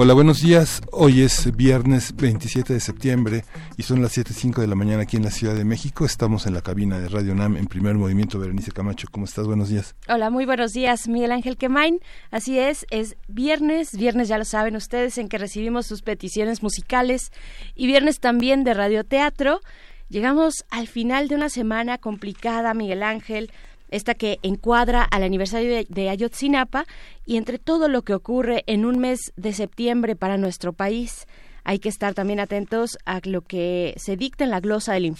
Hola, buenos días. Hoy es viernes 27 de septiembre y son las 7:05 de la mañana aquí en la Ciudad de México. Estamos en la cabina de Radio UNAM en Primer Movimiento. Berenice Camacho, ¿cómo estás? Buenos días. Hola, muy buenos días, Miguel Ángel Quemain. Así es viernes, ya lo saben ustedes, en que recibimos sus peticiones musicales y viernes también de radioteatro. Llegamos al final de una semana complicada, Miguel Ángel, esta que encuadra al aniversario de Ayotzinapa, y entre todo lo que ocurre en un mes de septiembre para nuestro país, hay que estar también atentos a lo que se dicta en la glosa del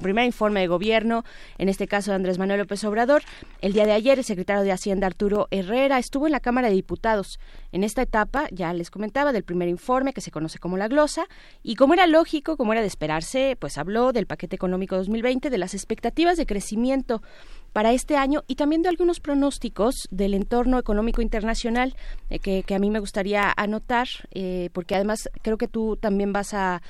primer informe de gobierno, en este caso de Andrés Manuel López Obrador. El día de ayer, el secretario de Hacienda, Arturo Herrera, estuvo en la Cámara de Diputados. En esta etapa, ya les comentaba, del primer informe, que se conoce como la glosa, y como era lógico, como era de esperarse, pues habló del paquete económico 2020, de las expectativas de crecimiento para este año y también de algunos pronósticos del entorno económico internacional que a mí me gustaría anotar, porque además creo que tú también vas a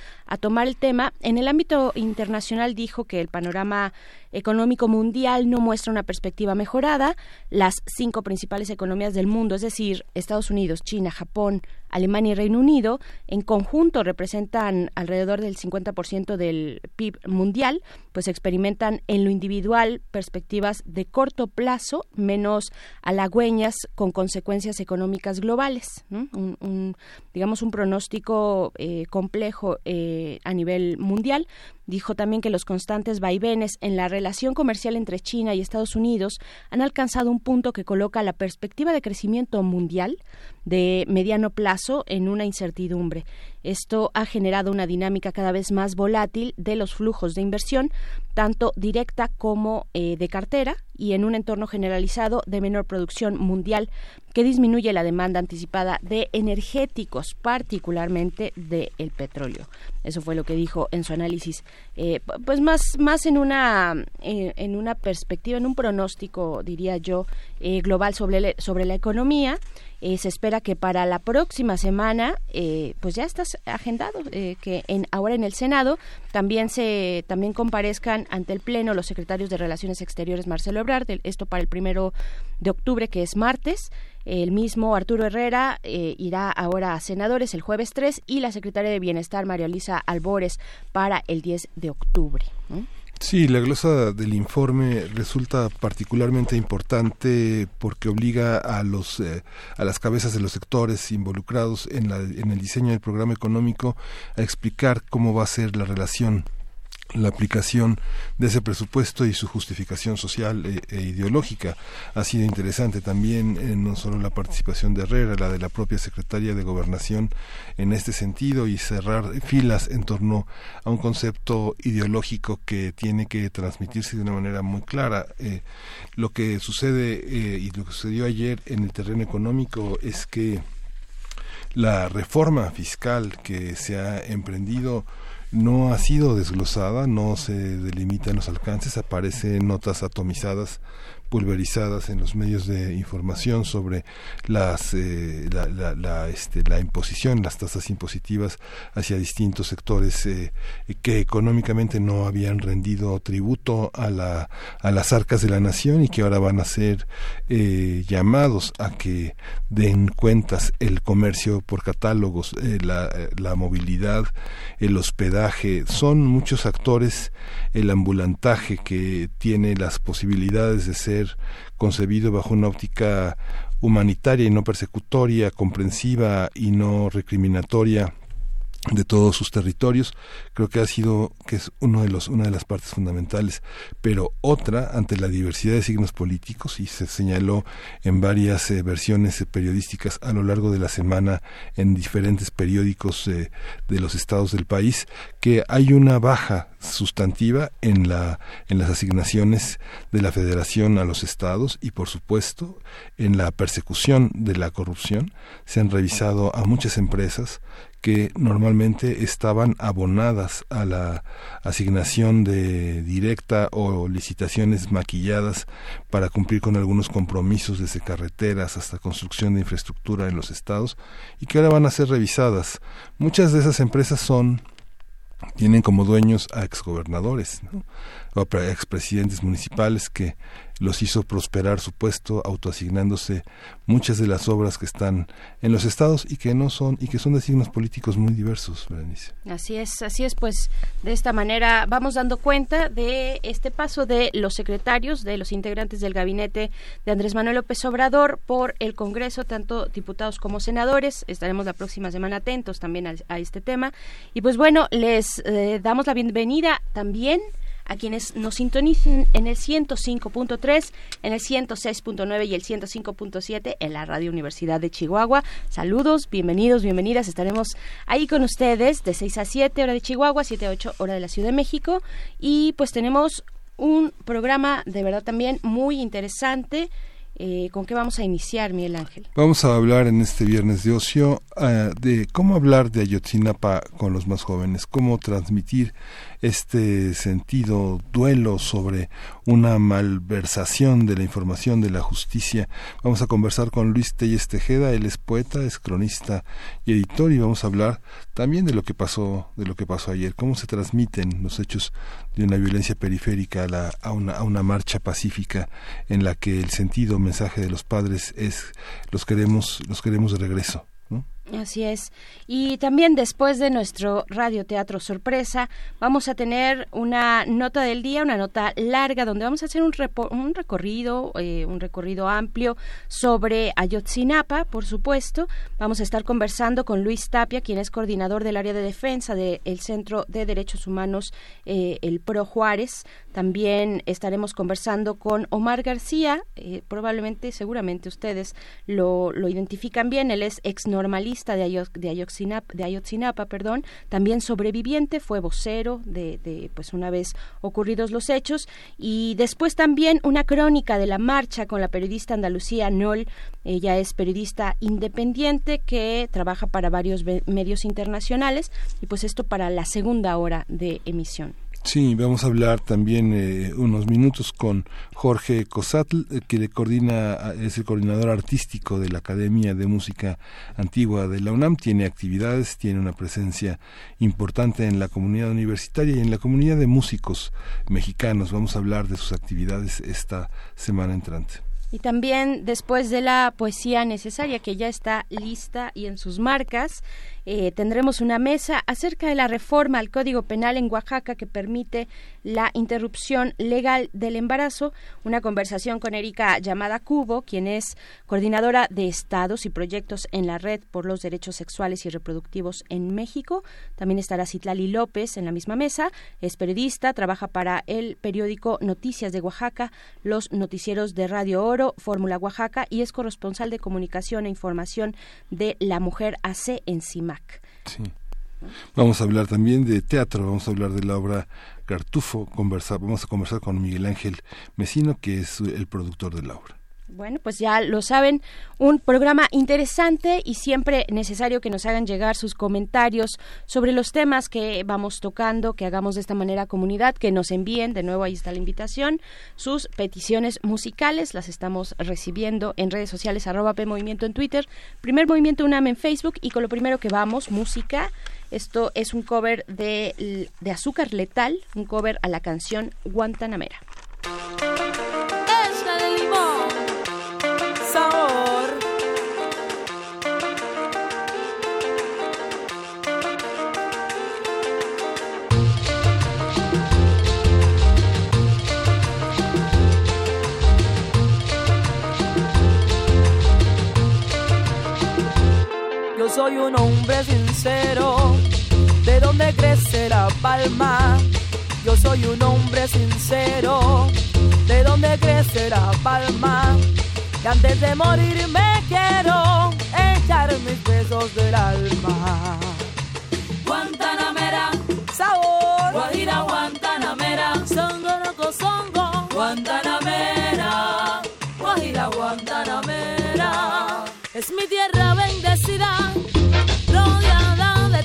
tomar el tema. En el ámbito internacional dijo que el panorama económico mundial no muestra una perspectiva mejorada. Las 5 principales economías del mundo, es decir, Estados Unidos, China, Japón, Alemania y Reino Unido, en conjunto representan alrededor del 50% del PIB mundial, pues experimentan en lo individual perspectivas de corto plazo menos halagüeñas con consecuencias económicas globales, ¿no? Un pronóstico complejo a nivel mundial. Dijo también que los constantes vaivenes en la relación comercial entre China y Estados Unidos han alcanzado un punto que coloca la perspectiva de crecimiento mundial de mediano plazo en una incertidumbre. Esto ha generado una dinámica cada vez más volátil de los flujos de inversión, tanto directa como de cartera, y en un entorno generalizado de menor producción mundial que disminuye la demanda anticipada de energéticos, particularmente del petróleo. Eso fue lo que dijo en su análisis, pues más en una perspectiva, en un pronóstico, diría yo, global sobre la economía. Se espera que para la próxima semana, pues ya está agendado, que ahora en el Senado también comparezcan ante el Pleno los secretarios de Relaciones Exteriores, Marcelo Ebrard, esto para el 1 de octubre, que es martes. El mismo Arturo Herrera irá ahora a senadores el jueves 3, y la secretaria de Bienestar, María Luisa Albores, para el 10 de octubre. Sí, la glosa del informe resulta particularmente importante porque obliga a las cabezas de los sectores involucrados en el diseño del programa económico a explicar cómo va a ser la relación, la aplicación de ese presupuesto y su justificación social e ideológica. Ha sido interesante también no solo la participación de Herrera, la de la propia Secretaría de Gobernación en este sentido, y cerrar filas en torno a un concepto ideológico que tiene que transmitirse de una manera muy clara. Lo que sucede y lo que sucedió ayer en el terreno económico es que la reforma fiscal que se ha emprendido no ha sido desglosada, no se delimitan los alcances, aparecen notas atomizadas, pulverizadas en los medios de información sobre la imposición, las tasas impositivas hacia distintos sectores que económicamente no habían rendido tributo a las arcas de la nación, y que ahora van a ser llamados a que den cuentas: el comercio por catálogos, la movilidad, el hospedaje. Son muchos actores, el ambulantaje, que tiene las posibilidades de ser concebido bajo una óptica humanitaria y no persecutoria, comprensiva y no recriminatoria de todos sus territorios. Creo que es una de las partes fundamentales, pero otra, ante la diversidad de signos políticos, y se señaló en varias versiones periodísticas a lo largo de la semana en diferentes periódicos de los estados del país, que hay una baja sustantiva en las asignaciones de la Federación a los estados, y por supuesto en la persecución de la corrupción. Se han revisado a muchas empresas que normalmente estaban abonadas a la asignación de directa o licitaciones maquilladas para cumplir con algunos compromisos desde carreteras hasta construcción de infraestructura en los estados, y que ahora van a ser revisadas. Muchas de esas empresas tienen como dueños a exgobernadores, ¿no?, o a expresidentes municipales que los hizo prosperar su puesto autoasignándose muchas de las obras que están en los estados y que no son, y que son de signos políticos muy diversos, Berenice. Así es, pues de esta manera vamos dando cuenta de este paso de los secretarios, de los integrantes del gabinete de Andrés Manuel López Obrador por el Congreso, tanto diputados como senadores. Estaremos la próxima semana atentos también a este tema. Y pues bueno, les damos la bienvenida también a quienes nos sintonicen en el 105.3, en el 106.9 y el 105.7 en la Radio Universidad de Chihuahua. Saludos, bienvenidos, bienvenidas. Estaremos ahí con ustedes de 6 a 7 hora de Chihuahua, 7 a 8 hora de la Ciudad de México. Y pues tenemos un programa de verdad también muy interesante. ¿Con qué vamos a iniciar, Miguel Ángel? Vamos a hablar en este viernes de ocio de cómo hablar de Ayotzinapa con los más jóvenes, cómo transmitir este sentido duelo sobre una malversación de la información de la justicia. Vamos a conversar con Luis Téllez Tejeda, él es poeta, es cronista y editor, y vamos a hablar también de lo que pasó ayer, cómo se transmiten los hechos de una violencia periférica a una marcha pacífica en la que el sentido mensaje de los padres es: los queremos de regreso, ¿no? Así es. Y también después de nuestro radioteatro sorpresa vamos a tener una nota del día, una nota larga donde vamos a hacer un recorrido amplio sobre Ayotzinapa, por supuesto. Vamos a estar conversando con Luis Tapia, quien es coordinador del área de defensa del Centro de Derechos Humanos, el Pro Juárez. También estaremos conversando con Omar García, seguramente ustedes lo identifican bien. Él es exnormalista de Ayotzinapa, también sobreviviente, fue vocero de pues una vez ocurridos los hechos. Y después también una crónica de la marcha con la periodista Andalucía Knoll. Ella es periodista independiente que trabaja para varios medios internacionales, y pues esto para la segunda hora de emisión. Sí, vamos a hablar también unos minutos con Jorge Cózatl, que es el coordinador artístico de la Academia de Música Antigua de la UNAM. Tiene actividades, tiene una presencia importante en la comunidad universitaria y en la comunidad de músicos mexicanos. Vamos a hablar de sus actividades esta semana entrante. Y también después de la poesía necesaria, que ya está lista y en sus marcas, tendremos una mesa acerca de la reforma al Código Penal en Oaxaca que permite la interrupción legal del embarazo. Una conversación con Erika Llamada Cubo, quien es coordinadora de estados y proyectos en la Red por los Derechos Sexuales y Reproductivos en México. También estará Citlali López en la misma mesa, es periodista, trabaja para el periódico Noticias de Oaxaca, los noticieros de Radio Oro, Fórmula Oaxaca, y es corresponsal de comunicación e información de La Mujer AC en CIMAC. Sí. Vamos a hablar también de teatro, vamos a hablar de la obra Cartufo, vamos a conversar con Miguel Ángel Mesino, que es el productor de la obra. Bueno, pues ya lo saben, un programa interesante y siempre necesario que nos hagan llegar sus comentarios sobre los temas que vamos tocando, que hagamos de esta manera comunidad, que nos envíen, de nuevo ahí está la invitación, sus peticiones musicales. Las estamos recibiendo en redes sociales, @PMovimiento en Twitter, Primer Movimiento UNAM en Facebook, y con lo primero que vamos, música. Esto es un cover de Azúcar Letal, un cover a la canción Guantanamera. Soy un hombre sincero, ¿de dónde crece la palma? Yo soy un hombre sincero, ¿de dónde crece la palma? Y antes de morir me quiero echar mis besos del alma. Guantanamera, sabor, Guajira, Guantanamera, songo, roco, songo, Guantanamera, Guajira, Guantanamera. Es mi tierra bendecida, rodeada de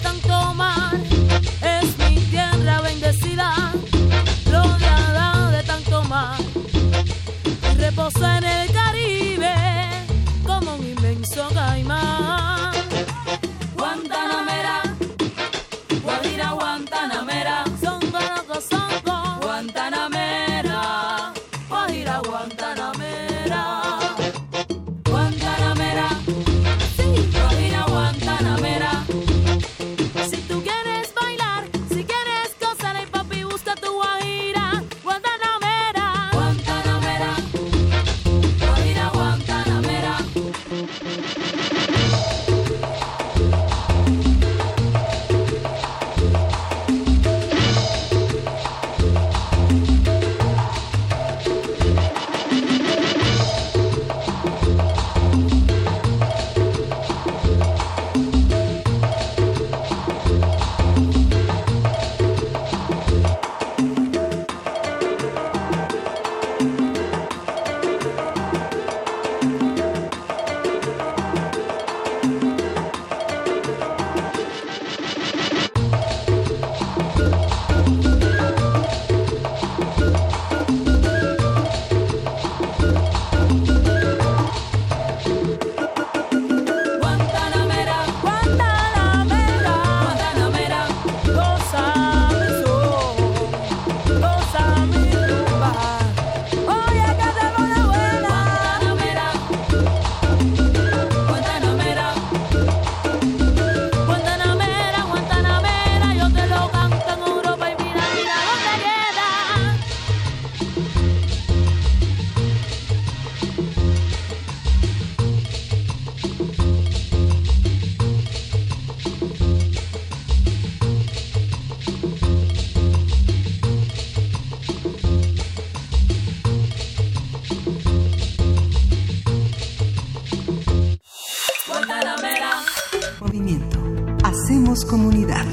Hacemos comunidad.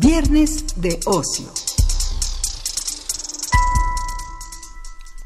Viernes de Ocio.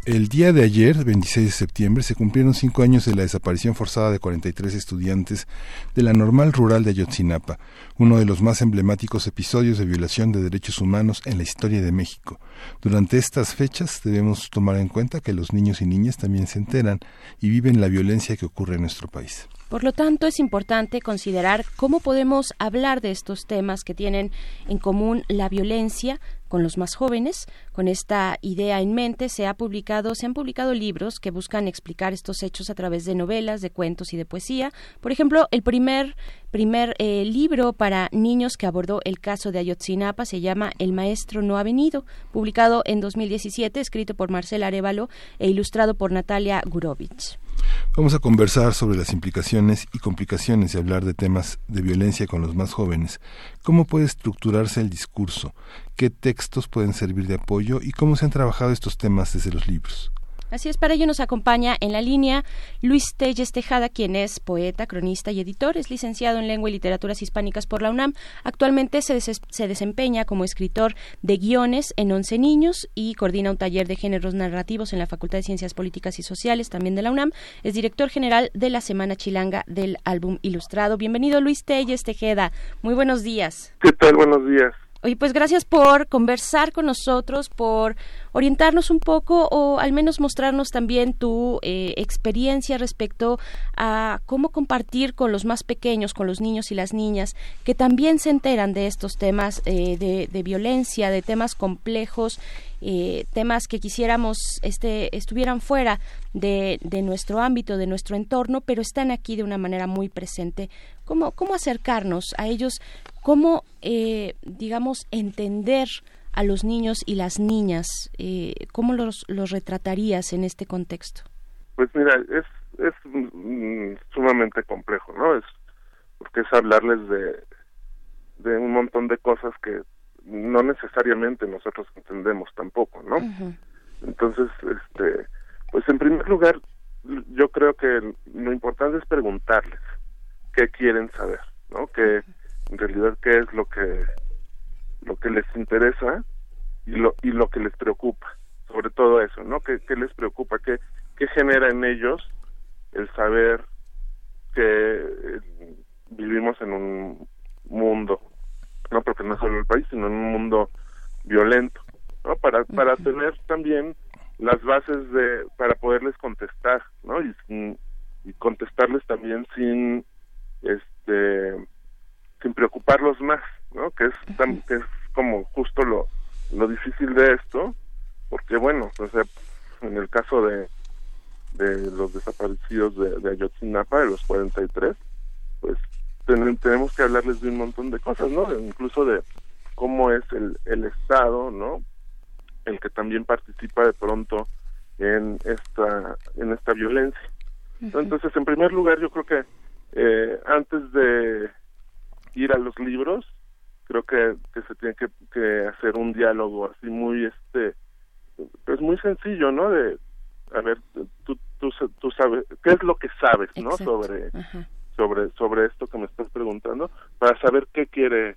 El día de ayer, 26 de septiembre, se cumplieron 5 años de la desaparición forzada de 43 estudiantes de la Normal Rural de Ayotzinapa, uno de los más emblemáticos episodios de violación de derechos humanos en la historia de México. Durante estas fechas debemos tomar en cuenta que los niños y niñas también se enteran y viven la violencia que ocurre en nuestro país. Por lo tanto, es importante considerar cómo podemos hablar de estos temas que tienen en común la violencia con los más jóvenes. Con esta idea en mente se han publicado libros que buscan explicar estos hechos a través de novelas, de cuentos y de poesía. Por ejemplo, el primer libro para niños que abordó el caso de Ayotzinapa se llama El maestro no ha venido, publicado en 2017, escrito por Marcela Arévalo e ilustrado por Natalia Gurovich. Vamos a conversar sobre las implicaciones y complicaciones de hablar de temas de violencia con los más jóvenes. ¿Cómo puede estructurarse el discurso? ¿Qué textos pueden servir de apoyo? ¿Y cómo se han trabajado estos temas desde los libros? Así es, para ello nos acompaña en la línea Luis Téllez Tejeda, quien es poeta, cronista y editor, es licenciado en Lengua y Literaturas Hispánicas por la UNAM. Actualmente se desempeña como escritor de guiones en 11 niños y coordina un taller de géneros narrativos en la Facultad de Ciencias Políticas y Sociales, también de la UNAM. Es director general de la Semana Chilanga del Álbum Ilustrado. Bienvenido, Luis Téllez Tejeda. Muy buenos días. ¿Qué tal? Buenos días. Oye, pues gracias por conversar con nosotros, por orientarnos un poco o al menos mostrarnos también tu experiencia respecto a cómo compartir con los más pequeños, con los niños y las niñas, que también se enteran de estos temas de violencia, de temas complejos, temas que quisiéramos estuvieran fuera de nuestro ámbito, de nuestro entorno, pero están aquí de una manera muy presente. ¿Cómo acercarnos a ellos? ¿Cómo, entender a los niños y las niñas? ¿Cómo los retratarías en este contexto? Pues mira, es sumamente complejo, ¿no? Porque es hablarles de un montón de cosas que no necesariamente nosotros entendemos tampoco, ¿no? Uh-huh. Entonces, pues en primer lugar, yo creo que lo importante es preguntarles qué quieren saber, ¿no? Que en realidad qué es lo que les interesa y lo que les preocupa, sobre todo eso, ¿no? ¿Qué les preocupa? ¿Qué genera en ellos el saber que vivimos en un mundo, no porque no solo el país, sino en un mundo violento, ¿no? Para tener también las bases para poderles contestar, ¿no? Y contestarles también sin preocuparlos más, ¿no? Que es como justo lo difícil de esto, porque bueno, o sea, en el caso de los desaparecidos de Ayotzinapa, de los 43, pues tenemos que hablarles de un montón de cosas, ¿no? Incluso de cómo es el Estado, ¿no? El que también participa de pronto en esta violencia. Entonces, en primer lugar, yo creo que antes de ir a los libros, creo que se tiene que hacer un diálogo así muy pues muy sencillo, ¿no? De a ver, tú sabes qué es lo que sabes, ¿no? Exacto. Sobre esto que me estás preguntando, para saber qué quieres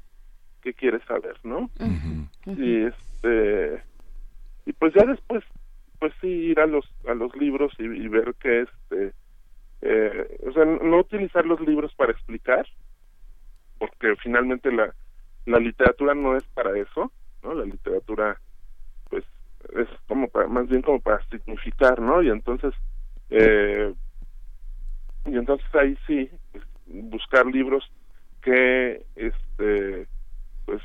saber, ¿no? Uh-huh. Y y pues ya después, pues sí, ir a los libros y ver que o sea, no utilizar los libros para explicar, porque finalmente la literatura no es para eso, ¿no? La literatura, pues, es como más bien para significar, ¿no? Y entonces ahí sí, buscar libros que, pues,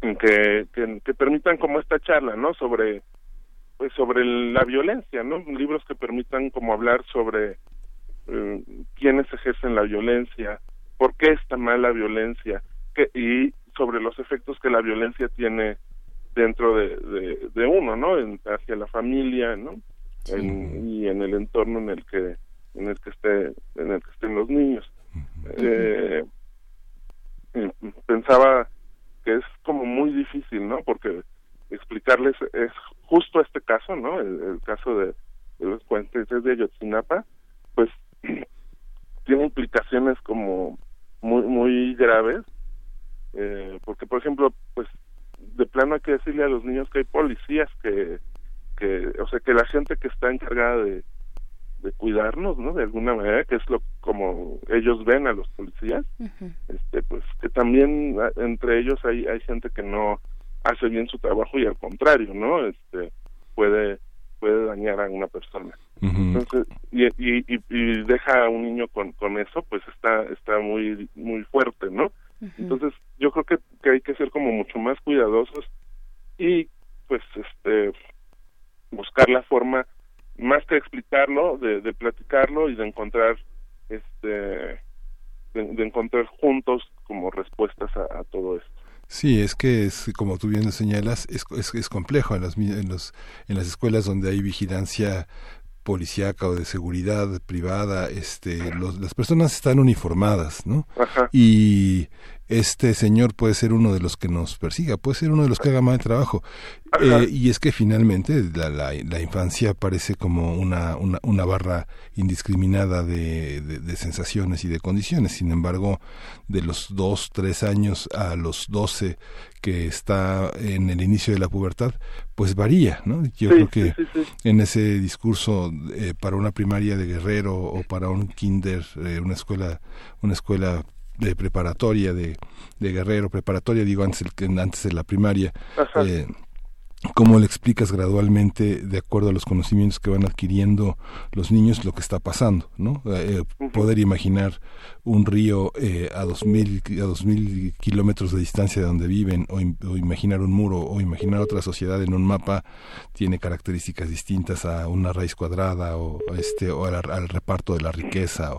que permitan como esta charla, ¿no? Sobre la violencia, ¿no? Libros que permitan como hablar sobre quiénes ejercen la violencia, por qué está mal la violencia, y sobre los efectos que la violencia tiene dentro de uno, ¿no? Hacia la familia, ¿no? Sí. Y en el entorno en el que estén los niños. Uh-huh. Pensaba que es como muy difícil, ¿no? Porque explicarles es justo este caso, ¿no? El caso de los 43 de Ayotzinapa, pues tiene implicaciones como muy graves, porque por ejemplo, pues de plano hay que decirle a los niños que hay policías que o sea, que la gente que está encargada de cuidarnos, ¿no? De alguna manera, que es lo como ellos ven a los policías, uh-huh. Pues que también entre ellos hay gente que no hace bien su trabajo y al contrario, ¿no? Puede dañar a una persona. Uh-huh. Entonces y deja a un niño con eso, pues está muy muy fuerte, ¿no? Uh-huh. Entonces yo creo que hay que ser como mucho más cuidadosos y pues buscar la forma, más que explicarlo, de platicarlo y de encontrar encontrar juntos como respuestas a todo esto. Sí, es que es, como tú bien lo señalas, es complejo en las escuelas donde hay vigilancia policíaca o de seguridad privada, las personas están uniformadas, ¿no? Ajá. Y este señor puede ser uno de los que nos persiga, puede ser uno de los que haga mal trabajo. Y es que finalmente la infancia parece como una barra indiscriminada de sensaciones y de condiciones. Sin embargo, de los 2-3 años a los 12 que está en el inicio de la pubertad, pues varía, ¿no? Yo creo que en ese discurso para una primaria de Guerrero o para un kinder, una escuela de preparatoria de Guerrero, preparatoria digo antes de la primaria, ¿cómo le explicas gradualmente, de acuerdo a los conocimientos que van adquiriendo los niños, lo que está pasando, ¿no? Poder imaginar un río a 2.000 kilómetros de distancia de donde viven, o imaginar un muro, o imaginar otra sociedad en un mapa, tiene características distintas a una raíz cuadrada o al reparto de la riqueza.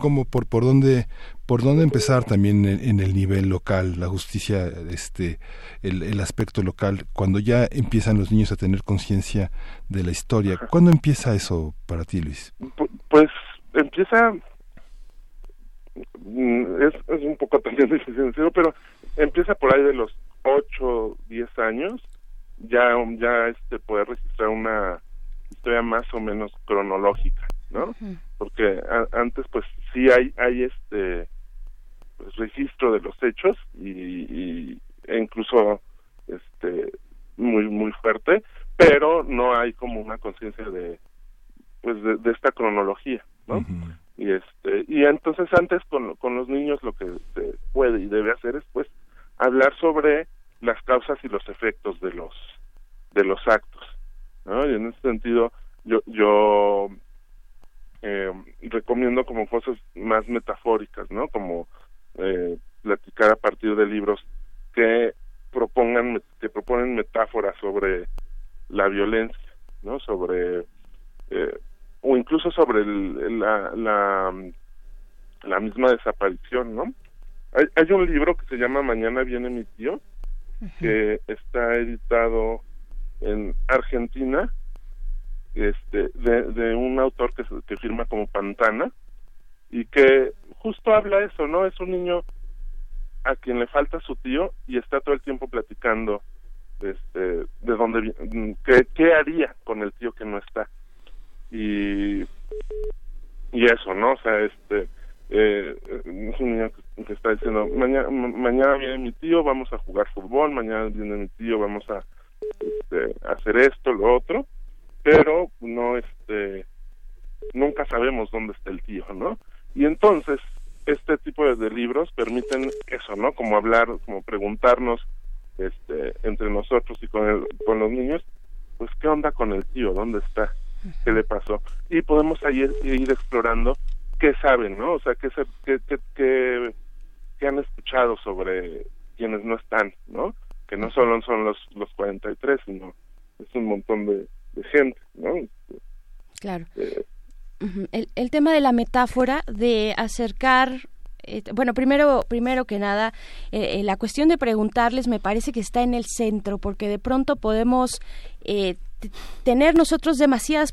¿Cómo por dónde? ¿Por dónde empezar también en el nivel local, la justicia, el aspecto local, cuando ya empiezan los niños a tener conciencia de la historia? ¿Cuándo empieza eso para ti, Luis? Pues empieza, es un poco también difícil, pero empieza por ahí de los 8, 10 años, ya poder registrar una historia más o menos cronológica, ¿no? Porque antes pues sí hay pues, registro de los hechos e incluso muy muy fuerte, pero no hay como una conciencia de esta cronología, ¿no? Uh-huh. Y entonces antes con los niños lo que se puede y debe hacer es pues hablar sobre las causas y los efectos de los actos, ¿no? Y en ese sentido yo recomiendo como cosas más metafóricas, ¿no? Como platicar a partir de libros que proponen metáforas sobre la violencia, ¿no? Sobre o incluso sobre la misma desaparición, ¿no? Hay un libro que se llama Mañana viene mi tío, que está editado en Argentina, de un autor que firma como Pantana, y que justo habla eso, ¿no? Es un niño a quien le falta su tío y está todo el tiempo platicando de dónde, qué haría con el tío que no está, y eso, ¿no? O sea, es un niño que está diciendo mañana viene mi tío, vamos a jugar fútbol, mañana viene mi tío, vamos a hacer esto, lo otro, pero no nunca sabemos dónde está el tío, ¿no? Y entonces este tipo de libros permiten eso, ¿no? Como hablar, como preguntarnos entre nosotros y con los niños, pues qué onda con el tío, dónde está, qué le pasó, y podemos ahí ir explorando qué saben, ¿no? O sea, qué han escuchado sobre quienes no están, ¿no? Que no solo son los 43, sino es un montón de gente, ¿no? Claro. El tema de la metáfora, de acercar, bueno, primero que nada, la cuestión de preguntarles me parece que está en el centro, porque de pronto podemos tener nosotros demasiadas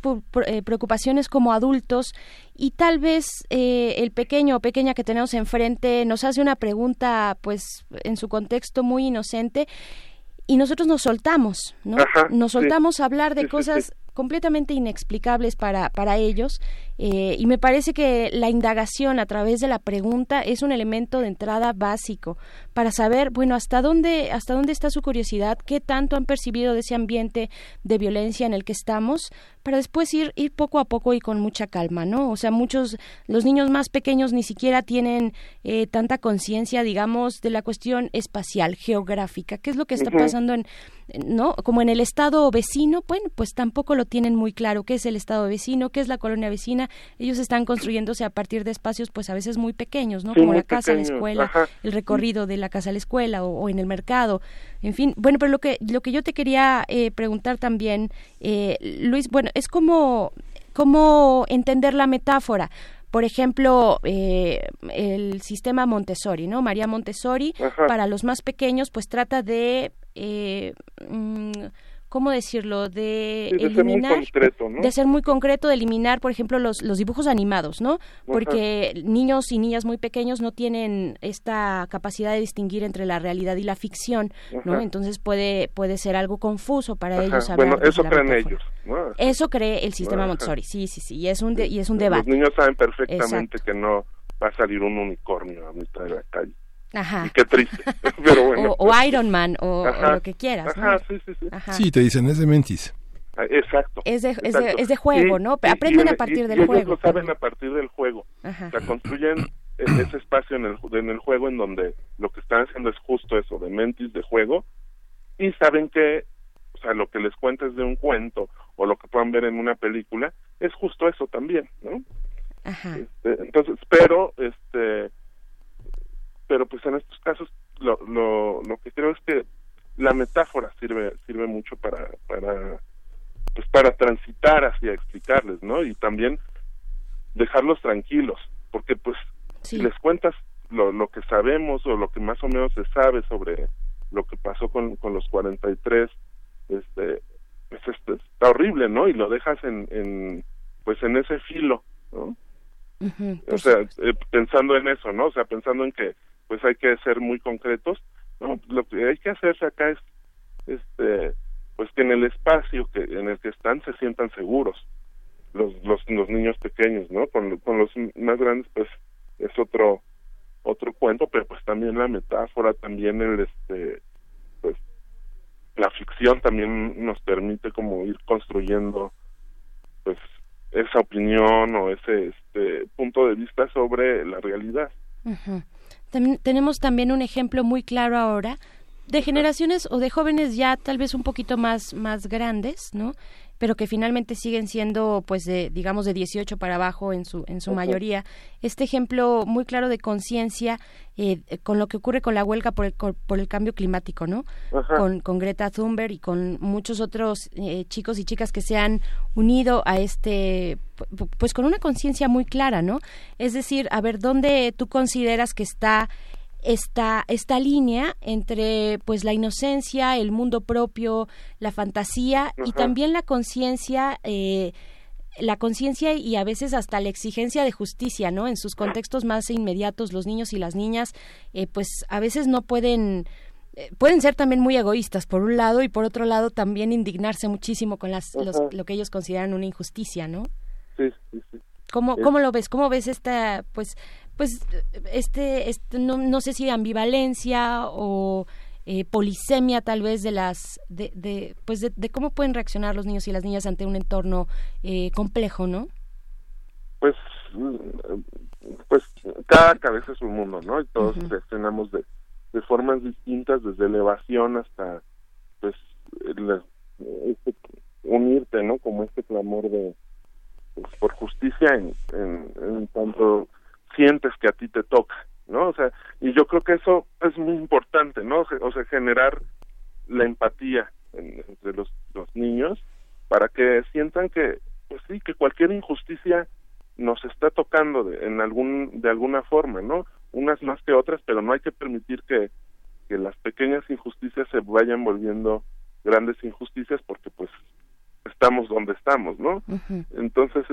preocupaciones como adultos, y tal vez el pequeño o pequeña que tenemos enfrente nos hace una pregunta, pues, en su contexto muy inocente, y nosotros nos soltamos, ¿no? Ajá, nos soltamos a hablar de cosas completamente inexplicables para ellos, Y me parece que la indagación a través de la pregunta es un elemento de entrada básico para saber, bueno, hasta dónde está su curiosidad, qué tanto han percibido de ese ambiente de violencia en el que estamos, para después ir poco a poco y con mucha calma, ¿no? O sea, los niños más pequeños ni siquiera tienen tanta conciencia, digamos, de la cuestión espacial, geográfica, qué es lo que está pasando en, ¿no? Como en el estado vecino, bueno, pues tampoco lo tienen muy claro, qué es el estado vecino, qué es la colonia vecina. Ellos están construyéndose a partir de espacios, pues a veces muy pequeños, ¿no? Sí, como la casa, pequeño, la escuela, ajá, el recorrido de la casa a la escuela o en el mercado, en fin. Bueno, pero lo que yo te quería preguntar también, Luis, bueno, es cómo entender la metáfora. Por ejemplo, el sistema Montessori, ¿no? María Montessori, ajá, para los más pequeños, pues trata de ¿cómo decirlo? De eliminar, ser muy concreto, ¿no? De ser muy concreto, de eliminar, por ejemplo, los dibujos animados, ¿no? Porque ajá, niños y niñas muy pequeños no tienen esta capacidad de distinguir entre la realidad y la ficción, ajá, ¿no? Entonces puede ser algo confuso para ajá, ellos. Bueno, eso creen ellos, ¿no? Eso cree el sistema ajá, Montessori, sí, y es un debate. Los niños saben perfectamente, exacto, que no va a salir un unicornio a mitad de la calle. Ajá. Y qué triste, pero bueno. o Iron Man, o lo que quieras, ¿no? Ajá, sí. Ajá. Sí, te dicen, es de mentis. Exacto. Es de juego, ¿no? Aprenden a partir del juego. Ellos lo saben a partir del juego. Ajá. O sea, construyen ese espacio en el juego en donde lo que están haciendo es justo eso, de mentis, de juego, y saben que, o sea, lo que les cuentas de un cuento o lo que puedan ver en una película, es justo eso también, ¿no? Ajá. Entonces, pero pues en estos casos lo que creo es que la metáfora sirve mucho para transitar hacia explicarles, ¿no? Y también dejarlos tranquilos, porque pues sí, si les cuentas lo que sabemos o lo que más o menos se sabe sobre lo que pasó con los 43, está horrible, ¿no? Y lo dejas en ese filo, ¿no? Uh-huh, o sea, pensando en eso, ¿no? O sea, pensando en que pues hay que ser muy concretos, ¿no? Lo que hay que hacerse acá es pues que en el espacio en el que están se sientan seguros los niños pequeños, ¿no? Con los más grandes pues es otro cuento, pero pues también la metáfora, también pues la ficción también nos permite como ir construyendo pues esa opinión o ese punto de vista sobre la realidad. Ajá. Tenemos también un ejemplo muy claro ahora de generaciones o de jóvenes ya tal vez un poquito más grandes, ¿no? Pero que finalmente siguen siendo, pues, de 18 para abajo en su okay, mayoría. Este ejemplo muy claro de conciencia con lo que ocurre con la huelga por el cambio climático, ¿no? Ajá. Con Greta Thunberg y con muchos otros chicos y chicas que se han unido a pues con una conciencia muy clara, ¿no? Es decir, a ver, ¿dónde tú consideras que está esta línea entre pues la inocencia, el mundo propio, la fantasía, ajá, y también la conciencia y a veces hasta la exigencia de justicia, ¿no? En sus contextos más inmediatos los niños y las niñas pues a veces no pueden ser también muy egoístas por un lado y por otro lado también indignarse muchísimo con lo que ellos consideran una injusticia, ¿no? Sí. ¿Cómo lo ves? ¿Cómo ves esta no sé si ambivalencia o polisemia tal vez de las de cómo pueden reaccionar los niños y las niñas ante un entorno complejo, ¿no? Pues cada cabeza es un mundo, ¿no? Y todos uh-huh, reaccionamos de formas distintas, desde elevación hasta pues unirte, ¿no? Como este clamor de por justicia en tanto sientes que a ti te toca, ¿no? O sea, y yo creo que eso es muy importante, ¿no? O sea, generar la empatía entre los niños para que sientan que, pues sí, que cualquier injusticia nos está tocando de alguna forma, ¿no? Unas más que otras, pero no hay que permitir que las pequeñas injusticias se vayan volviendo grandes injusticias porque, pues, estamos donde estamos, ¿no? Uh-huh. Entonces,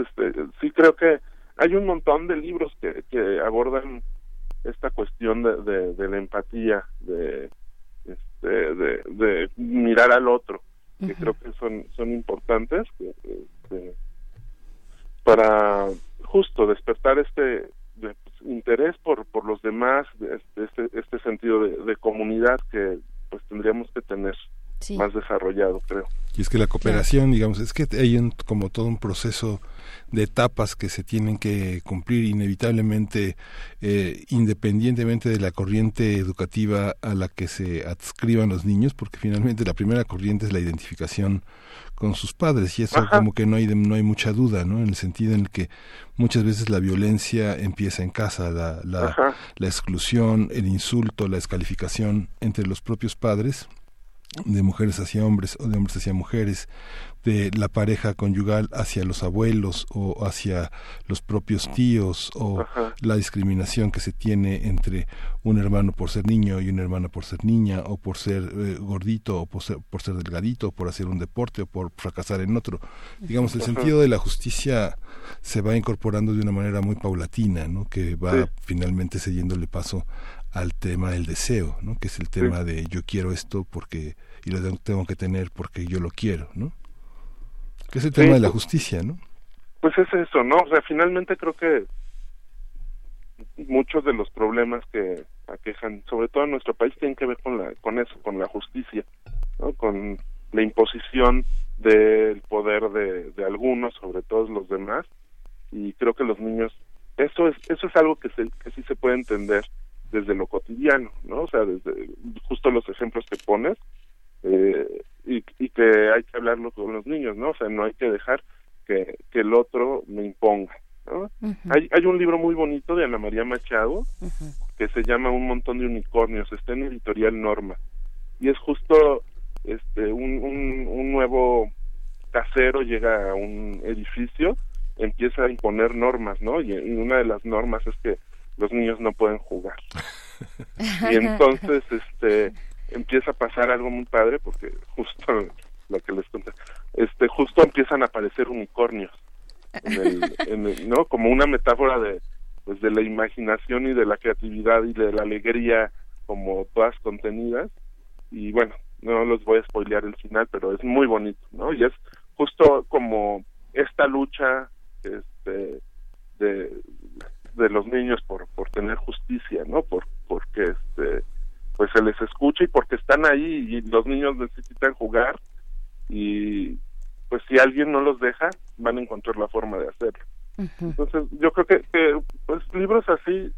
sí creo que hay un montón de libros que abordan esta cuestión de la empatía, de mirar al otro, uh-huh, que creo que son importantes, para justo despertar este interés por los demás, este sentido de comunidad que pues tendríamos que tener. Sí. Más desarrollado, creo. Y es que la cooperación, digamos, es que hay como todo un proceso de etapas que se tienen que cumplir inevitablemente, independientemente de la corriente educativa a la que se adscriban los niños, porque finalmente la primera corriente es la identificación con sus padres, y eso como que no hay mucha duda, ¿no? En el sentido en el que muchas veces la violencia empieza en casa, la exclusión, el insulto, la descalificación entre los propios padres, de mujeres hacia hombres o de hombres hacia mujeres, de la pareja conyugal hacia los abuelos o hacia los propios tíos, o la discriminación que se tiene entre un hermano por ser niño y una hermana por ser niña, o por ser gordito, o por ser delgadito, o por hacer un deporte, o por fracasar en otro. Digamos, el sentido de la justicia se va incorporando de una manera muy paulatina, ¿no? Que va finalmente cediéndole paso al tema del deseo, ¿no? Que es el tema de yo quiero esto porque y lo tengo que tener porque yo lo quiero, ¿no? Que es el tema de la justicia, ¿no? Pues es eso, ¿no? O sea, finalmente creo que muchos de los problemas que aquejan, sobre todo en nuestro país, tienen que ver con la justicia, ¿no? Con la imposición del poder de algunos sobre todos los demás, y creo que los niños, eso es algo que sí se puede entender desde lo cotidiano, ¿no? O sea, desde justo los ejemplos que pones, y que hay que hablarlo con los niños, ¿no? O sea, no hay que dejar que el otro me imponga, ¿no? Uh-huh. Hay un libro muy bonito de Ana María Machado, uh-huh, que se llama Un montón de unicornios, está en Editorial Norma, y es justo un nuevo casero llega a un edificio, empieza a imponer normas, ¿no? Y una de las normas es que los niños no pueden jugar. Y entonces empieza a pasar algo muy padre, porque justo lo que les conté, justo empiezan a aparecer unicornios en el, ¿no? Como una metáfora de la imaginación y de la creatividad y de la alegría, como todas contenidas. Y bueno, no los voy a spoilear el final, pero es muy bonito, ¿no? Y es justo como esta lucha de los niños por tener justicia, ¿no? Porque pues se les escucha y porque están ahí y los niños necesitan jugar, y pues si alguien no los deja van a encontrar la forma de hacerlo. Uh-huh. Entonces yo creo que pues libros así,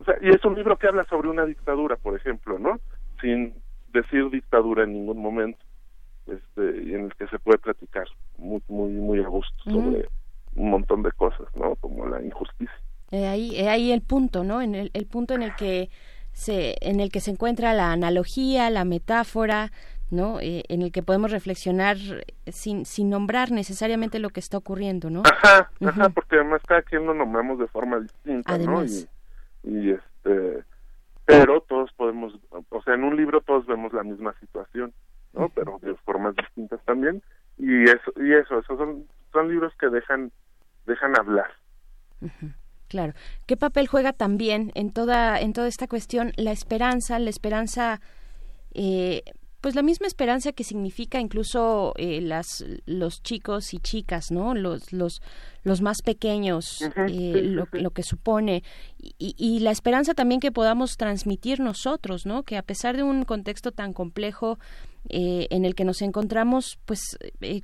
o sea, y es un libro que habla sobre una dictadura, por ejemplo, ¿no? Sin decir dictadura en ningún momento, en el que se puede platicar muy muy muy a gusto, uh-huh, sobre un montón de cosas, ¿no? Como la injusticia. Ahí el punto, ¿no? En el punto en el que se encuentra la analogía, la metáfora, ¿no? En el que podemos reflexionar sin nombrar necesariamente lo que está ocurriendo, ¿no? Ajá, porque además cada quien lo nombramos de forma distinta, además, ¿no? Y pero todos podemos, o sea, en un libro todos vemos la misma situación, ¿no? Uh-huh. Pero de formas distintas también, y esos son libros que dejan hablar. Uh-huh. Claro. ¿Qué papel juega también en toda esta cuestión la esperanza, pues la misma esperanza que significa incluso los chicos y chicas, ¿no? Los más pequeños, uh-huh, lo que supone, y la esperanza también que podamos transmitir nosotros, ¿no? Que a pesar de un contexto tan complejo en el que nos encontramos, pues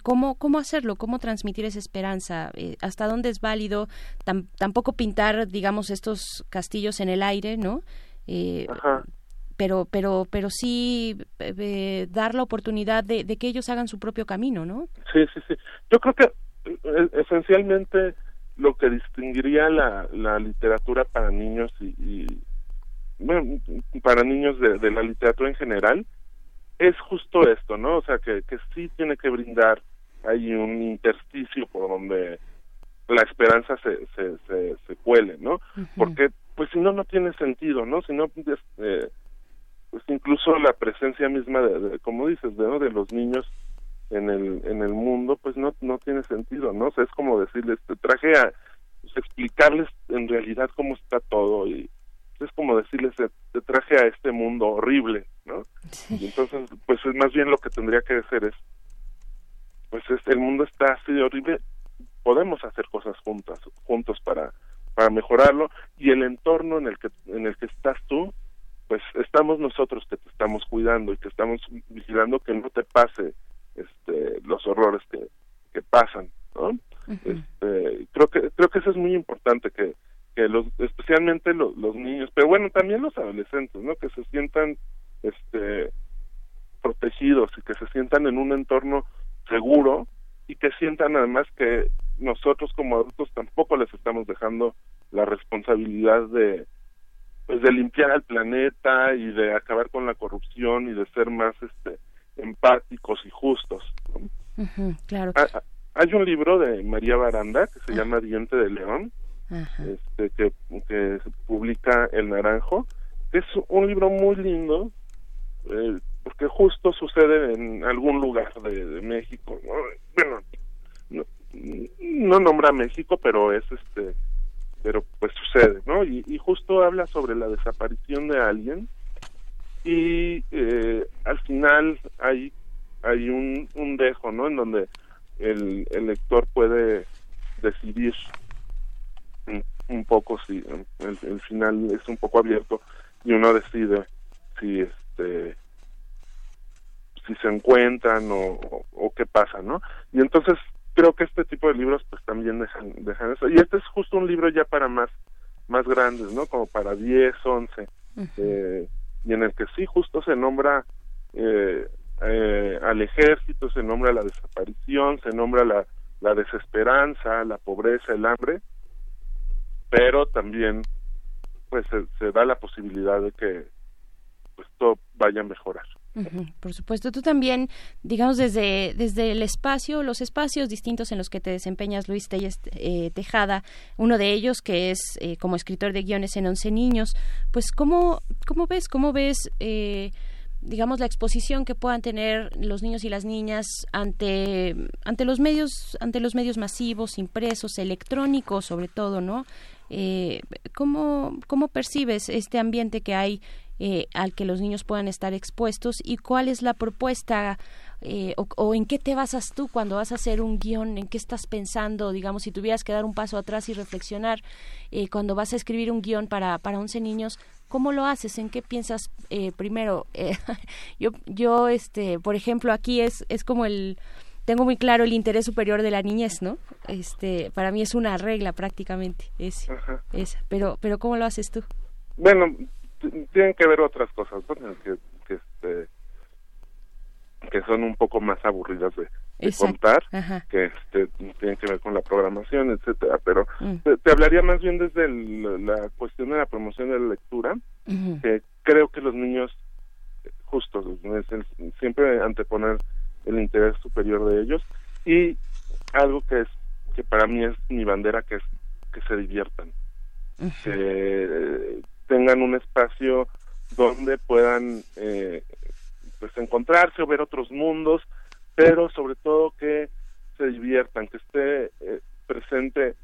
cómo hacerlo, cómo transmitir esa esperanza, hasta dónde es válido, tampoco pintar, digamos, estos castillos en el aire, ¿no? Pero sí dar la oportunidad de que ellos hagan su propio camino, ¿no? Sí. Yo creo que esencialmente lo que distinguiría la literatura para niños y para niños de la literatura en general es justo esto, ¿no? O sea, que sí tiene que brindar ahí un intersticio por donde la esperanza se cuele, ¿no? Uh-huh. Porque, pues, si no tiene sentido, ¿no? Si no, pues incluso la presencia misma de como dices, ¿no? De los niños en el mundo, pues no tiene sentido, ¿no? O sea, es como decirles, explicarles en realidad cómo está todo, y es como decirles, te traje a este mundo horrible, ¿no? Sí. Y entonces, pues es más bien lo que tendría que hacer es, pues el mundo está así de horrible, podemos hacer cosas juntos para mejorarlo, y el entorno en el que estás tú, pues estamos nosotros que te estamos cuidando y te estamos vigilando que no te pase los horrores que pasan, ¿no? Uh-huh. Creo que eso es muy importante, que especialmente los niños, pero bueno, también los adolescentes, ¿no? Que se sientan protegidos y que se sientan en un entorno seguro, y que sientan además que nosotros como adultos tampoco les estamos dejando la responsabilidad de limpiar al planeta y de acabar con la corrupción y de ser más empáticos y justos, ¿no? Uh-huh, claro. Hay un libro de María Baranda que se llama Diente de León, uh-huh, que publica El Naranjo, que es un libro muy lindo, porque justo sucede en algún lugar de México, ¿no? Bueno, no nombra México, pero es pero pues sucede, ¿no? Y justo habla sobre la desaparición de alguien, y al final hay un dejo, ¿no? En donde el lector puede decidir un poco si el final es un poco abierto, y uno decide si si se encuentran o qué pasa, ¿no? Y entonces creo que este tipo de libros pues también dejan eso, y este es justo un libro ya para más grandes, ¿no? Como para 10, 11, uh-huh, y en el que sí justo se nombra al ejército, se nombra la desaparición, se nombra la desesperanza, la pobreza, el hambre, pero también pues se da la posibilidad de que pues todo vaya a mejorar. Uh-huh, por supuesto. Tú también, digamos, desde el espacio, los espacios distintos en los que te desempeñas, Luis Téllez Tejada, uno de ellos que es como escritor de guiones en 11 niños, pues ¿cómo ves digamos la exposición que puedan tener los niños y las niñas ante los medios masivos, impresos, electrónicos sobre todo, ¿no? ¿Cómo percibes este ambiente que hay al que los niños puedan estar expuestos, y cuál es la propuesta o en qué te basas tú cuando vas a hacer un guión, en qué estás pensando, digamos, si tuvieras que dar un paso atrás y reflexionar cuando vas a escribir un guión para 11 niños, ¿cómo lo haces? ¿En qué piensas primero? Yo por ejemplo, aquí es como tengo muy claro el interés superior de la niñez, ¿no? Para mí es una regla prácticamente, esa. Pero ¿cómo lo haces tú? Bueno, tienen que ver otras cosas, ¿no? que son un poco más aburridas de contar, ajá, que tienen que ver con la programación, etcétera, pero te hablaría más bien desde la cuestión de la promoción de la lectura, uh-huh, que creo que los niños, justo, siempre anteponer el interés superior de ellos, y algo que para mí es mi bandera, que es que se diviertan, uh-huh, que tengan un espacio donde puedan pues encontrarse o ver otros mundos, pero sobre todo que se diviertan, que esté presente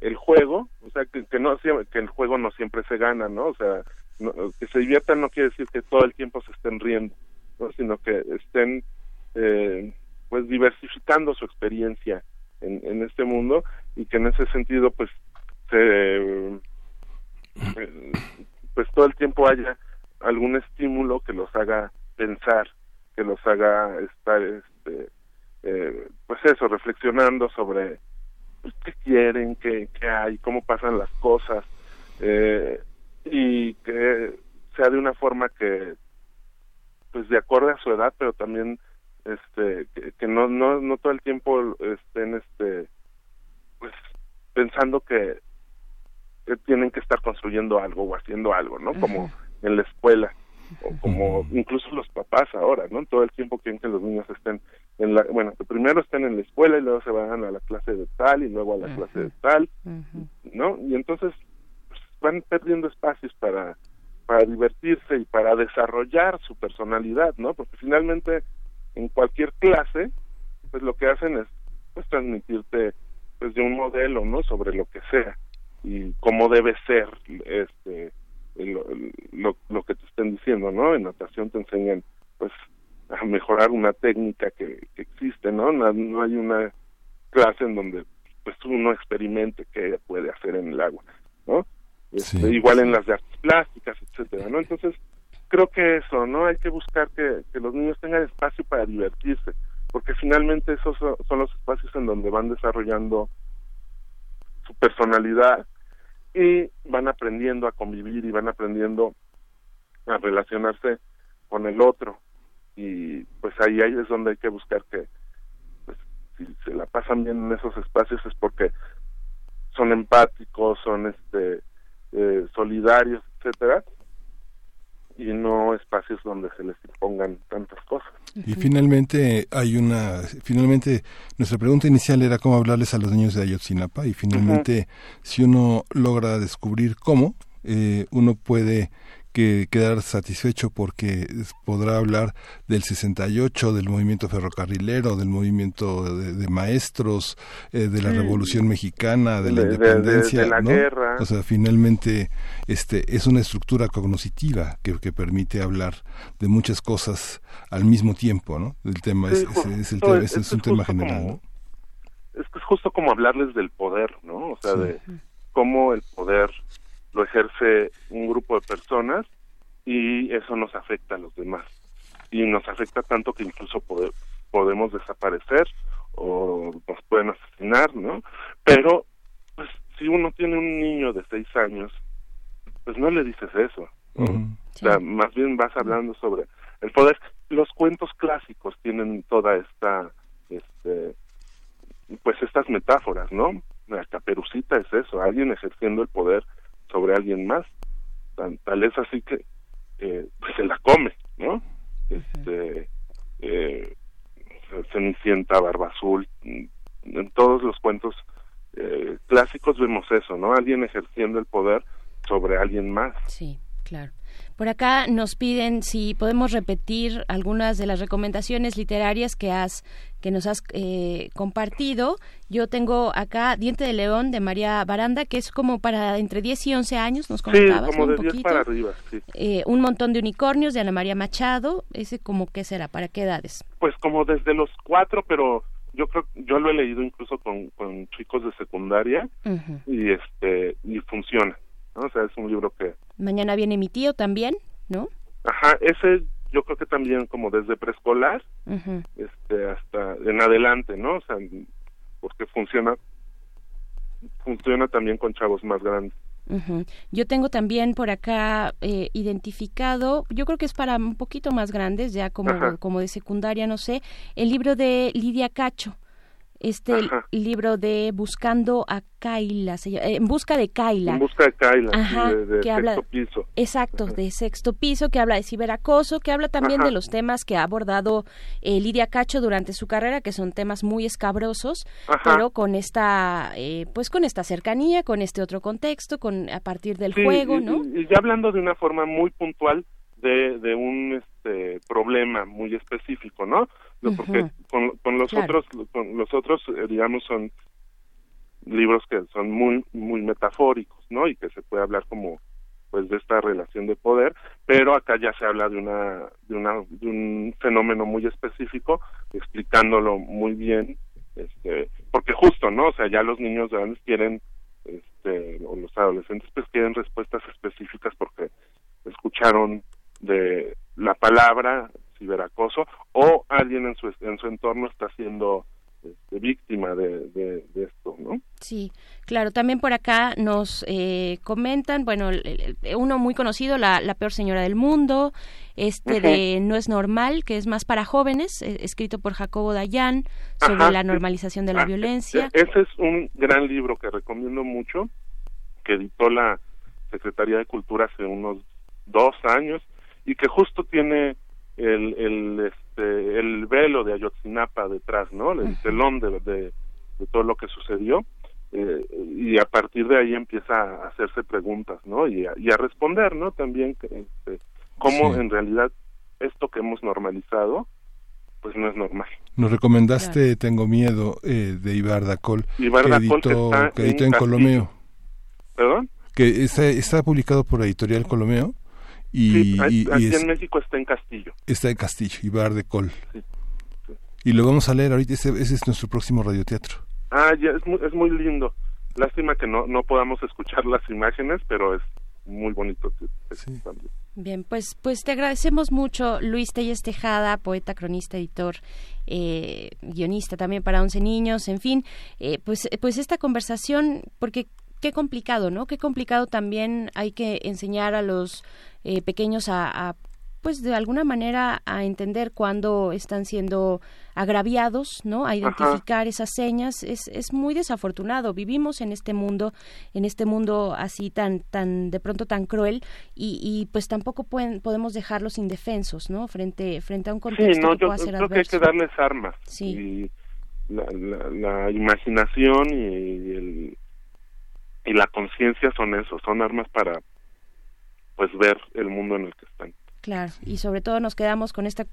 el juego, o sea que el juego no siempre se gana, ¿no? O sea, no, que se diviertan no quiere decir que todo el tiempo se estén riendo, ¿no? Sino que estén pues diversificando su experiencia en este mundo, y que en ese sentido pues pues todo el tiempo haya algún estímulo que los haga pensar, que los haga estar pues eso, reflexionando sobre pues qué quieren, qué hay, cómo pasan las cosas, y que sea de una forma que pues de acorde a su edad, pero también que no todo el tiempo estén pues pensando que tienen que estar construyendo algo o haciendo algo, ¿no? Como en la escuela, o como incluso los papás ahora, ¿no? Todo el tiempo quieren que los niños estén que primero estén en la escuela y luego se van a la clase de tal y luego a la uh-huh, clase de tal, uh-huh, ¿no? Y entonces pues, van perdiendo espacios para divertirse y para desarrollar su personalidad, ¿no? Porque finalmente en cualquier clase, pues lo que hacen es pues transmitirte pues de un modelo, ¿no? Sobre lo que sea y cómo debe ser lo que te estén diciendo, ¿no? En natación te enseñan pues a mejorar una técnica que existe, ¿no? No hay una clase en donde pues uno experimente qué puede hacer en el agua, ¿no? Igual en las de artes plásticas, etcétera, ¿no? Entonces, creo que eso, ¿no? Hay que buscar que los niños tengan espacio para divertirse, porque finalmente esos son los espacios en donde van desarrollando su personalidad y van aprendiendo a convivir y van aprendiendo a relacionarse con el otro. Y pues ahí es donde hay que buscar que, pues, si se la pasan bien en esos espacios es porque son empáticos, son solidarios, etcétera, y no espacios donde se les impongan tantas cosas. Y finalmente nuestra pregunta inicial era cómo hablarles a los niños de Ayotzinapa, y finalmente si uno logra descubrir cómo, uno puede quedar satisfecho porque podrá hablar del 68, del movimiento ferrocarrilero, del movimiento de maestros, de la Revolución Mexicana, de la independencia, de la guerra. O sea, finalmente es una estructura cognoscitiva que permite hablar de muchas cosas al mismo tiempo, ¿no? El tema es un tema general, ¿no? Es justo como hablarles del poder, ¿no? O sea, de cómo el poder lo ejerce un grupo de personas y eso nos afecta a los demás, y nos afecta tanto que incluso podemos desaparecer o nos pueden asesinar, ¿no? Pero pues si uno tiene un niño de 6 años, pues no le dices eso, ¿no? O sea, más bien vas hablando sobre el poder. Los cuentos clásicos tienen toda esta pues estas metáforas, ¿no? La Caperucita es eso, alguien ejerciendo el poder sobre alguien más, tal es así que pues se la come, ¿no? Cenicienta, Barba Azul, en todos los cuentos clásicos vemos eso, ¿no? Alguien ejerciendo el poder sobre alguien más. Sí, claro. Por acá nos piden si podemos repetir algunas de las recomendaciones literarias que nos has compartido. Yo tengo acá Diente de León de María Baranda, que es como para entre 10 y 11 años, nos comentabas, como ¿no? de un 10 para arriba, sí. Un montón de unicornios de Ana María Machado, ese como ¿qué será? ¿Para qué edades? Pues como desde los 4, pero yo lo he leído incluso con chicos de secundaria y funciona, ¿no? O sea, es un libro que... Mañana viene mi tío también, ¿no? Ajá, ese yo creo que también como desde preescolar hasta en adelante, ¿no? O sea, porque funciona también con chavos más grandes. Yo tengo también por acá identificado, yo creo que es para un poquito más grandes, ya como de secundaria, no sé, el libro de Lidia Cacho. Libro de Buscando a Kaila, En busca de Kaila. En busca de Kaila, de que habla, Sexto Piso. Exacto, de Sexto Piso, que habla de ciberacoso, que habla también de los temas que ha abordado Lidia Cacho durante su carrera, que son temas muy escabrosos, pero con esta, pues con esta cercanía, con este otro contexto, a partir del juego, ¿no? Y ya hablando de una forma muy puntual de un problema muy específico, ¿no? Porque con los otros digamos son libros que son muy muy metafóricos, ¿no? Y que se puede hablar como pues de esta relación de poder, pero acá ya se habla de un fenómeno muy específico, explicándolo muy bien, porque justo, ¿no? O sea, ya los niños grandes quieren o los adolescentes pues quieren respuestas específicas porque escucharon de la palabra ciberacoso, o alguien en su entorno está siendo víctima de esto, ¿no? Sí, claro. También por acá nos comentan, bueno, uno muy conocido, la peor señora del mundo, de No es normal, que es más para jóvenes, escrito por Jacobo Dayan, sobre la normalización de la violencia. Ese es un gran libro que recomiendo mucho, que editó la Secretaría de Cultura hace unos 2 años, y que justo tiene el velo de Ayotzinapa detrás, ¿no? El telón de todo lo que sucedió, y a partir de ahí empieza a hacerse preguntas, ¿no? Y a responder, ¿no? También cómo en realidad esto que hemos normalizado pues no es normal. Nos recomendaste Tengo Miedo de Ibar Dacol, que editó en Colomeo. ¿Perdón? Que está publicado por Editorial Colomeo. En México está en Castillo. Está en Castillo, Ibar Dacol. Y lo vamos a leer ahorita, ese es nuestro próximo radioteatro. Ah, ya, es muy lindo. Lástima que no podamos escuchar las imágenes, pero es muy bonito. Sí. Bien, pues te agradecemos mucho, Luis Téllez Tejeda, poeta, cronista, editor, guionista también para 11 niños, en fin, pues esta conversación, porque qué complicado, ¿no? Qué complicado también hay que enseñar a los pequeños a pues de alguna manera a entender cuándo están siendo agraviados, ¿no? A identificar esas señas. Es muy desafortunado. Vivimos en este mundo así tan de pronto tan cruel y pues tampoco podemos dejarlos indefensos, ¿no? Frente a un contexto que pueda ser adverso. Sí, yo creo que hay que darles armas. Sí. Y la imaginación y la conciencia son armas para pues ver el mundo en el que están. Claro, y sobre todo nos quedamos con esta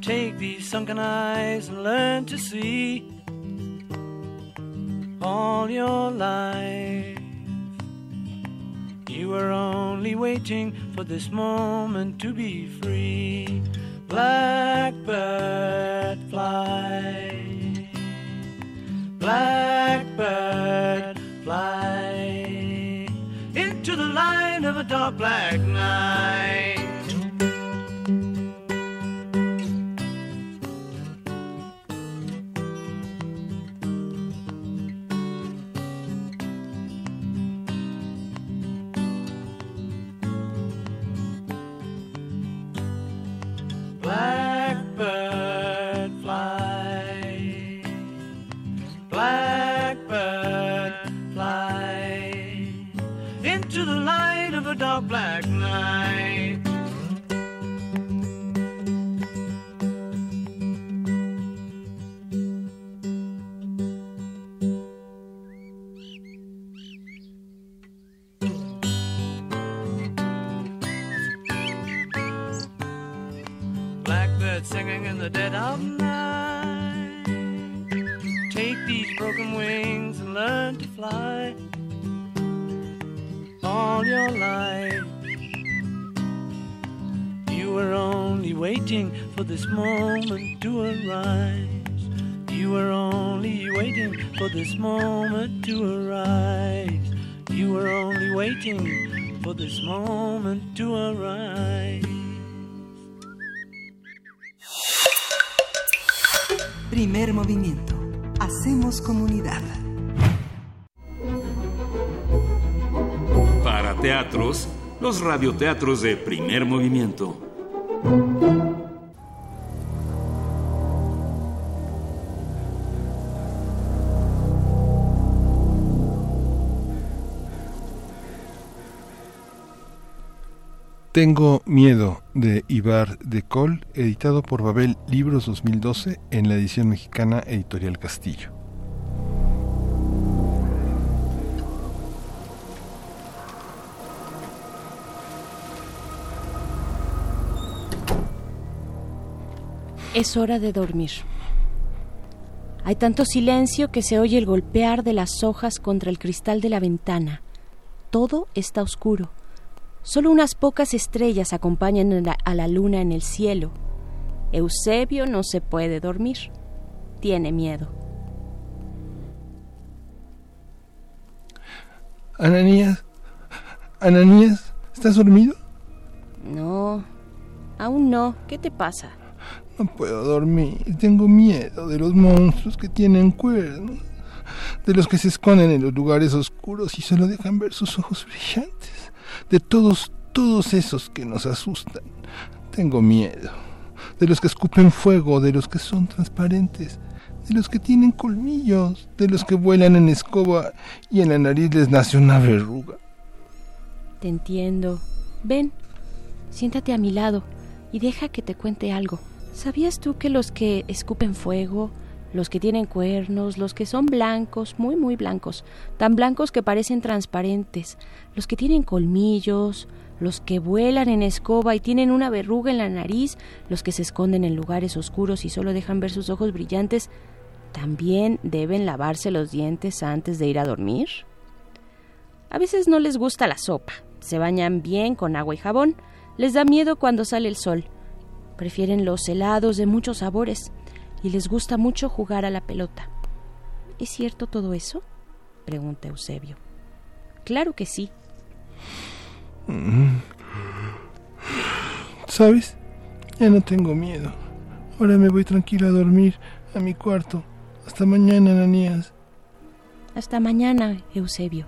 Take these sunken eyes and learn to see all your life. You were only waiting for this moment to be free. Blackbird, fly. Blackbird, fly into the light of a dark black night. Blackbird, fly. Blackbird, fly into the light of a dark black night. Singing in the dead of night. Take these broken wings and learn to fly all your life. You were only waiting for this moment to arise. You were only waiting for this moment to arise. You were only waiting for this moment to arise. Primer movimiento. Hacemos comunidad. Para teatros, los radioteatros de Primer Movimiento. Tengo miedo, de Ibar de Col, editado por Babel Libros 2012 en la edición mexicana Editorial Castillo. Es hora de dormir. Hay tanto silencio que se oye el golpear de las hojas contra el cristal de la ventana. Todo está oscuro. Solo unas pocas estrellas acompañan a la luna en el cielo. Eusebio no se puede dormir. Tiene miedo. Ananías, ¿estás dormido? No, aún no. ¿Qué te pasa? No puedo dormir. Tengo miedo de los monstruos que tienen cuernos, de los que se esconden en los lugares oscuros y solo dejan ver sus ojos brillantes. De todos esos que nos asustan. Tengo miedo. De los que escupen fuego, de los que son transparentes, de los que tienen colmillos, de los que vuelan en escoba y en la nariz les nace una verruga. Te entiendo. Ven, siéntate a mi lado y deja que te cuente algo. ¿Sabías tú que los que escupen fuego, los que tienen cuernos, los que son blancos, muy muy blancos, tan blancos que parecen transparentes, los que tienen colmillos, los que vuelan en escoba y tienen una verruga en la nariz, los que se esconden en lugares oscuros y solo dejan ver sus ojos brillantes, también deben lavarse los dientes antes de ir a dormir? A veces no les gusta la sopa, se bañan bien con agua y jabón, les da miedo cuando sale el sol, prefieren los helados de muchos sabores y les gusta mucho jugar a la pelota. ¿Es cierto todo eso?, pregunta Eusebio. Claro que sí. ¿Sabes? Ya no tengo miedo. Ahora me voy tranquila a dormir, a mi cuarto. Hasta mañana, Ananías. Hasta mañana, Eusebio.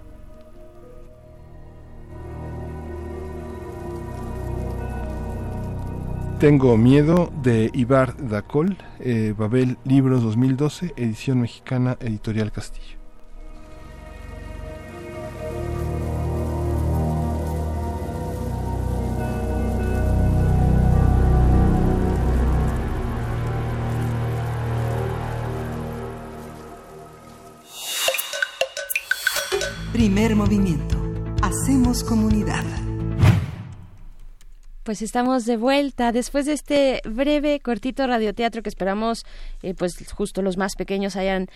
Tengo miedo, de Ibar Dacol, Babel Libros 2012, edición mexicana, Editorial Castillo. Primer movimiento. Hacemos comunidad. Pues estamos de vuelta después de este breve, cortito radioteatro que esperamos pues justo los más pequeños hayan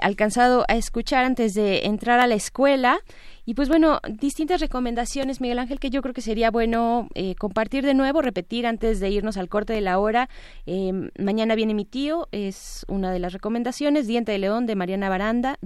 alcanzado a escuchar antes de entrar a la escuela. Y pues bueno, distintas recomendaciones, Miguel Ángel, que yo creo que sería bueno compartir de nuevo, repetir antes de irnos al corte de la hora. Mañana viene mi tío, es una de las recomendaciones. Diente de León, de María Baranda,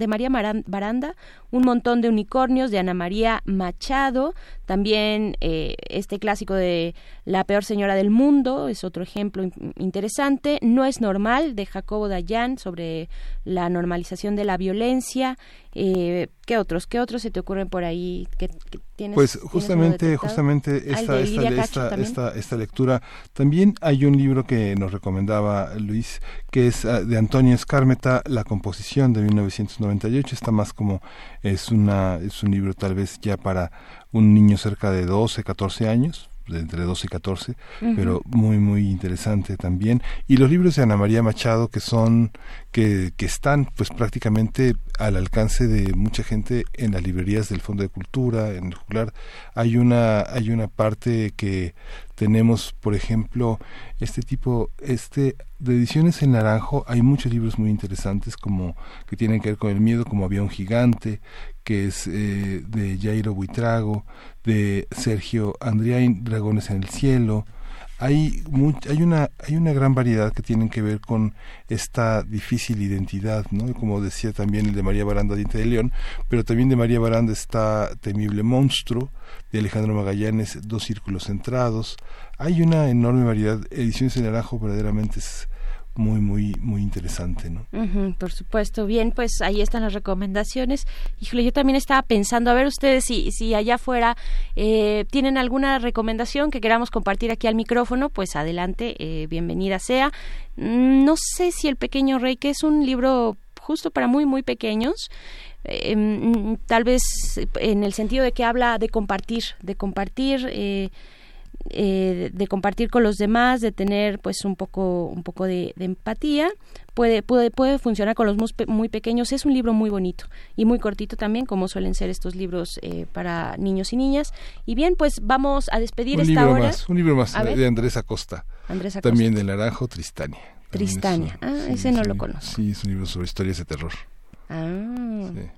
Un montón de unicornios, de Ana María Machado. También este clásico de La peor señora del mundo, es otro ejemplo interesante. No es normal, de Jacobo Dayan, sobre la normalización de la violencia. ¿Qué otros se te ocurren por ahí? ¿Qué tienes? Pues justamente esta lectura. También hay un libro que nos recomendaba Luis, que es de Antonio Escármeta, La composición de 1998. Está más como es un libro tal vez ya para un niño cerca de 12, 14 años. De entre 12 y 14, uh-huh. Pero muy muy interesante también. Y los libros de Ana María Machado que están pues prácticamente al alcance de mucha gente en las librerías del Fondo de Cultura, en el Juglar. Hay una parte que tenemos, por ejemplo, este tipo de ediciones en naranjo. Hay muchos libros muy interesantes como que tienen que ver con el miedo, como Había un gigante, que es de Jairo Buitrago, de Sergio Andriain, Dragones en el cielo. Hay una gran variedad que tienen que ver con esta difícil identidad, ¿no? Como decía también el de María Baranda, Diente de León, pero también de María Baranda está Temible monstruo, de Alejandro Magallanes, Dos círculos centrados. Hay una enorme variedad. Ediciones en naranjo verdaderamente es muy muy muy interesante, ¿no? Uh-huh, por supuesto. Bien, pues ahí están las recomendaciones. Híjole, yo también estaba pensando, a ver ustedes si allá afuera tienen alguna recomendación que queramos compartir aquí al micrófono, pues adelante, bienvenida sea. No sé si El pequeño rey, que es un libro justo para muy muy pequeños, tal vez en el sentido de que habla de compartir de compartir con los demás, de tener pues un poco de empatía, puede funcionar con los muy pequeños. Es un libro muy bonito y muy cortito también, como suelen ser estos libros para niños y niñas. Y bien, pues vamos a despedir esta hora. Un libro más de Andrés Acosta. También de Naranjo, Tristania. Tristania. Ah, sí, ese no lo conozco. Sí, es un libro sobre historias de terror. Ah, sí.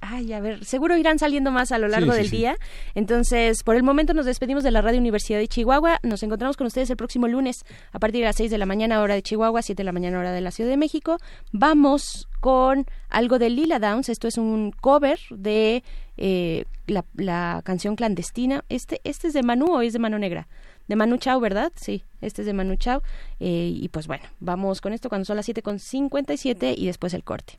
Ay, a ver, seguro irán saliendo más a lo largo del día. Entonces, por el momento nos despedimos de la Radio Universidad de Chihuahua. Nos encontramos con ustedes el próximo lunes a partir de las 6 de la mañana hora de Chihuahua, 7 de la mañana hora de la Ciudad de México. Vamos con algo de Lila Downs. Esto es un cover de la canción Clandestina. Este es de Manu, o es de Mano Negra. De Manu Chao, ¿verdad? Sí, este es de Manu Chao. Y pues bueno, vamos con esto cuando son las 7:57 y después el corte.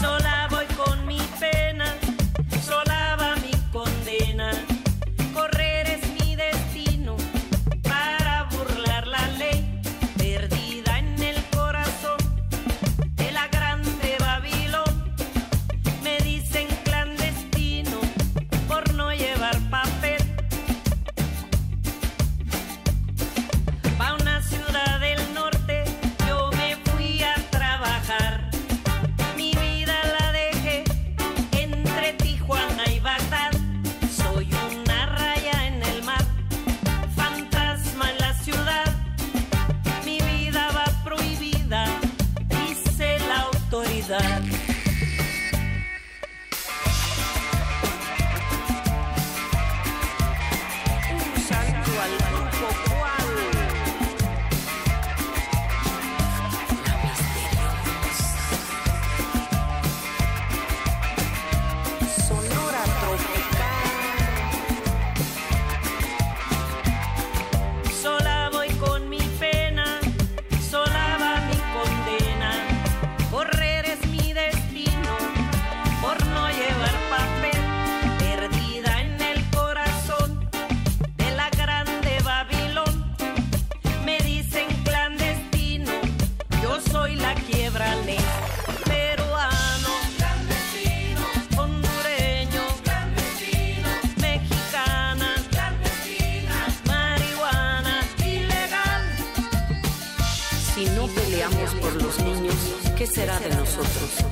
Sola voy con mi pena, sola va mi condena. Correr es mi destino para burlar la ley, perdida en el corazón de la grande Babilón. Me dicen clandestino por no llevar papel. Pa' una ciudad del norte yo me fui a trabajar. ¿Qué será de nosotros?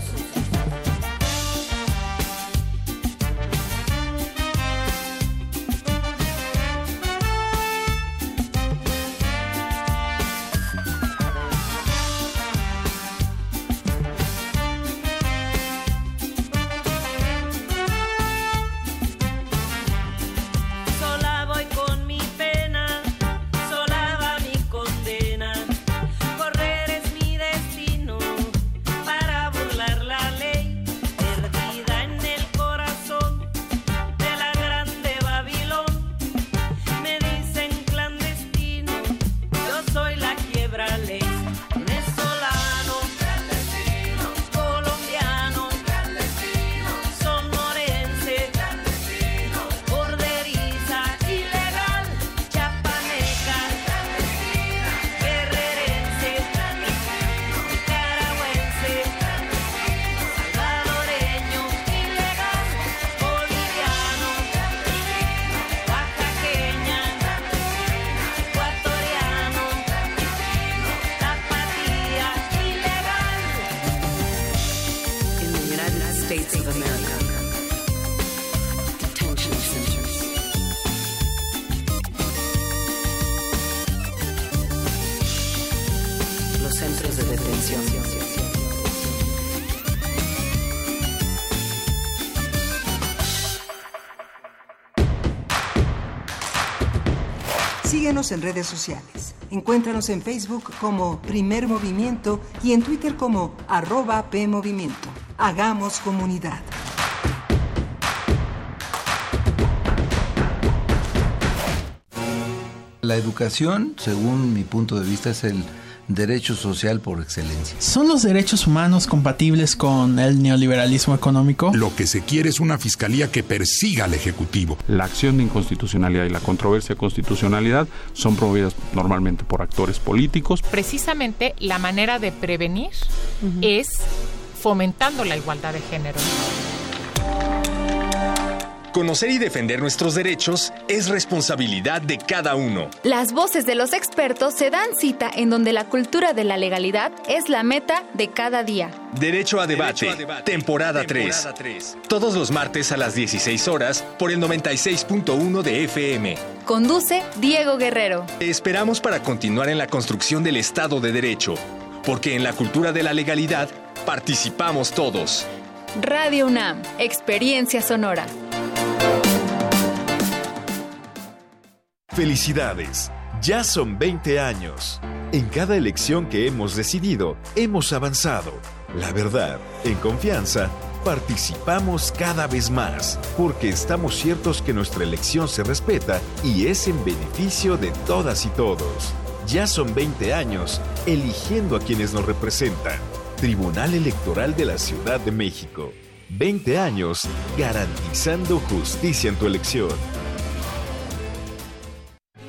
Síguenos en redes sociales. Encuéntranos en Facebook como Primer Movimiento y en Twitter como @PMovimiento. Hagamos comunidad. La educación, según mi punto de vista, es el derecho social por excelencia. ¿Son los derechos humanos compatibles con el neoliberalismo económico? Lo que se quiere es una fiscalía que persiga al Ejecutivo. La acción de inconstitucionalidad y la controversia de constitucionalidad son promovidas normalmente por actores políticos. Precisamente la manera de prevenir es fomentando la igualdad de género. Conocer y defender nuestros derechos es responsabilidad de cada uno. Las voces de los expertos se dan cita en donde la cultura de la legalidad es la meta de cada día. Derecho a debate. Temporada 3. Todos los martes a las 16 horas por el 96.1 de FM. Conduce Diego Guerrero. Te esperamos para continuar en la construcción del Estado de Derecho, porque en la cultura de la legalidad participamos todos. Radio UNAM, Experiencia Sonora. Felicidades, ya son 20 años. En cada elección que hemos decidido, hemos avanzado. La verdad, en confianza, participamos cada vez más, porque estamos ciertos que nuestra elección se respeta y es en beneficio de todas y todos. Ya son 20 años eligiendo a quienes nos representan. Tribunal Electoral de la Ciudad de México. 20 años garantizando justicia en tu elección.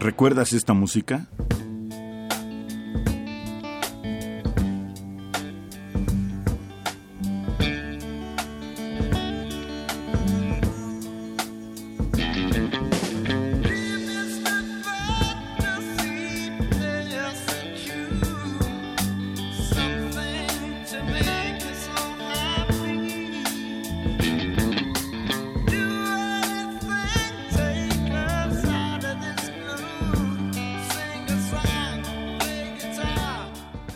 ¿Recuerdas esta música?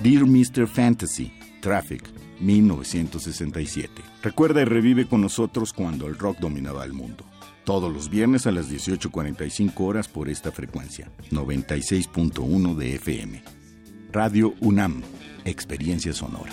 Dear Mr. Fantasy, Traffic, 1967. Recuerda y revive con nosotros cuando el rock dominaba el mundo. Todos los viernes a las 18:45 horas por esta frecuencia, 96.1 de FM. Radio UNAM, Experiencia Sonora.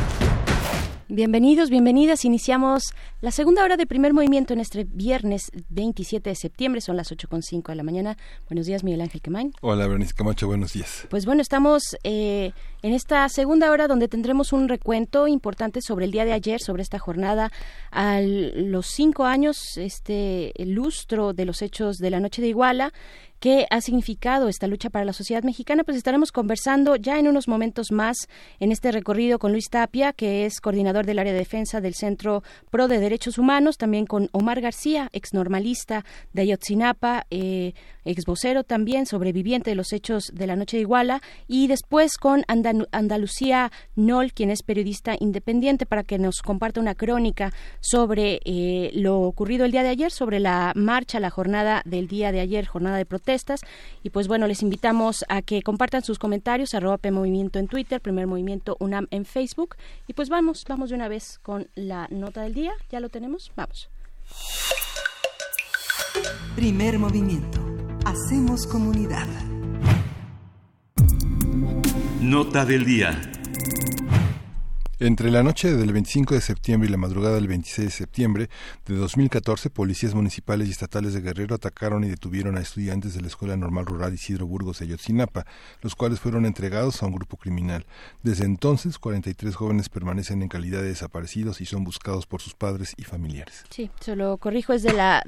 Bienvenidos, bienvenidas. Iniciamos la segunda hora de Primer Movimiento en este viernes 27 de septiembre. Son las 8:05 de la mañana. Buenos días, Miguel Ángel Quemain. Hola, Berenice Camacho. Buenos días. Pues bueno, estamos... en esta segunda hora donde tendremos un recuento importante sobre el día de ayer, sobre esta jornada, a los 5 años, este lustro de los hechos de la noche de Iguala, que ha significado esta lucha para la sociedad mexicana. Pues estaremos conversando ya en unos momentos más en este recorrido con Luis Tapia, que es coordinador del área de defensa del Centro Pro de Derechos Humanos, también con Omar García, exnormalista de Ayotzinapa, exvocero también, sobreviviente de los hechos de la noche de Iguala, y después con Andalucía Knoll, quien es periodista independiente, para que nos comparta una crónica sobre lo ocurrido el día de ayer, sobre la marcha, la jornada del día de ayer, jornada de protestas. Y pues bueno, les invitamos a que compartan sus comentarios, @PMovimiento en Twitter, Primer Movimiento UNAM en Facebook. Y pues vamos de una vez con la nota del día. ¿Ya lo tenemos? Vamos. Primer Movimiento. Hacemos comunidad. Nota del día. Entre la noche del 25 de septiembre y la madrugada del 26 de septiembre de 2014, policías municipales y estatales de Guerrero atacaron y detuvieron a estudiantes de la Escuela Normal Rural Isidro Burgos de Ayotzinapa, los cuales fueron entregados a un grupo criminal. Desde entonces, 43 jóvenes permanecen en calidad de desaparecidos y son buscados por sus padres y familiares. Sí, solo corrijo, es de la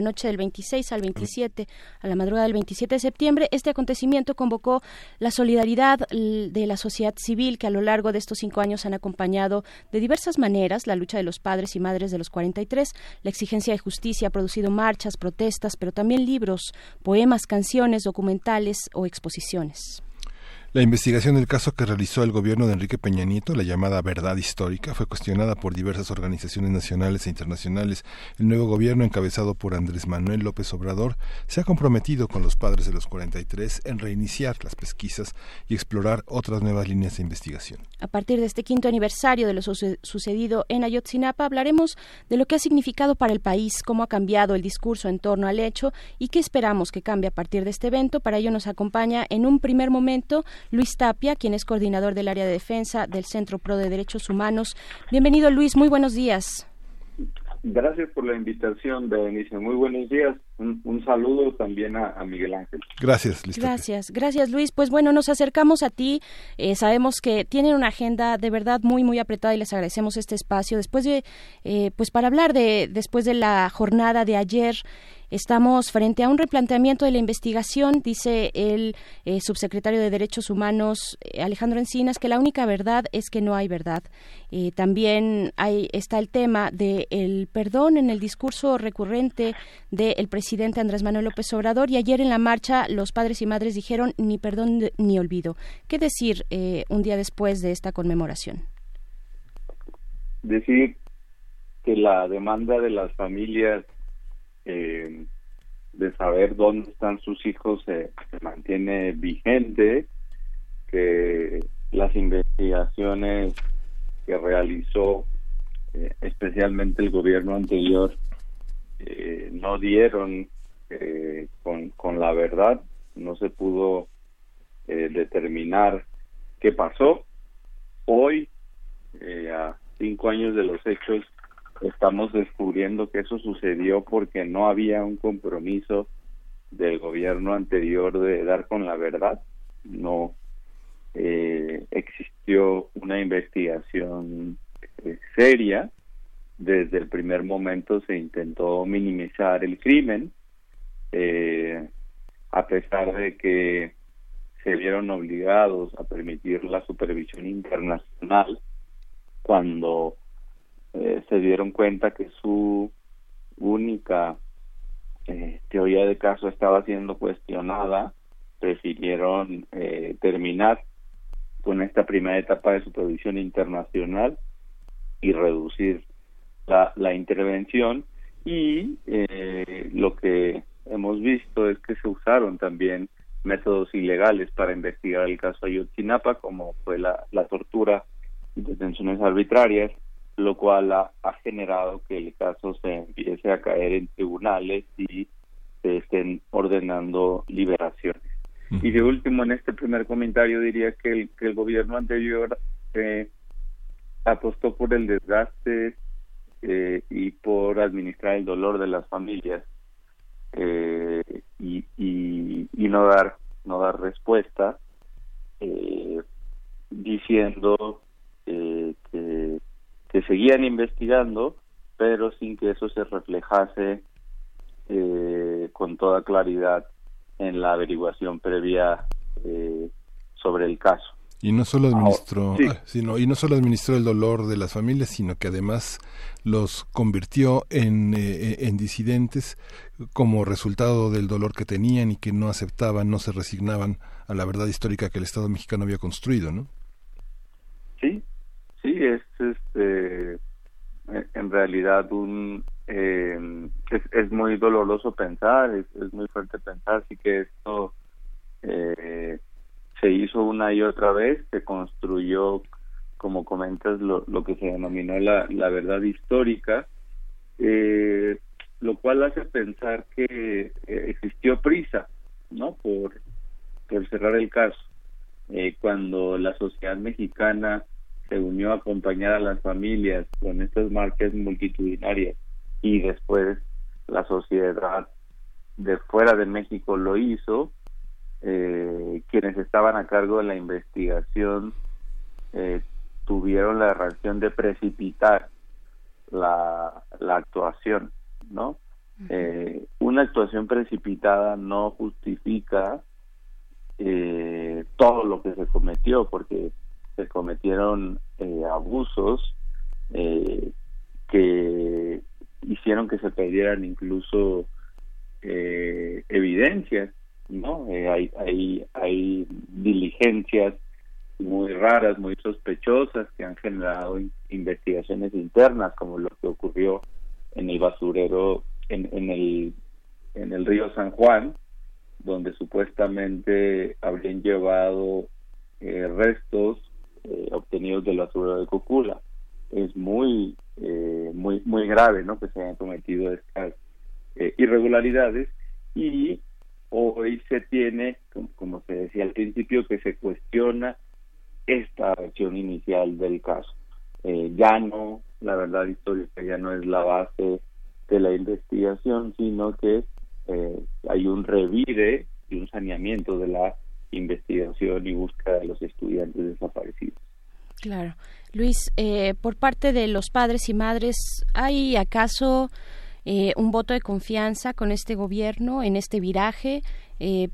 noche del 26 al 27, a la madrugada del 27 de septiembre. Este acontecimiento convocó la solidaridad de la sociedad civil, que a lo largo de estos 5 años han acompañado de diversas maneras la lucha de los padres y madres de los 43. La exigencia de justicia ha producido marchas, protestas, pero también libros, poemas, canciones, documentales o exposiciones. La investigación del caso que realizó el gobierno de Enrique Peña Nieto, la llamada verdad histórica, fue cuestionada por diversas organizaciones nacionales e internacionales. El nuevo gobierno, encabezado por Andrés Manuel López Obrador, se ha comprometido con los padres de los 43 en reiniciar las pesquisas y explorar otras nuevas líneas de investigación. A partir de este quinto aniversario de lo sucedido en Ayotzinapa, hablaremos de lo que ha significado para el país, cómo ha cambiado el discurso en torno al hecho y qué esperamos que cambie a partir de este evento. Para ello nos acompaña en un primer momento Luis Tapia, quien es coordinador del área de defensa del Centro Pro de Derechos Humanos. Bienvenido, Luis, muy buenos días. Gracias por la invitación, Berenice. Muy buenos días. Un saludo también a Miguel Ángel. Gracias, Luis. Gracias, Luis. Pues bueno, nos acercamos a ti. Sabemos que tienen una agenda de verdad muy, muy apretada y les agradecemos este espacio. Después de, pues para hablar de después de la jornada de ayer, estamos frente a un replanteamiento de la investigación. Dice el subsecretario de Derechos Humanos, Alejandro Encinas, que la única verdad es que no hay verdad. También está el tema del perdón en el discurso recurrente del presidente Andrés Manuel López Obrador, y ayer en la marcha los padres y madres dijeron ni perdón ni olvido. ¿Qué decir un día después de esta conmemoración? Decir que la demanda de las familias de saber dónde están sus hijos se mantiene vigente, que las investigaciones que realizó especialmente el gobierno anterior no dieron con la verdad, no se pudo determinar qué pasó. Hoy, a 5 años de los hechos, estamos descubriendo que eso sucedió porque no había un compromiso del gobierno anterior de dar con la verdad. No existió una investigación seria. Desde el primer momento se intentó minimizar el crimen, a pesar de que se vieron obligados a permitir la supervisión internacional cuando se dieron cuenta que su única teoría de caso estaba siendo cuestionada. Prefirieron terminar con esta primera etapa de supervisión internacional y reducir la intervención, y lo que hemos visto es que se usaron también métodos ilegales para investigar el caso Ayotzinapa, como fue la tortura y detenciones arbitrarias, lo cual ha generado que el caso se empiece a caer en tribunales y se estén ordenando liberaciones. Y de último, en este primer comentario diría que el gobierno anterior apostó por el desgaste y por administrar el dolor de las familias y no dar respuesta, diciendo que seguían investigando, pero sin que eso se reflejase con toda claridad en la averiguación previa sobre el caso. Y no solo administró, no solo administró el dolor de las familias, sino que además los convirtió en disidentes como resultado del dolor que tenían y que no aceptaban, no se resignaban a la verdad histórica que el Estado mexicano había construido, ¿no? Sí, en realidad es muy doloroso pensar, es muy fuerte pensar, sí, que esto se hizo una y otra vez, se construyó, como comentas, lo que se denominó la verdad histórica, lo cual hace pensar que existió prisa, ¿no?, por cerrar el caso. Cuando la sociedad mexicana se unió a acompañar a las familias con estas marchas multitudinarias, y después la sociedad de fuera de México lo hizo, quienes estaban a cargo de la investigación tuvieron la reacción de precipitar la actuación, ¿no? Una actuación precipitada no justifica todo lo que se cometió, porque se cometieron abusos que hicieron que se perdieran incluso evidencias ¿no? Hay diligencias muy raras, muy sospechosas, que han generado investigaciones internas, como lo que ocurrió en el basurero, en el río San Juan, donde supuestamente habrían llevado restos obtenidos del basurero de Cocula. Es muy grave, ¿no?, que se hayan cometido estas irregularidades, y hoy se tiene, como se decía al principio, que se cuestiona esta versión inicial del caso. La verdad histórica ya no es la base de la investigación, sino que hay un revire y un saneamiento de la investigación y búsqueda de los estudiantes desaparecidos. Claro. Luis, por parte de los padres y madres, ¿hay acaso un voto de confianza con este gobierno en este viraje?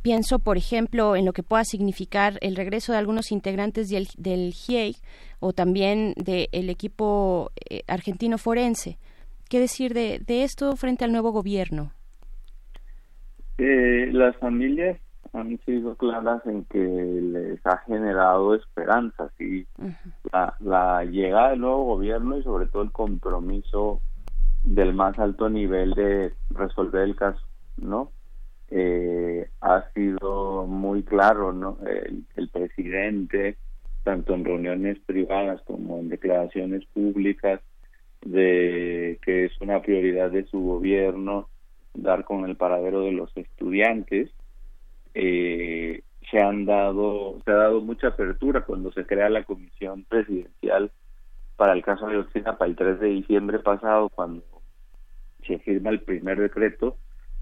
Pienso, por ejemplo, en lo que pueda significar el regreso de algunos integrantes del GIEI o también del equipo argentino forense. ¿Qué decir de esto frente al nuevo gobierno? Las familias han sido claras en que les ha generado esperanzas y la llegada del nuevo gobierno y sobre todo el compromiso del más alto nivel de resolver el caso, ¿no? Ha sido muy claro, ¿no? El presidente, tanto en reuniones privadas como en declaraciones públicas, de que es una prioridad de su gobierno dar con el paradero de los estudiantes. Se ha dado mucha apertura cuando se crea la Comisión Presidencial para el caso de Ayotzinapa, el 3 de diciembre pasado, cuando se firma el primer decreto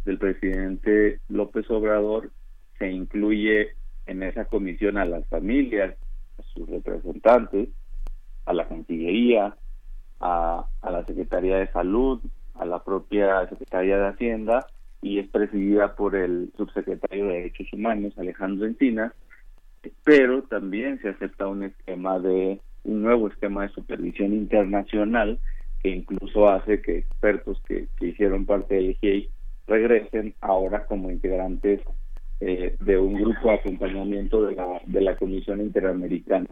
del presidente López Obrador, se incluye en esa comisión a las familias, a sus representantes, a la Cancillería, a la Secretaría de Salud, a la propia Secretaría de Hacienda, y es presidida por el subsecretario de Derechos Humanos, Alejandro Encinas, pero también se acepta un nuevo esquema de supervisión internacional que incluso hace que expertos que hicieron parte del GIEI regresen ahora como integrantes de un grupo de acompañamiento de la Comisión Interamericana.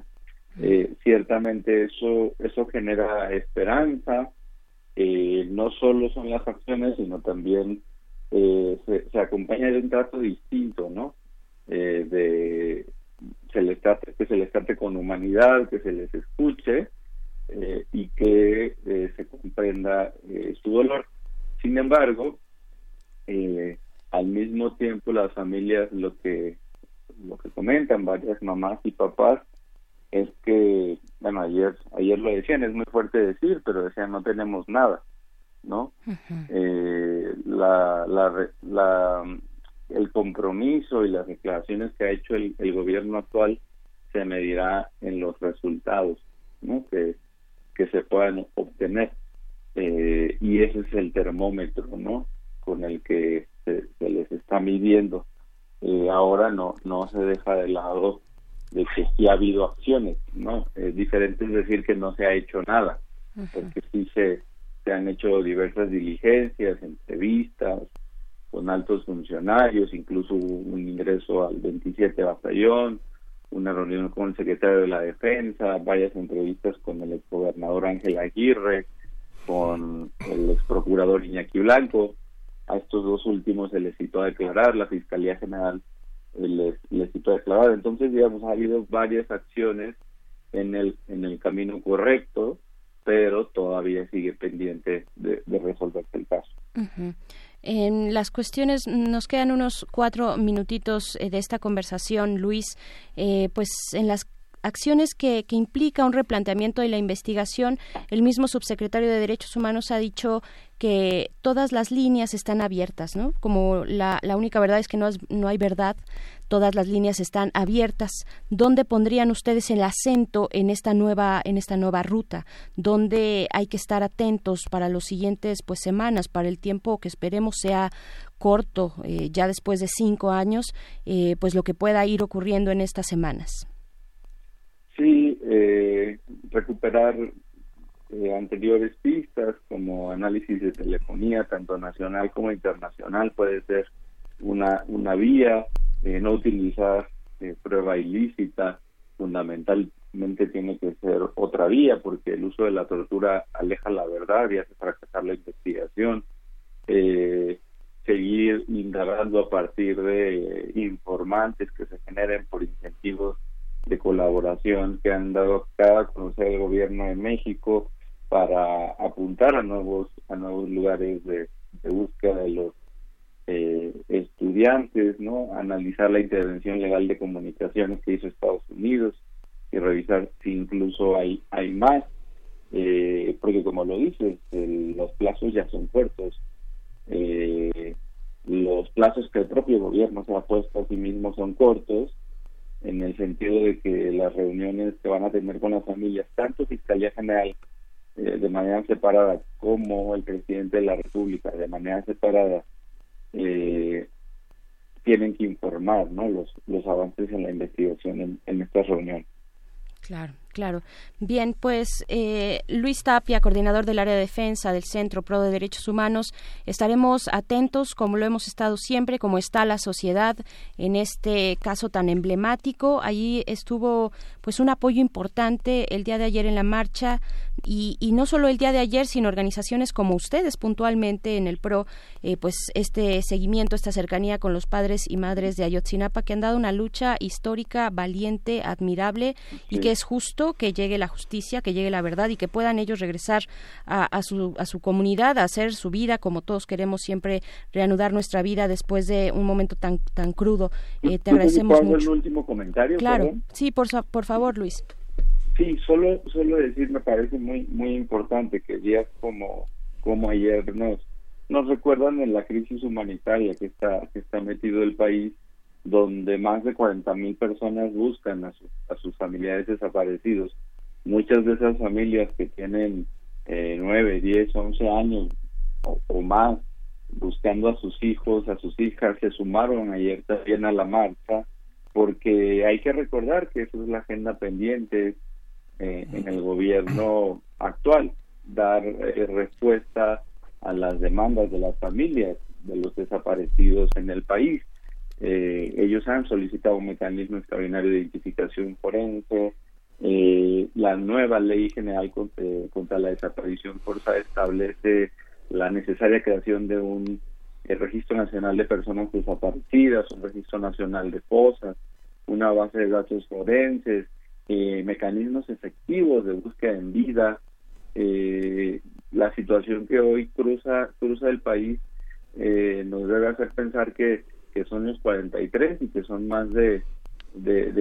Ciertamente eso genera esperanza. No solo son las acciones, sino también se acompaña de un trato distinto, ¿no? Que se les trate con humanidad, que se les escuche y que se comprenda su dolor. Sin embargo, al mismo tiempo las familias, lo que comentan varias mamás y papás, es que, bueno, ayer lo decían, es muy fuerte decir, pero decían no tenemos nada, ¿no? Uh-huh. El compromiso y las declaraciones que ha hecho el gobierno actual se medirá en los resultados, ¿no?, que se puedan obtener, y ese es el termómetro, ¿no?, con el que se les está midiendo. Ahora no se deja de lado de que sí ha habido acciones, ¿no? Es diferente decir que no se ha hecho nada, uh-huh, porque sí se han hecho diversas diligencias, entrevistas con altos funcionarios, incluso un ingreso al 27 Batallón, una reunión con el secretario de la Defensa, varias entrevistas con el exgobernador Ángel Aguirre, con el exprocurador Iñaki Blanco. A estos dos últimos se les citó a declarar, la Fiscalía General les citó a declarar. Entonces, digamos, ha habido varias acciones en el camino correcto, pero todavía sigue pendiente de resolverse el caso. Uh-huh. En las cuestiones, nos quedan unos 4 minutitos de esta conversación, Luis, pues en las acciones que implica un replanteamiento de la investigación, el mismo subsecretario de Derechos Humanos ha dicho que todas las líneas están abiertas, ¿no? Como la única verdad es que no hay verdad, todas las líneas están abiertas. ¿Dónde pondrían ustedes el acento en esta nueva ruta? ¿Dónde hay que estar atentos para los siguientes semanas, para el tiempo que esperemos sea corto, ya después de 5 años, lo que pueda ir ocurriendo en estas semanas? Sí, recuperar anteriores pistas como análisis de telefonía, tanto nacional como internacional, puede ser una vía. no utilizar prueba ilícita, fundamentalmente tiene que ser otra vía, porque el uso de la tortura aleja la verdad y hace fracasar la investigación. Seguir indagando a partir de informantes que se generen por incentivos de colaboración que han dado a conocer el gobierno de México para apuntar a nuevos lugares de búsqueda de los estudiantes, ¿no? Analizar la intervención legal de comunicaciones que hizo Estados Unidos y revisar si incluso hay más, porque como lo dices, los plazos ya son cortos. Los plazos que el propio gobierno se ha puesto a sí mismo son cortos, en el sentido de que las reuniones que van a tener con las familias, tanto Fiscalía General de manera separada como el presidente de la República de manera separada, tienen que informar, ¿no?, los avances en la investigación en estas reuniones. Claro, claro. Bien, pues Luis Tapia, coordinador del área de defensa del Centro Pro de Derechos Humanos, estaremos atentos, como lo hemos estado siempre, como está la sociedad en este caso tan emblemático. Allí estuvo pues un apoyo importante el día de ayer en la marcha, y no solo el día de ayer, sino organizaciones como ustedes puntualmente en el PRO, pues este seguimiento, esta cercanía con los padres y madres de Ayotzinapa, que han dado una lucha histórica, valiente, admirable, y que es justo que llegue la justicia, que llegue la verdad, y que puedan ellos regresar a su comunidad, a hacer su vida, como todos queremos siempre reanudar nuestra vida después de un momento tan crudo. Te agradecemos mucho. ¿Puedo hacer un último comentario? Claro, perdón. Sí, por favor, Luis. Sí, solo decir, me parece muy muy importante que días como ayer nos recuerdan en la crisis humanitaria que está metido el país, donde más de 40,000 personas buscan a sus familiares desaparecidos. Muchas de esas familias que tienen 9, 10, 11 años o más buscando a sus hijos, a sus hijas, se sumaron ayer también a la marcha, porque hay que recordar que esa es la agenda pendiente en el gobierno actual, dar respuesta a las demandas de las familias de los desaparecidos en el país. Ellos han solicitado un mecanismo extraordinario de identificación forense, la nueva ley general contra la desaparición forzada establece la necesaria creación de un registro nacional de personas desaparecidas, un registro nacional de fosas, una base de datos forenses, mecanismos efectivos de búsqueda en vida. La situación que hoy cruza el país nos debe hacer pensar que son los 43 y que son más de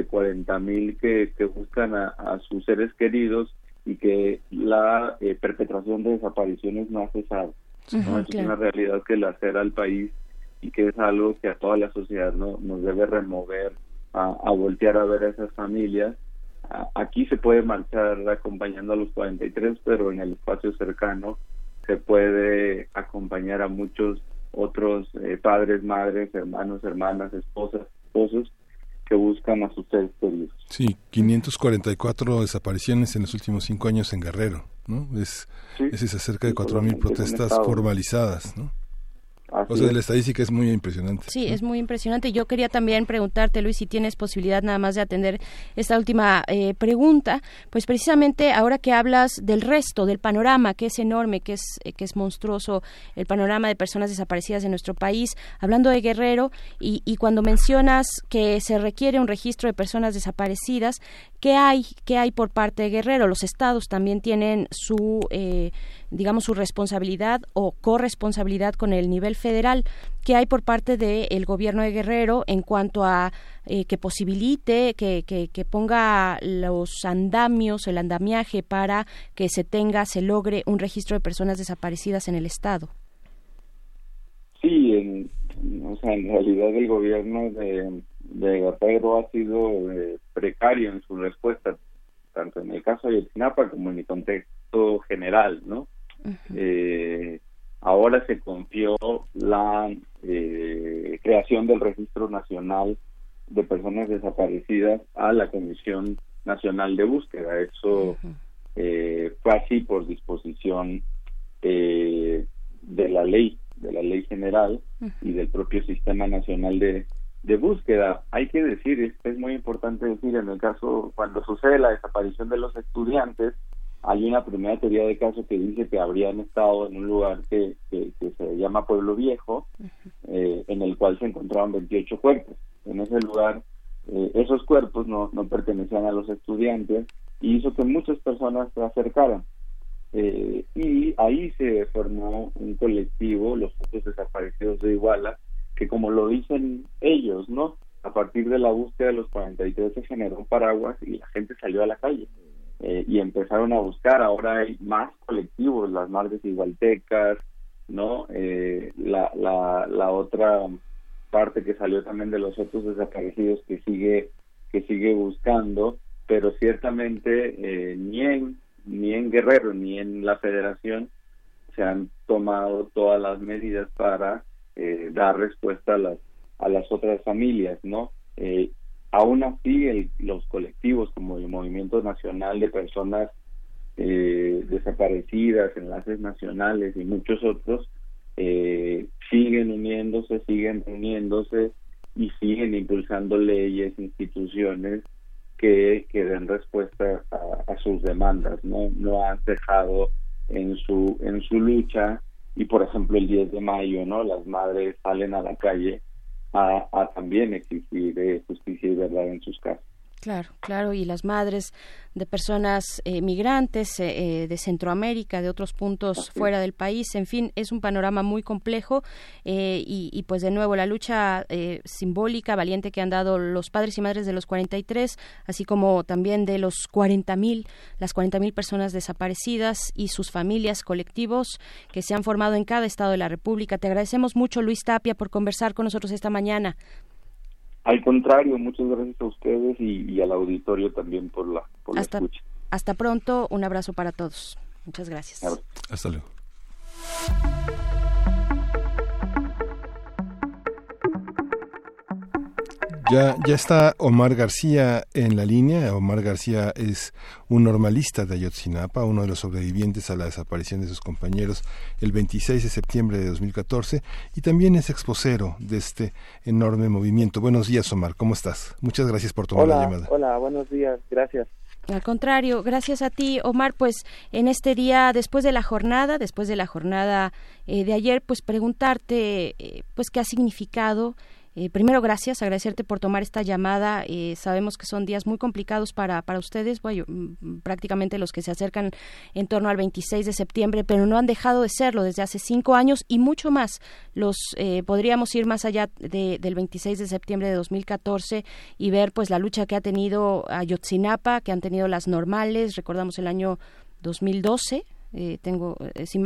40,000 que buscan a sus seres queridos, y que la perpetración de desapariciones no ha cesado. ¿No? Es una realidad que lacera al país y que es algo que a toda la sociedad nos debe remover a voltear a ver a esas familias. Aquí se puede marchar acompañando a los 43, pero en el espacio cercano se puede acompañar a muchos otros padres, madres, hermanos, hermanas, esposas, esposos que buscan a sus seres queridos. Sí, 544 desapariciones en los últimos 5 años en Guerrero, ¿no? Es acerca de 4,000 protestas formalizadas, ¿no? Así, o sea, la estadística es muy impresionante. Sí, ¿no? Es muy impresionante. Yo quería también preguntarte, Luis, si tienes posibilidad nada más de atender esta última pregunta. Pues precisamente ahora que hablas del resto, del panorama, que es enorme, que es monstruoso, el panorama de personas desaparecidas en nuestro país, hablando de Guerrero, y cuando mencionas que se requiere un registro de personas desaparecidas, ¿qué hay por parte de Guerrero? Los estados también tienen su responsabilidad o corresponsabilidad con el nivel federal. ¿Qué hay por parte del gobierno de Guerrero en cuanto a que posibilite, que ponga los andamios, el andamiaje para que se logre un registro de personas desaparecidas en el estado? Sí, en realidad el gobierno de Guerrero ha sido precario en su respuesta, tanto en el caso de Ayotzinapa como en el contexto general, ¿no? Uh-huh. Ahora se confió la creación del Registro Nacional de Personas Desaparecidas a la Comisión Nacional de Búsqueda. Eso fue así por disposición de la ley general y del propio Sistema Nacional de de búsqueda. Hay que decir, es muy importante decir, en el caso, cuando sucede la desaparición de los estudiantes, hay una primera teoría de caso que dice que habrían estado en un lugar que se llama Pueblo Viejo, en el cual se encontraron 28 cuerpos. En ese lugar, esos cuerpos no pertenecían a los estudiantes, y hizo que muchas personas se acercaran. Y ahí se formó un colectivo, los otros desaparecidos de Iguala, que, como lo dicen ellos, ¿no?, a partir de la búsqueda de los 43 se generó paraguas y la gente salió a la calle. Y empezaron a buscar. Ahora hay más colectivos, las Madres Igualtecas, ¿no? La otra parte que salió también de los otros desaparecidos que sigue buscando, pero ciertamente ni en Guerrero ni en la Federación se han tomado todas las medidas para dar respuesta a las otras familias, ¿no? Aún así, los colectivos como el Movimiento Nacional de Personas Desaparecidas, Enlaces Nacionales y muchos otros siguen uniéndose, siguen reuniéndose y siguen impulsando leyes, instituciones que den respuesta a sus demandas. No han dejado en su lucha, y por ejemplo el 10 de mayo, ¿no?, las madres salen a la calle a también exigir justicia y verdad en sus casos. Claro, y las madres de personas migrantes de Centroamérica, de otros puntos fuera del país, en fin, es un panorama muy complejo, y pues de nuevo la lucha simbólica, valiente que han dado los padres y madres de los 43, así como también de los 40,000, las 40,000 personas desaparecidas y sus familias, colectivos que se han formado en cada estado de la República. Te agradecemos mucho, Luis Tapia, por conversar con nosotros esta mañana. Al contrario, muchas gracias a ustedes y al auditorio también por la escucha. Hasta pronto, un abrazo para todos. Muchas gracias. Hasta luego. Ya está Omar García en la línea. Omar García es un normalista de Ayotzinapa, uno de los sobrevivientes a la desaparición de sus compañeros el 26 de septiembre de 2014, y también es exposero de este enorme movimiento. Buenos días, Omar, ¿cómo estás? Muchas gracias por tomar la llamada. Hola, buenos días, gracias. Al contrario, gracias a ti, Omar. Pues en este día, después de la jornada de ayer, pues preguntarte pues qué ha significado. Primero, gracias, agradecerte por tomar esta llamada. Sabemos que son días muy complicados para ustedes, bueno, prácticamente los que se acercan en torno al 26 de septiembre, pero no han dejado de serlo desde hace 5 años y mucho más. Podríamos ir más allá del 26 de septiembre de 2014 y ver pues la lucha que ha tenido Ayotzinapa, que han tenido las normales, recordamos el año 2012. Si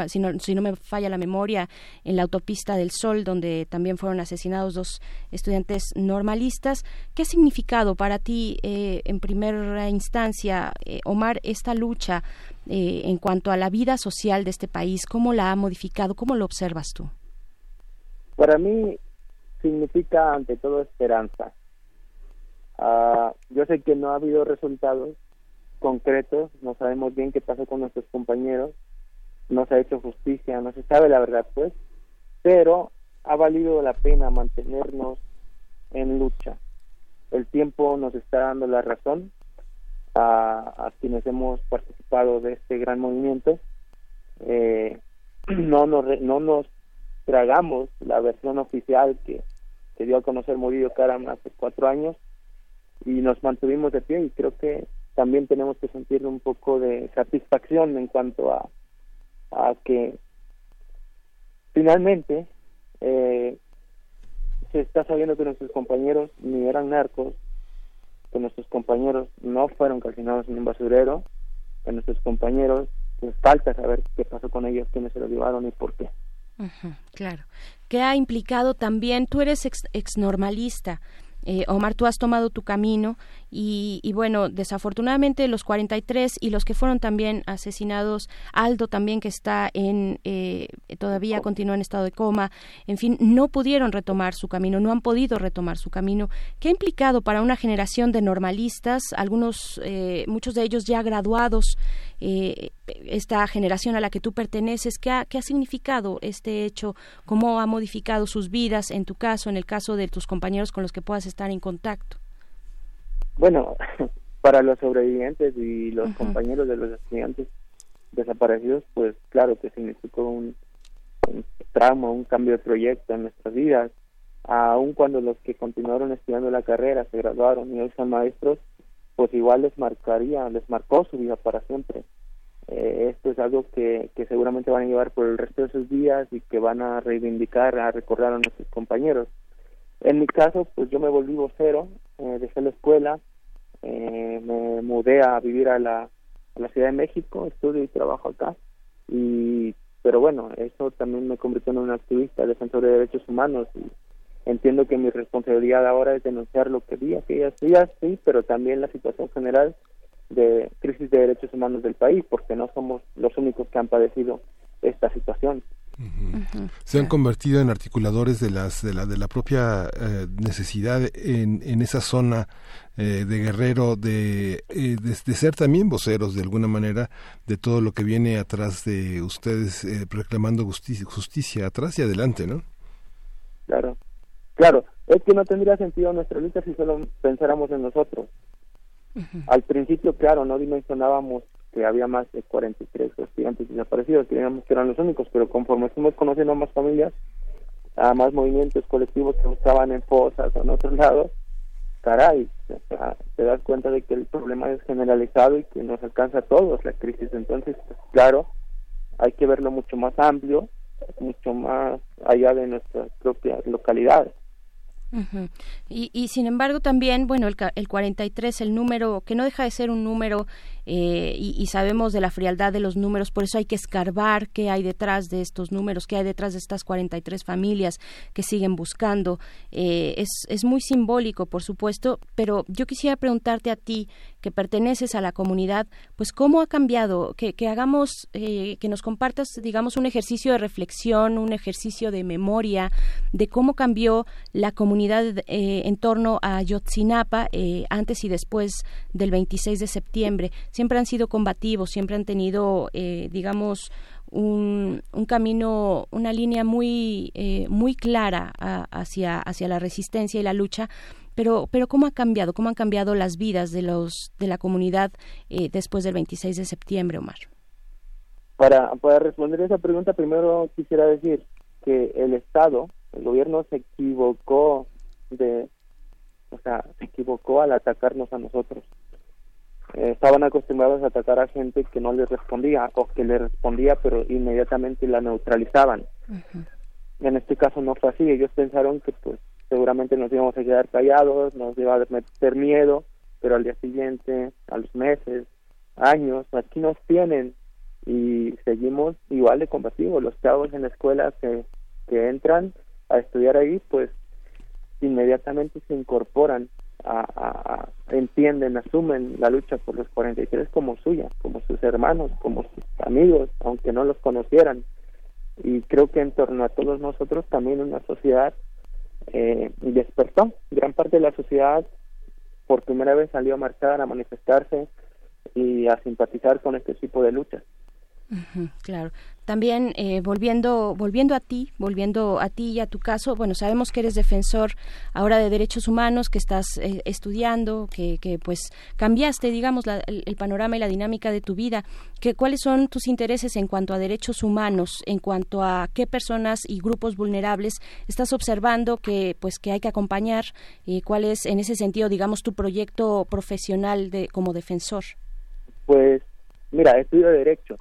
no me falla la memoria, en la autopista del Sol, donde también fueron asesinados 2 estudiantes normalistas. ¿Qué ha significado para ti, en primera instancia, Omar, esta lucha en cuanto a la vida social de este país? ¿Cómo la ha modificado? ¿Cómo lo observas tú? Para mí significa ante todo esperanza. Yo sé que no ha habido resultados concretos, no sabemos bien qué pasó con nuestros compañeros, no se ha hecho justicia, no se sabe la verdad, pues, pero ha valido la pena mantenernos en lucha. El tiempo nos está dando la razón a quienes hemos participado de este gran movimiento. No nos tragamos la versión oficial que dio a conocer Murillo Karam hace 4 años, y nos mantuvimos de pie, y creo que también tenemos que sentir un poco de satisfacción en cuanto a que finalmente se está sabiendo que nuestros compañeros ni eran narcos, que nuestros compañeros no fueron calcinados en un basurero, que nuestros compañeros, les falta saber qué pasó con ellos, quiénes se los llevaron y por qué. Claro. ¿Qué ha implicado también? Tú eres exnormalista. Omar, tú has tomado tu camino y bueno, desafortunadamente los 43 y los que fueron también asesinados, Aldo también, que está en todavía continúa en estado de coma, en fin, no pudieron retomar su camino, no han podido retomar su camino. ¿Qué ha implicado para una generación de normalistas, algunos, muchos de ellos ya graduados, esta generación a la que tú perteneces? ¿Qué ha significado este hecho? ¿Cómo ha modificado sus vidas en tu caso, en el caso de tus compañeros con los que puedas estar en contacto? Bueno, para los sobrevivientes y los compañeros de los estudiantes desaparecidos, pues claro que significó un trauma, un cambio de proyecto en nuestras vidas. Aun cuando los que continuaron estudiando la carrera, se graduaron y hoy son maestros, pues igual les marcó su vida para siempre. Esto es algo que seguramente van a llevar por el resto de sus días y que van a reivindicar, a recordar a nuestros compañeros. En mi caso, pues yo me volví vocero, dejé la escuela, me mudé a vivir a la Ciudad de México, estudio y trabajo acá, pero bueno, eso también me convirtió en un activista del Centro de Derechos Humanos y entiendo que mi responsabilidad ahora es denunciar lo que vi aquellas días, sí, pero también la situación general de crisis de derechos humanos del país, porque no somos los únicos que han padecido esta situación. Se han convertido en articuladores de la propia necesidad en esa zona de Guerrero, de ser también voceros de alguna manera de todo lo que viene atrás de ustedes, reclamando justicia atrás y adelante, ¿no? Claro, es que no tendría sentido nuestra lucha si solo pensáramos en nosotros. Al principio, claro, no dimensionábamos que había más de 43 estudiantes desaparecidos, creíamos que eran los únicos, pero conforme fuimos conociendo a más familias, a más movimientos colectivos que estaban en fosas o en otros lados, caray, te das cuenta de que el problema es generalizado y que nos alcanza a todos la crisis. Entonces, pues, claro, hay que verlo mucho más amplio, mucho más allá de nuestras propias localidades. Uh-huh. Y sin embargo también, bueno, el 43, el número que no deja de ser un número, y sabemos de la frialdad de los números, por eso hay que escarbar qué hay detrás de estos números, qué hay detrás de estas 43 familias que siguen buscando. Es muy simbólico, por supuesto, pero yo quisiera preguntarte a ti, que perteneces a la comunidad, pues cómo ha cambiado, que hagamos, que nos compartas, digamos, un ejercicio de reflexión, un ejercicio de memoria, de cómo cambió la comunidad en torno a Ayotzinapa antes y después del 26 de septiembre. Siempre han sido combativos, siempre han tenido, digamos, un camino, una línea muy clara hacia la resistencia y la lucha. Pero cómo han cambiado las vidas de la comunidad después del 26 de septiembre, Omar. Para responder esa pregunta, primero quisiera decir que el Estado, el gobierno se equivocó al atacarnos a nosotros. Estaban acostumbrados a atacar a gente que no les respondía o que les respondía pero inmediatamente la neutralizaban. Uh-huh. En este caso no fue así. Ellos pensaron que pues seguramente nos íbamos a quedar callados, nos iba a meter miedo, pero al día siguiente, a los meses, años, aquí nos tienen y seguimos igual de combativos. Los chavos en la escuela que entran a estudiar ahí, pues inmediatamente se incorporan, entienden, asumen la lucha por los 43 como suya, como sus hermanos, como sus amigos, aunque no los conocieran. Y creo que en torno a todos nosotros también una sociedad despertó. Gran parte de la sociedad por primera vez salió a marchar, a manifestarse y a simpatizar con este tipo de luchas. Claro. También volviendo a ti y a tu caso, bueno, sabemos que eres defensor ahora de derechos humanos, que estás estudiando, que pues cambiaste, digamos, el panorama y la dinámica de tu vida. ¿Cuáles son tus intereses en cuanto a derechos humanos, en cuanto a qué personas y grupos vulnerables estás observando que hay que acompañar, y cuál es en ese sentido, digamos, tu proyecto profesional como defensor? Pues mira, estudio de derecho.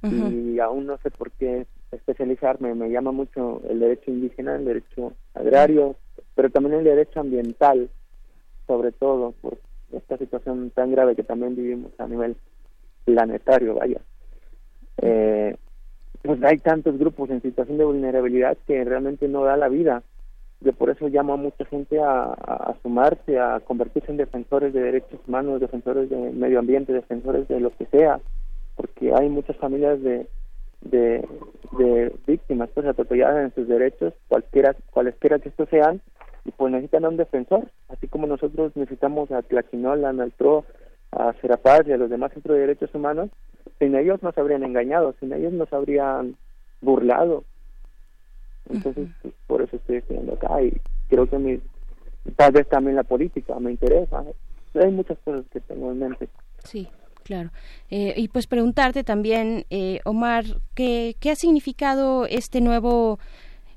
Uh-huh. Y aún no sé por qué especializarme, me llama mucho el derecho indígena, el derecho agrario, pero también el derecho ambiental, sobre todo por esta situación tan grave que también vivimos a nivel planetario, vaya. Pues hay tantos grupos en situación de vulnerabilidad que realmente no da la vida Yo por eso llamo a mucha gente a sumarse, a convertirse en defensores de derechos humanos, defensores del medio ambiente, defensores de lo que sea, porque hay muchas familias de víctimas pues atropelladas en sus derechos, cualesquiera que estos sean, y pues necesitan a un defensor, así como nosotros necesitamos a Tlaquinola, a Naltró, a Serapaz y a los demás centros de derechos humanos. Sin ellos nos habrían engañado, sin ellos nos habrían burlado. Entonces, pues, por eso estoy estudiando acá, y creo que tal vez también la política me interesa. Hay muchas cosas que tengo en mente. Sí, claro. Y pues preguntarte también, Omar, ¿qué ha significado este nuevo,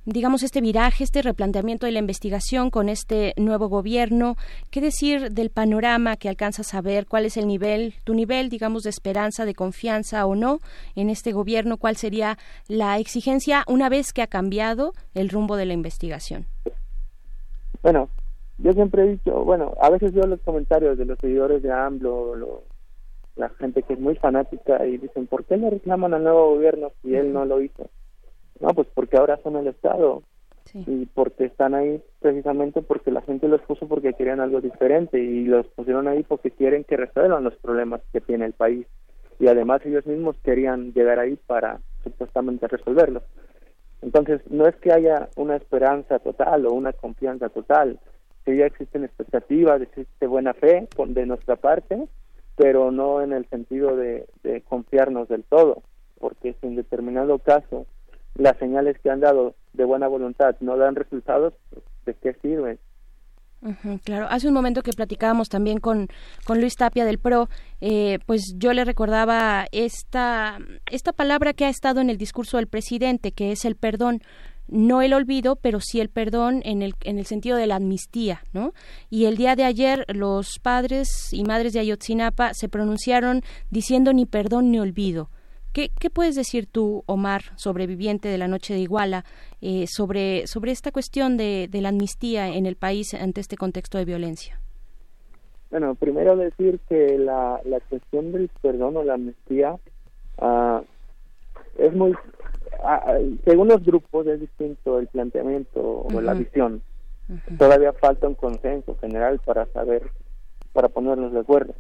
digamos, este viraje, este replanteamiento de la investigación con este nuevo gobierno? ¿Qué decir del panorama que alcanzas a ver? ¿Cuál es el nivel, tu nivel, digamos, de esperanza, de confianza o no en este gobierno? ¿Cuál sería la exigencia una vez que ha cambiado el rumbo de la investigación? Bueno, yo siempre he dicho, a veces veo los comentarios de los seguidores de AMLO, la gente que es muy fanática, y dicen, ¿por qué le reclaman al nuevo gobierno si él no lo hizo? No, pues porque ahora son el Estado, sí, y porque están ahí precisamente porque la gente los puso porque querían algo diferente, y los pusieron ahí porque quieren que resuelvan los problemas que tiene el país, y además ellos mismos querían llegar ahí para supuestamente resolverlos. Entonces no es que haya una esperanza total o una confianza total, sí ya existen expectativas, existe buena fe de nuestra parte, pero no en el sentido de confiarnos del todo, porque si en determinado caso las señales que han dado de buena voluntad no dan resultados, ¿de qué sirven? Claro, hace un momento que platicábamos también con Luis Tapia del PRO, pues yo le recordaba esta palabra que ha estado en el discurso del presidente, que es el perdón. No el olvido, pero sí el perdón en el sentido de la amnistía, ¿no? Y el día de ayer los padres y madres de Ayotzinapa se pronunciaron diciendo ni perdón ni olvido. ¿Qué puedes decir tú, Omar, sobreviviente de la noche de Iguala, sobre esta cuestión de la amnistía en el país ante este contexto de violencia? Bueno, primero decir que la cuestión del perdón o la amnistía es muy... según los grupos es distinto el planteamiento o la visión. Todavía falta un consenso general para ponernos de acuerdo.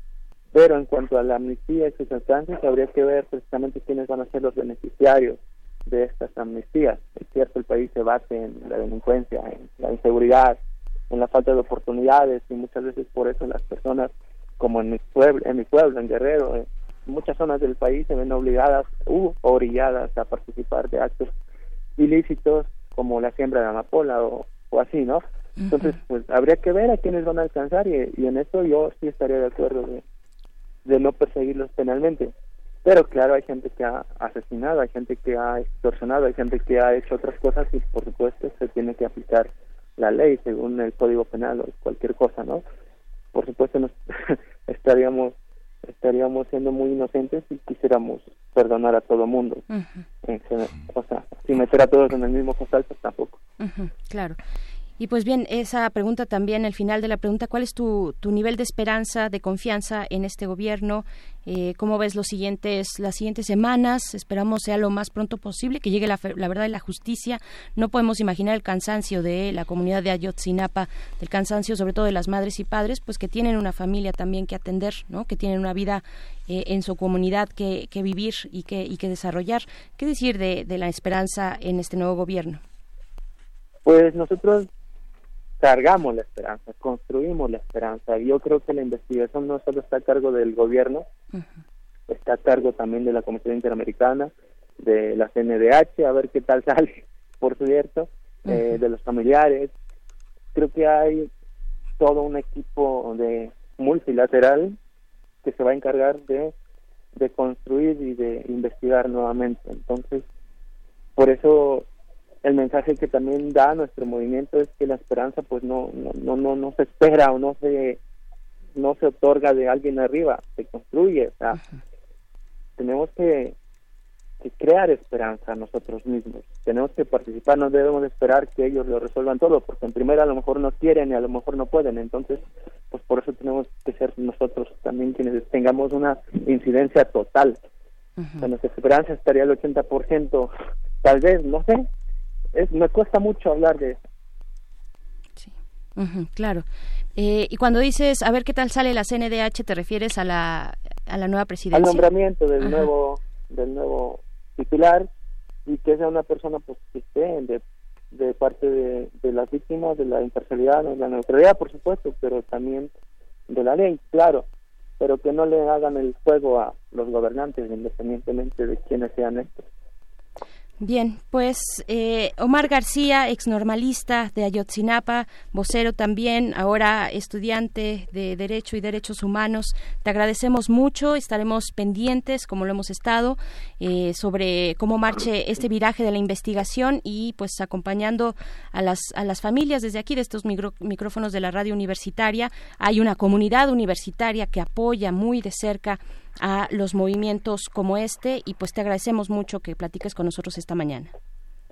Pero en cuanto a la amnistía y sus instancias, habría que ver precisamente quiénes van a ser los beneficiarios de estas amnistías. Es cierto, el país se basa en la delincuencia, en la inseguridad, en la falta de oportunidades, y muchas veces por eso las personas, como en mi pueblo, en Guerrero, en muchas zonas del país, se ven obligadas u orilladas a participar de actos ilícitos como la siembra de amapola o así, ¿no? Entonces, pues habría que ver a quiénes van a alcanzar, y en eso yo sí estaría de acuerdo de no perseguirlos penalmente, pero claro, hay gente que ha asesinado, hay gente que ha extorsionado, hay gente que ha hecho otras cosas, y por supuesto se tiene que aplicar la ley según el Código Penal o cualquier cosa, ¿no? Por supuesto nos estaríamos siendo muy inocentes si quisiéramos perdonar a todo mundo. O sea, si meter a todos en el mismo costal, pues tampoco. Claro. Y pues bien, esa pregunta también, el final de la pregunta, ¿cuál es tu nivel de esperanza, de confianza en este gobierno? ¿Cómo ves las siguientes semanas? Esperamos sea lo más pronto posible, que llegue la verdad y la justicia. No podemos imaginar el cansancio de la comunidad de Ayotzinapa, el cansancio sobre todo de las madres y padres, pues que tienen una familia también que atender, ¿no? Que tienen una vida en su comunidad que vivir y que desarrollar. ¿Qué decir de la esperanza en este nuevo gobierno? Pues nosotros cargamos la esperanza, construimos la esperanza. Yo creo que la investigación no solo está a cargo del gobierno, está a cargo también de la Comisión Interamericana, de la CNDH, a ver qué tal sale, por cierto, de los familiares. Creo que hay todo un equipo de multilateral que se va a encargar de construir y de investigar nuevamente. Entonces, por eso... el mensaje que también da nuestro movimiento es que la esperanza pues no se espera o no se otorga de alguien arriba, se construye. O sea, tenemos que crear esperanza nosotros mismos, tenemos que participar, no debemos esperar que ellos lo resuelvan todo, porque en primera a lo mejor no quieren y a lo mejor no pueden. Entonces, pues por eso tenemos que ser nosotros también quienes tengamos una incidencia total. O sea, nuestra esperanza estaría al 80%, tal vez, no sé. Me cuesta mucho hablar de eso, Claro. Y cuando dices, a ver qué tal sale la CNDH, ¿te refieres a la nueva presidencia? Al nombramiento del nuevo titular, y que sea una persona pues, que esté de parte de las víctimas, de la imparcialidad, de la neutralidad, por supuesto, pero también de la ley, claro, pero que no le hagan el juego a los gobernantes, independientemente de quiénes sean estos. Bien, pues Omar García, exnormalista de Ayotzinapa, vocero también, ahora estudiante de Derecho y Derechos Humanos, te agradecemos mucho, estaremos pendientes, como lo hemos estado, sobre cómo marche este viraje de la investigación y pues acompañando a las familias desde aquí, de estos micrófonos de la radio universitaria. Hay una comunidad universitaria que apoya muy de cerca a los movimientos como este, y pues te agradecemos mucho que platiques con nosotros esta mañana.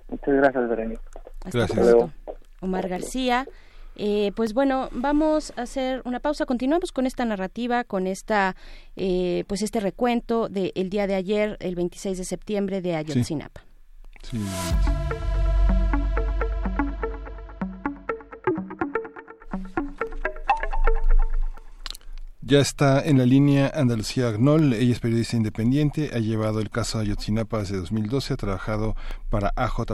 Muchas gracias, Verónica. Gracias. Omar García. Pues bueno, vamos a hacer una pausa. Continuamos con esta narrativa, con esta pues este recuento del día de ayer, el 26 de septiembre de Ayotzinapa. Sí. Ya está en la línea Andalucía Knoll, ella es periodista independiente, ha llevado el caso de Ayotzinapa desde 2012, ha trabajado para AJ+,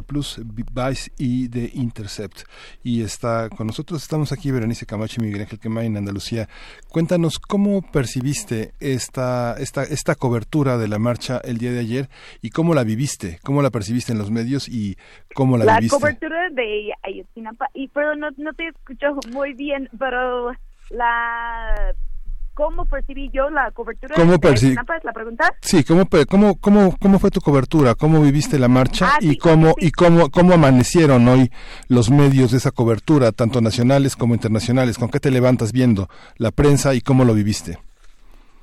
Vice y The Intercept. Y está con nosotros, estamos aquí, Berenice Camacho y Miguel Ángel Quemay en Andalucía. Cuéntanos, ¿cómo percibiste esta cobertura de la marcha el día de ayer y cómo la viviste? ¿Cómo la percibiste en los medios y cómo la viviste? La cobertura de Ayotzinapa, y perdón, no te escucho muy bien, pero ¿cómo percibí yo la cobertura de Ayotzinapa? ¿Es la pregunta? Sí, ¿cómo fue tu cobertura? ¿Cómo viviste la marcha? ¿Cómo amanecieron hoy los medios de esa cobertura, tanto nacionales como internacionales? ¿Con qué te levantas viendo la prensa y cómo lo viviste?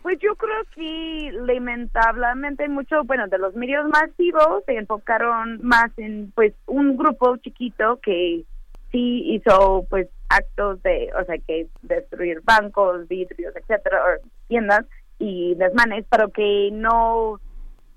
Pues yo creo que lamentablemente de los medios masivos se enfocaron más en pues un grupo chiquito que sí hizo pues actos que destruir bancos, vidrios, etcétera, tiendas y desmanes, pero que no,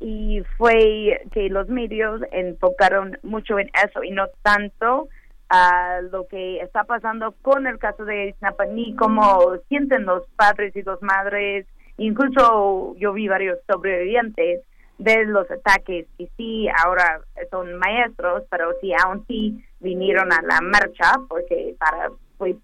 y fue que los medios enfocaron mucho en eso y no tanto a lo que está pasando con el caso de Ayotzinapa, ni cómo sienten los padres y las madres. Incluso yo vi varios sobrevivientes de los ataques, y sí, ahora son maestros, pero sí, aún sí vinieron a la marcha porque para pues,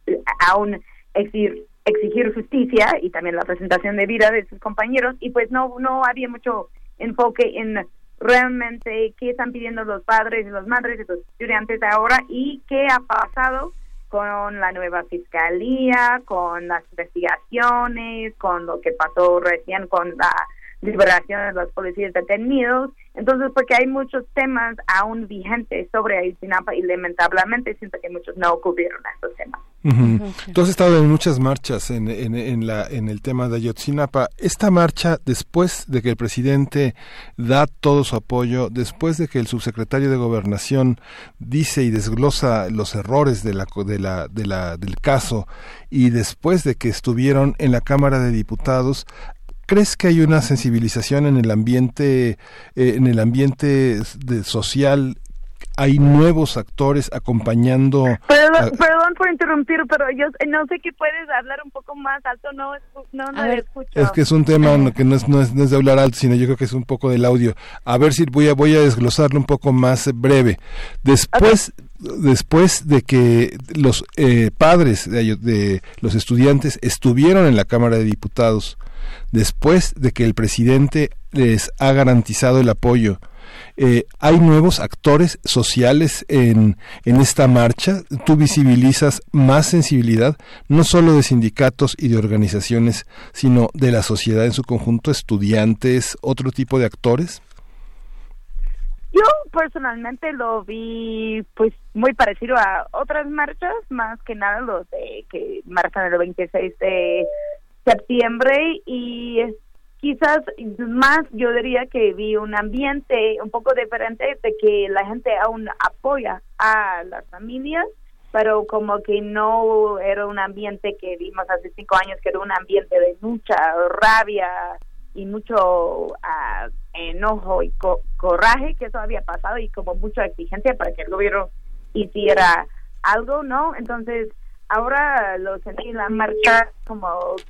aún exigir justicia y también la presentación de vida de sus compañeros, y pues no había mucho enfoque en realmente qué están pidiendo los padres y las madres y los estudiantes ahora y qué ha pasado con la nueva fiscalía, con las investigaciones, con lo que pasó recién con la liberación de los policías detenidos. Entonces, porque hay muchos temas aún vigentes sobre Ayotzinapa y lamentablemente siento que muchos no cubrieron estos temas. Uh-huh. Tú has estado en muchas marchas en el tema de Ayotzinapa. Esta marcha, después de que el presidente da todo su apoyo, después de que el subsecretario de Gobernación dice y desglosa los errores del caso, y después de que estuvieron en la Cámara de Diputados, ¿crees que hay una sensibilización en el ambiente social? ¿Hay nuevos actores acompañando? Perdón por interrumpir, pero yo no sé, que puedes hablar un poco más alto, no escucho. Es que es un tema que no es de hablar alto, sino yo creo que es un poco del audio. A ver si voy a desglosarlo un poco más breve. Después de que los padres de los estudiantes estuvieron en la Cámara de Diputados, después de que el presidente les ha garantizado el apoyo, ¿hay nuevos actores sociales en esta marcha? ¿Tú visibilizas más sensibilidad, no solo de sindicatos y de organizaciones, sino de la sociedad en su conjunto, estudiantes, otro tipo de actores? Yo personalmente lo vi pues muy parecido a otras marchas, más que nada los de que marchan el 26 de septiembre, y quizás más yo diría que vi un ambiente un poco diferente de que la gente aún apoya a las familias, pero como que no era un ambiente que vimos hace 5 años, que era un ambiente de mucha rabia y mucho enojo y coraje, que eso había pasado, y como mucha exigencia para que el gobierno hiciera algo, ¿no? Entonces ahora lo sentí la marcha, como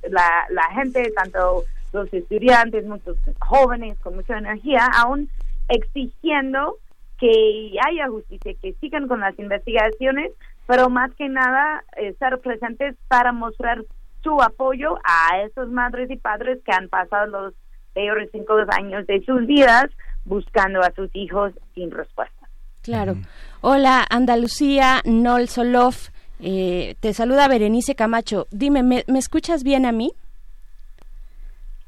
la gente, tanto los estudiantes, muchos jóvenes con mucha energía, aún exigiendo que haya justicia, que sigan con las investigaciones, pero más que nada estar presentes para mostrar su apoyo a esas madres y padres que han pasado los peores 5 años de sus vidas buscando a sus hijos sin respuesta. Claro. Hola, Andalucía Knoll Solof, te saluda Berenice Camacho. Dime, ¿me escuchas bien a mí?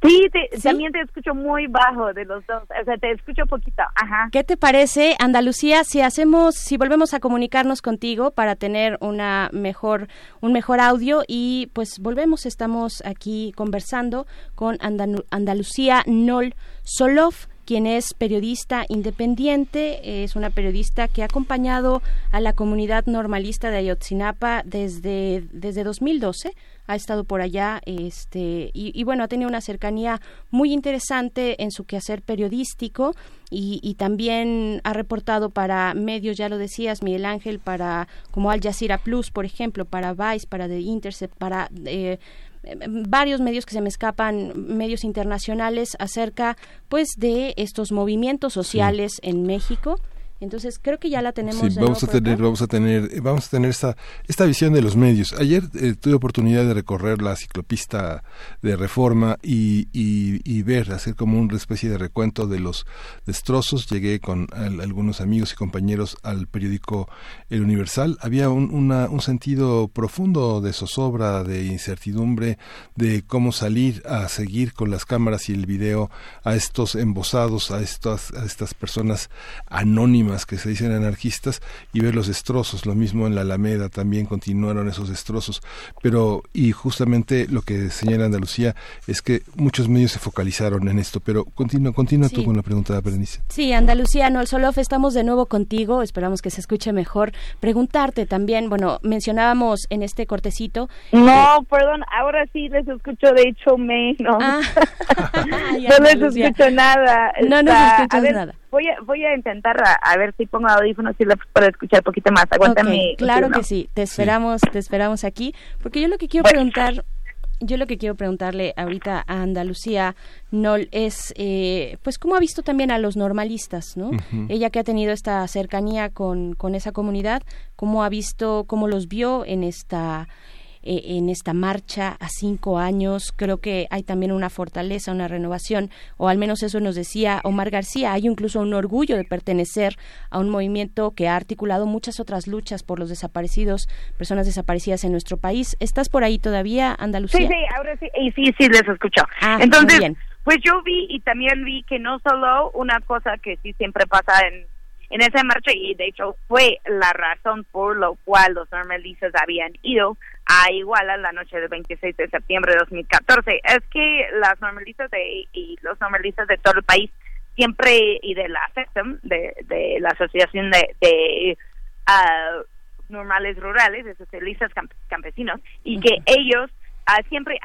Sí, sí, también te escucho muy bajo de los dos, o sea, te escucho poquito. Ajá. ¿Qué te parece, Andalucía, si volvemos a comunicarnos contigo para tener un mejor audio? Y pues volvemos, estamos aquí conversando con Andalucía Knoll Solof, quien es periodista independiente, es una periodista que ha acompañado a la comunidad normalista de Ayotzinapa desde 2012, ha estado por allá, y bueno, ha tenido una cercanía muy interesante en su quehacer periodístico, y también ha reportado para medios, ya lo decías, Miguel Ángel, para como Al Jazeera Plus, por ejemplo, para Vice, para The Intercept, para varios medios que se me escapan, medios internacionales, acerca pues de estos movimientos sociales en México. Entonces creo que ya la tenemos. Sí, vamos a tener esta visión de los medios. Ayer tuve oportunidad de recorrer la ciclopista de Reforma y ver, hacer como una especie de recuento de los destrozos. Llegué con algunos amigos y compañeros al periódico El Universal. Había un sentido profundo de zozobra, de incertidumbre, de cómo salir a seguir con las cámaras y el video a estos embosados, a estas personas anónimas que se dicen anarquistas, y ver los destrozos. Lo mismo en la Alameda, también continuaron esos destrozos, y justamente lo que señala Andalucía es que muchos medios se focalizaron en esto, pero continúa sí. Tú con la pregunta, Berenice. Sí, Andalucía Knoll Solof, estamos de nuevo contigo, esperamos que se escuche mejor. Preguntarte también, bueno, mencionábamos en este cortecito. No, perdón, ahora sí les escucho, de hecho menos. No les escucho nada. No nos escuchas nada. Voy a intentar a ver si pongo audífonos y la puedo escuchar un poquito más. Aguántame. Okay, claro que sí. Te esperamos aquí, porque yo lo que quiero preguntar, preguntarle ahorita a Andalucía Knoll es, pues, cómo ha visto también a los normalistas, ¿no? Uh-huh. Ella que ha tenido esta cercanía con esa comunidad, cómo los vio en esta marcha a 5 años. Creo que hay también una fortaleza, una renovación, o al menos eso nos decía Omar García. Hay incluso un orgullo de pertenecer a un movimiento que ha articulado muchas otras luchas por los desaparecidos, personas desaparecidas en nuestro país. ¿Estás por ahí todavía, Andalucía? Sí, ahora sí, y sí, les escucho. Entonces, pues yo vi, y también vi que no solo una cosa que sí siempre pasa en esa marcha, y de hecho fue la razón por la cual los normalistas habían ido a Iguala la noche del 26 de septiembre de 2014, es que las normalistas y los normalistas de todo el país siempre, y de la ASESM, de la Asociación de Normales Rurales, de Socialistas Campesinos, y que ellos siempre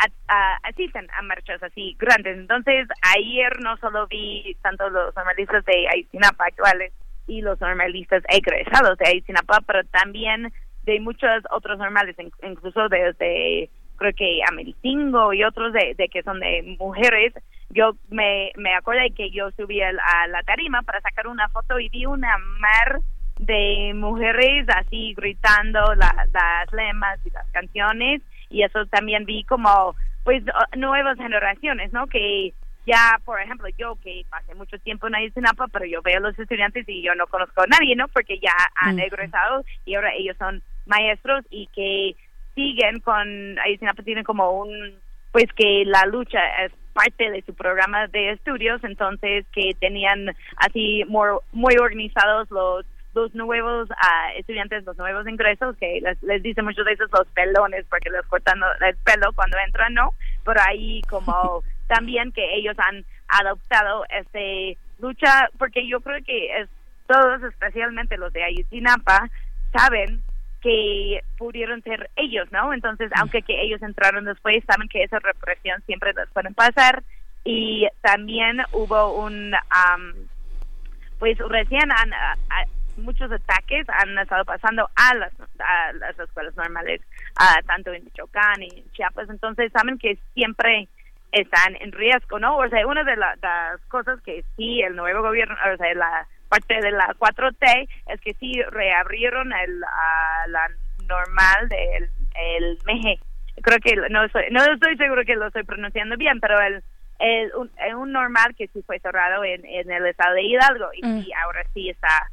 asisten a marchas así grandes. Entonces ayer no solo vi tanto los normalistas de Ayotzinapa actuales y los normalistas egresados de Ayotzinapa, pero también de muchos otros normales, incluso desde, creo que Americingo y otros de que son de mujeres. Yo me acuerdo que yo subí a la tarima para sacar una foto y vi una mar de mujeres así gritando las lemas y las canciones, y eso también vi como, pues, nuevas generaciones, ¿no? Que ya, por ejemplo, yo que pasé mucho tiempo en Ayotzinapa, pero yo veo a los estudiantes y yo no conozco a nadie, ¿no? Porque ya han egresado y ahora ellos son maestros, y que siguen con Ayotzinapa, tienen como pues que la lucha es parte de su programa de estudios. Entonces que tenían así muy organizados los nuevos estudiantes, los nuevos ingresos, que les dicen muchos de esos los pelones, porque les cortan el pelo cuando entran, ¿no? Pero ahí como también que ellos han adoptado lucha, porque yo creo que todos, especialmente los de Ayotzinapa, saben que pudieron ser ellos, ¿no? Entonces, aunque que ellos entraron después, saben que esa represión siempre les pueden pasar. Y también hubo pues recién muchos ataques han estado pasando a las escuelas normales tanto en Michoacán y Chiapas, entonces saben que siempre están en riesgo, ¿no? O sea, una de las cosas que sí el nuevo gobierno, o sea, la parte de la 4T, es que sí reabrieron la normal del el Meje. Creo que no estoy seguro que lo estoy pronunciando bien, pero un normal que sí fue cerrado en el estado de Hidalgo y ahora sí está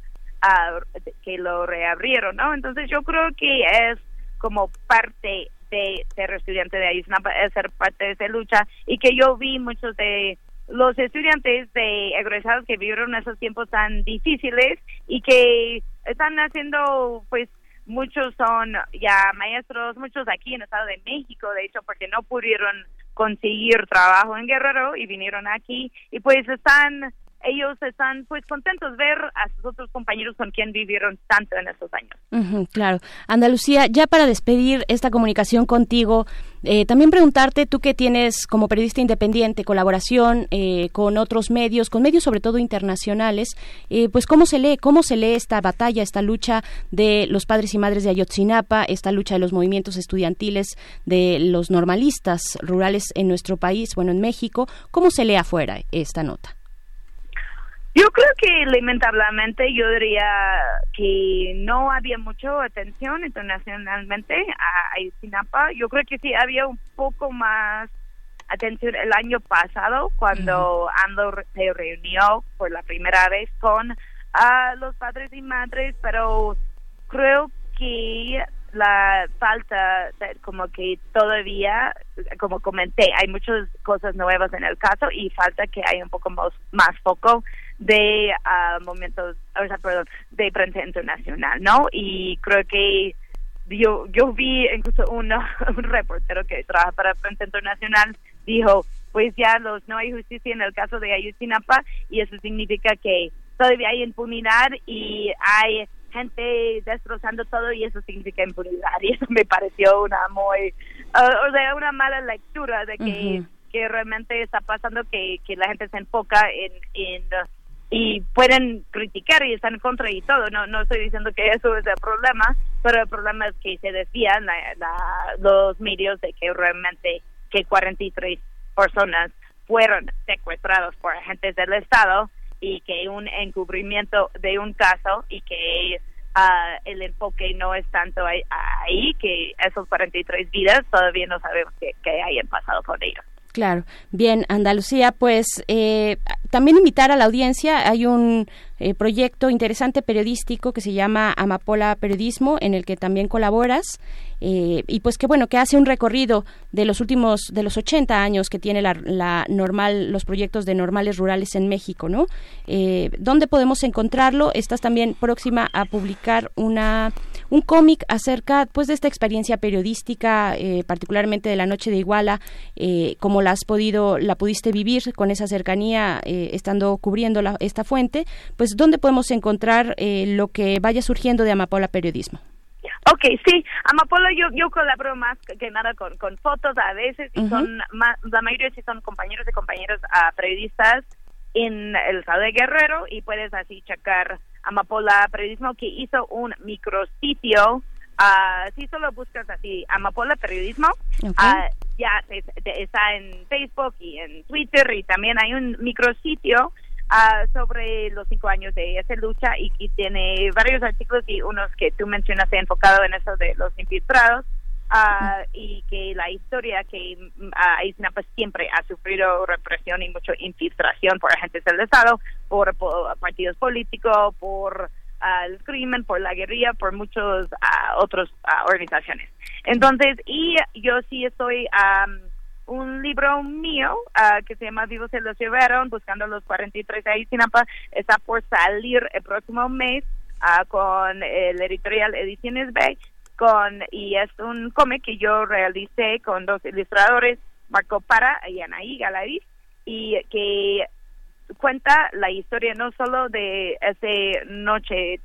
que lo reabrieron, ¿no? Entonces yo creo que es como parte de ser estudiante de Ayotzinapa, es ser parte de esa lucha, y que yo vi muchos de los estudiantes de egresados que vivieron esos tiempos tan difíciles y que están haciendo, pues muchos son ya maestros, muchos aquí en el Estado de México, de hecho, porque no pudieron conseguir trabajo en Guerrero y vinieron aquí, y pues ellos están pues contentos ver a sus otros compañeros con quien vivieron tanto en estos años. Uh-huh, claro. Andalucía, ya para despedir esta comunicación contigo, también preguntarte, tú que tienes como periodista independiente colaboración con otros medios, con medios sobre todo internacionales, pues cómo se lee esta batalla, esta lucha de los padres y madres de Ayotzinapa, esta lucha de los movimientos estudiantiles, de los normalistas rurales en nuestro país, bueno, en México, ¿cómo se lee afuera esta nota? Yo creo que lamentablemente yo diría que no había mucha atención internacionalmente a Ayotzinapa. Yo creo que sí había un poco más atención el año pasado cuando AMLO se reunió por la primera vez con los padres y madres, pero creo que la falta, como que todavía, como comenté, hay muchas cosas nuevas en el caso y falta que haya un poco más foco de momentos, o sea, perdón, de prensa internacional, ¿no? Y creo que yo vi incluso un reportero que trabaja para prensa internacional dijo, pues ya no hay justicia en el caso de Ayotzinapa, y eso significa que todavía hay impunidad y hay gente destrozando todo, y eso significa impunidad, y eso me pareció una mala lectura de que realmente está pasando, que la gente se enfoca en y pueden criticar y están en contra y todo. No estoy diciendo que eso es el problema, pero el problema es que se desvían los medios de que realmente que 43 personas fueron secuestrados por agentes del Estado, y que un encubrimiento de un caso, y que el enfoque no es tanto ahí, que esos 43 vidas todavía no sabemos qué hayan pasado con ellos. Claro. Bien, Andalucía, pues también invitar a la audiencia, hay un proyecto interesante periodístico que se llama Amapola Periodismo, en el que también colaboras, y pues que bueno, que hace un recorrido de los últimos, de los 80 años que tiene la normal, los proyectos de normales rurales en México, ¿no? ¿Dónde podemos encontrarlo? Estás también próxima a publicar un cómic acerca, pues, de esta experiencia periodística, particularmente de la noche de Iguala, como la pudiste vivir con esa cercanía, estando cubriendo esta fuente. Pues, ¿dónde podemos encontrar lo que vaya surgiendo de Amapola Periodismo? Okay, sí, Amapola yo colaboro más que nada con fotos a veces, y son la mayoría sí son compañeros y compañeras periodistas en el estado de Guerrero, y puedes así checar Amapola Periodismo, que hizo un micrositio. Si solo buscas así Amapola Periodismo, okay, ya está en Facebook y en Twitter, y también hay un micrositio sobre los 5 años de esa lucha, y tiene varios artículos, y unos que tú mencionaste enfocado en eso de los infiltrados, y que la historia que Ayotzinapa siempre ha sufrido represión y mucha infiltración por agentes del Estado, por partidos políticos, por el crimen, por la guerrilla, por muchos otros organizaciones. Entonces, y yo sí estoy un libro mío que se llama Vivos se los llevaron, buscando los 43 de Ayotzinapa, está por salir el próximo mes con el editorial Ediciones B, y es un cómic que yo realicé con 2 ilustradores, Marco Para y Anaí Galariz, y que cuenta la historia no solo de esa noche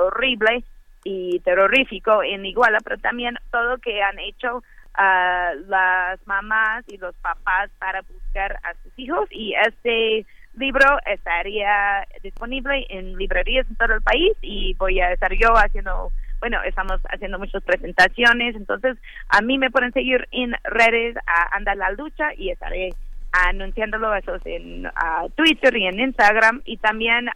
horrible y terrorífico en Iguala, pero también todo lo que han hecho las mamás y los papás para buscar a sus hijos, y este libro estaría disponible en librerías en todo el país, y voy a estar yo haciendo bueno, estamos haciendo muchas presentaciones, entonces a mí me pueden seguir en redes a Anda la Lucha y estaré anunciándolo eso en Twitter y en Instagram, y también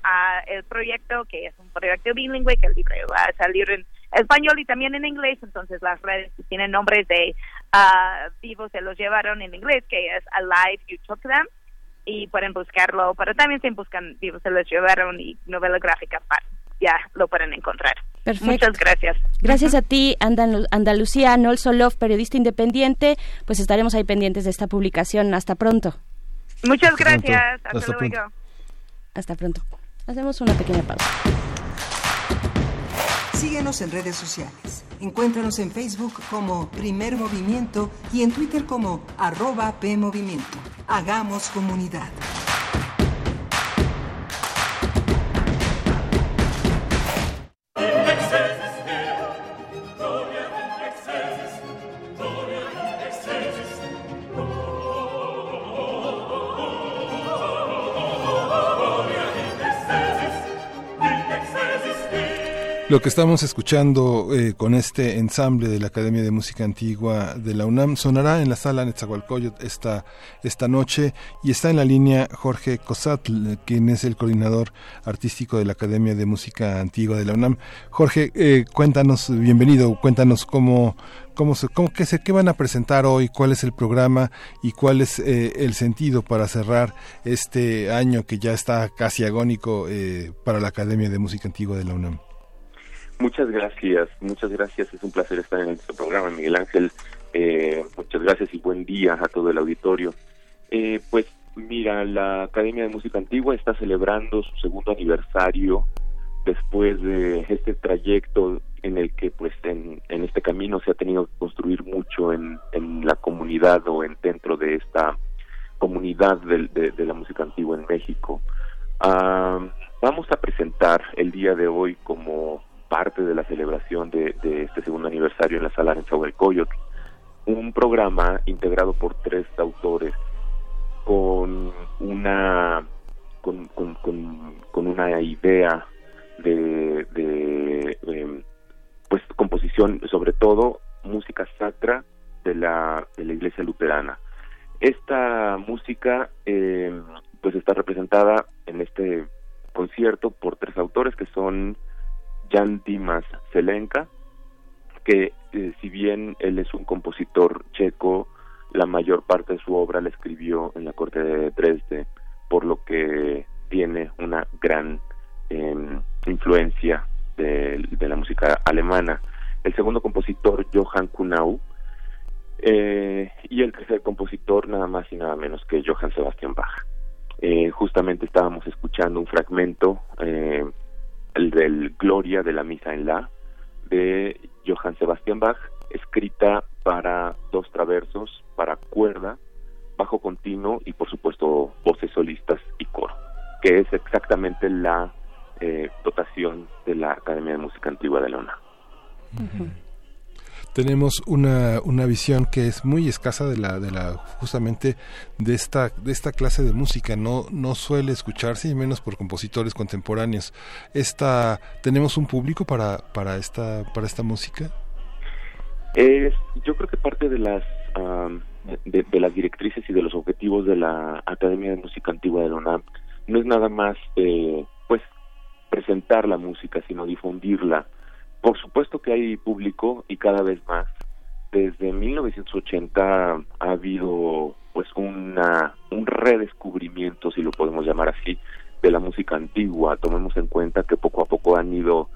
el proyecto, que es un proyecto bilingüe, que el libro va a salir en español y también en inglés, entonces las redes tienen nombres de vivos, se los llevaron en inglés, que es Alive You Took Them, y pueden buscarlo, pero también si buscan vivos, se los llevaron y novela gráfica, ya lo pueden encontrar. Perfecto. Muchas gracias. Gracias a ti, Andalucía Knoll Solov, periodista independiente. Pues estaremos ahí pendientes de esta publicación. Hasta pronto. Muchas gracias. Hasta luego. Pronto. Hasta pronto. Hacemos una pequeña pausa. Síguenos en redes sociales. Encuéntranos en Facebook como Primer Movimiento y en Twitter como @PMovimiento. Hagamos comunidad. Lo que estamos escuchando con este ensamble de la Academia de Música Antigua de la UNAM sonará en la Sala Nezahualcóyotl esta noche, y está en la línea Jorge Cózatl, quien es el coordinador artístico de la Academia de Música Antigua de la UNAM. Jorge, cuéntanos, bienvenido, cuéntanos qué van a presentar hoy, cuál es el programa y cuál es el sentido para cerrar este año que ya está casi agónico para la Academia de Música Antigua de la UNAM. Muchas gracias. Es un placer estar en este programa, Miguel Ángel. Muchas gracias y buen día a todo el auditorio. Pues mira, la Academia de Música Antigua está celebrando su segundo aniversario después de este trayecto en el que, pues, en este camino se ha tenido que construir mucho en la comunidad o dentro de esta comunidad de la música antigua en México. Vamos a presentar el día de hoy como parte de la celebración de este segundo aniversario en la Sala Nezahualcóyotl, un programa integrado por tres autores con una idea de composición, sobre todo música sacra de la Iglesia luterana. Esta música pues está representada en este concierto por tres autores que son Jan Dimas Zelenka, que si bien él es un compositor checo, la mayor parte de su obra la escribió en la corte de Dresde, por lo que tiene una gran influencia de la música alemana. El segundo compositor, Johann Kuhnau, y el tercer compositor, nada más y nada menos que Johann Sebastian Bach. Justamente estábamos escuchando un fragmento, el del Gloria de la Misa en La, de Johann Sebastian Bach, escrita para dos traversos, para cuerda, bajo continuo y, por supuesto, voces solistas y coro, que es exactamente la dotación de la Academia de Música Antigua de la UNAM. Uh-huh. Tenemos una visión que es muy escasa de la justamente de esta clase de música, no suele escucharse, y menos por compositores contemporáneos. ¿Tenemos un público para esta música? Yo creo que parte de las de las directrices y de los objetivos de la Academia de Música Antigua de la UNAM no es nada más pues presentar la música, sino difundirla. Por supuesto que hay público, y cada vez más. Desde 1980 ha habido pues un redescubrimiento, si lo podemos llamar así, de la música antigua. Tomemos en cuenta que poco a poco han ido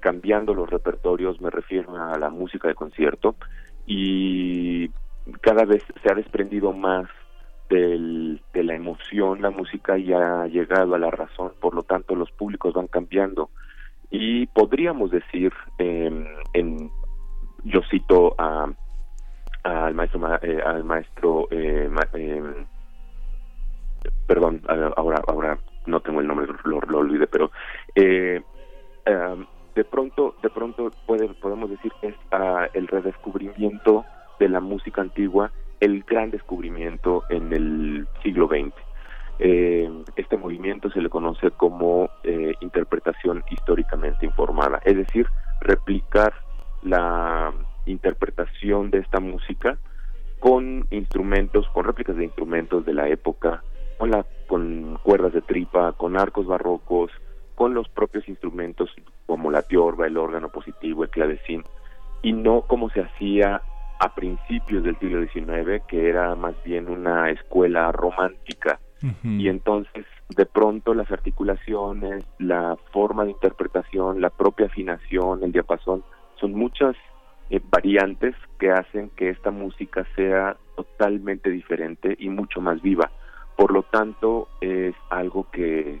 cambiando los repertorios, me refiero a la música de concierto, y cada vez se ha desprendido más de la emoción la música y ha llegado a la razón. Por lo tanto, los públicos van cambiando. Y podríamos decir, yo cito al maestro, ahora no tengo el nombre, lo olvidé, pero de pronto podemos decir que es el redescubrimiento de la música antigua, el gran descubrimiento en el siglo XX. Este movimiento se le conoce como interpretación históricamente informada, es decir, replicar la interpretación de esta música con instrumentos, con réplicas de instrumentos de la época, con cuerdas de tripa, con arcos barrocos, con los propios instrumentos como la tiorba, el órgano positivo, el clavecín, y no como se hacía a principios del siglo XIX, que era más bien una escuela romántica. Uh-huh. Y entonces, de pronto, las articulaciones, la forma de interpretación, la propia afinación, el diapasón, son muchas variantes que hacen que esta música sea totalmente diferente y mucho más viva. Por lo tanto, es algo que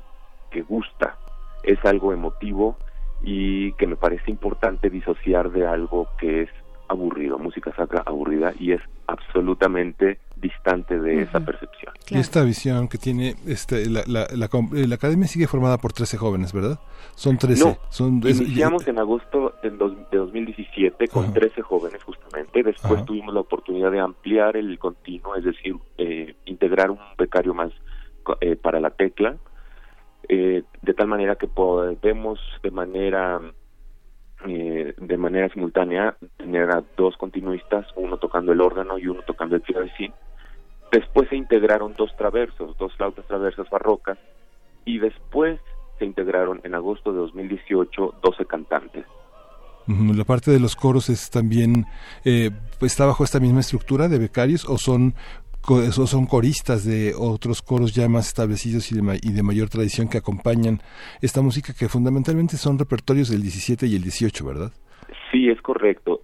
gusta, es algo emotivo y que me parece importante disociar de algo que es aburrido, música sacra aburrida, y es absolutamente distante de uh-huh. esa percepción. Claro. Y esta visión que tiene la academia sigue formada por 13 jóvenes, ¿verdad? Son 13. No, iniciamos en agosto de 2017 con uh-huh. 13 jóvenes justamente, después uh-huh. tuvimos la oportunidad de ampliar el continuo, es decir, integrar un becario más para la tecla, de tal manera que podemos de manera simultánea tener a dos continuistas, uno tocando el órgano y uno tocando el clavecín. Después se integraron dos flautas traversas barrocas, y después se integraron en agosto de 2018 12 cantantes. La parte de los coros es también está bajo esta misma estructura de becarios, o son coristas de otros coros ya más establecidos y de mayor tradición que acompañan esta música, que fundamentalmente son repertorios del 17 y el 18, ¿verdad? Sí, es correcto.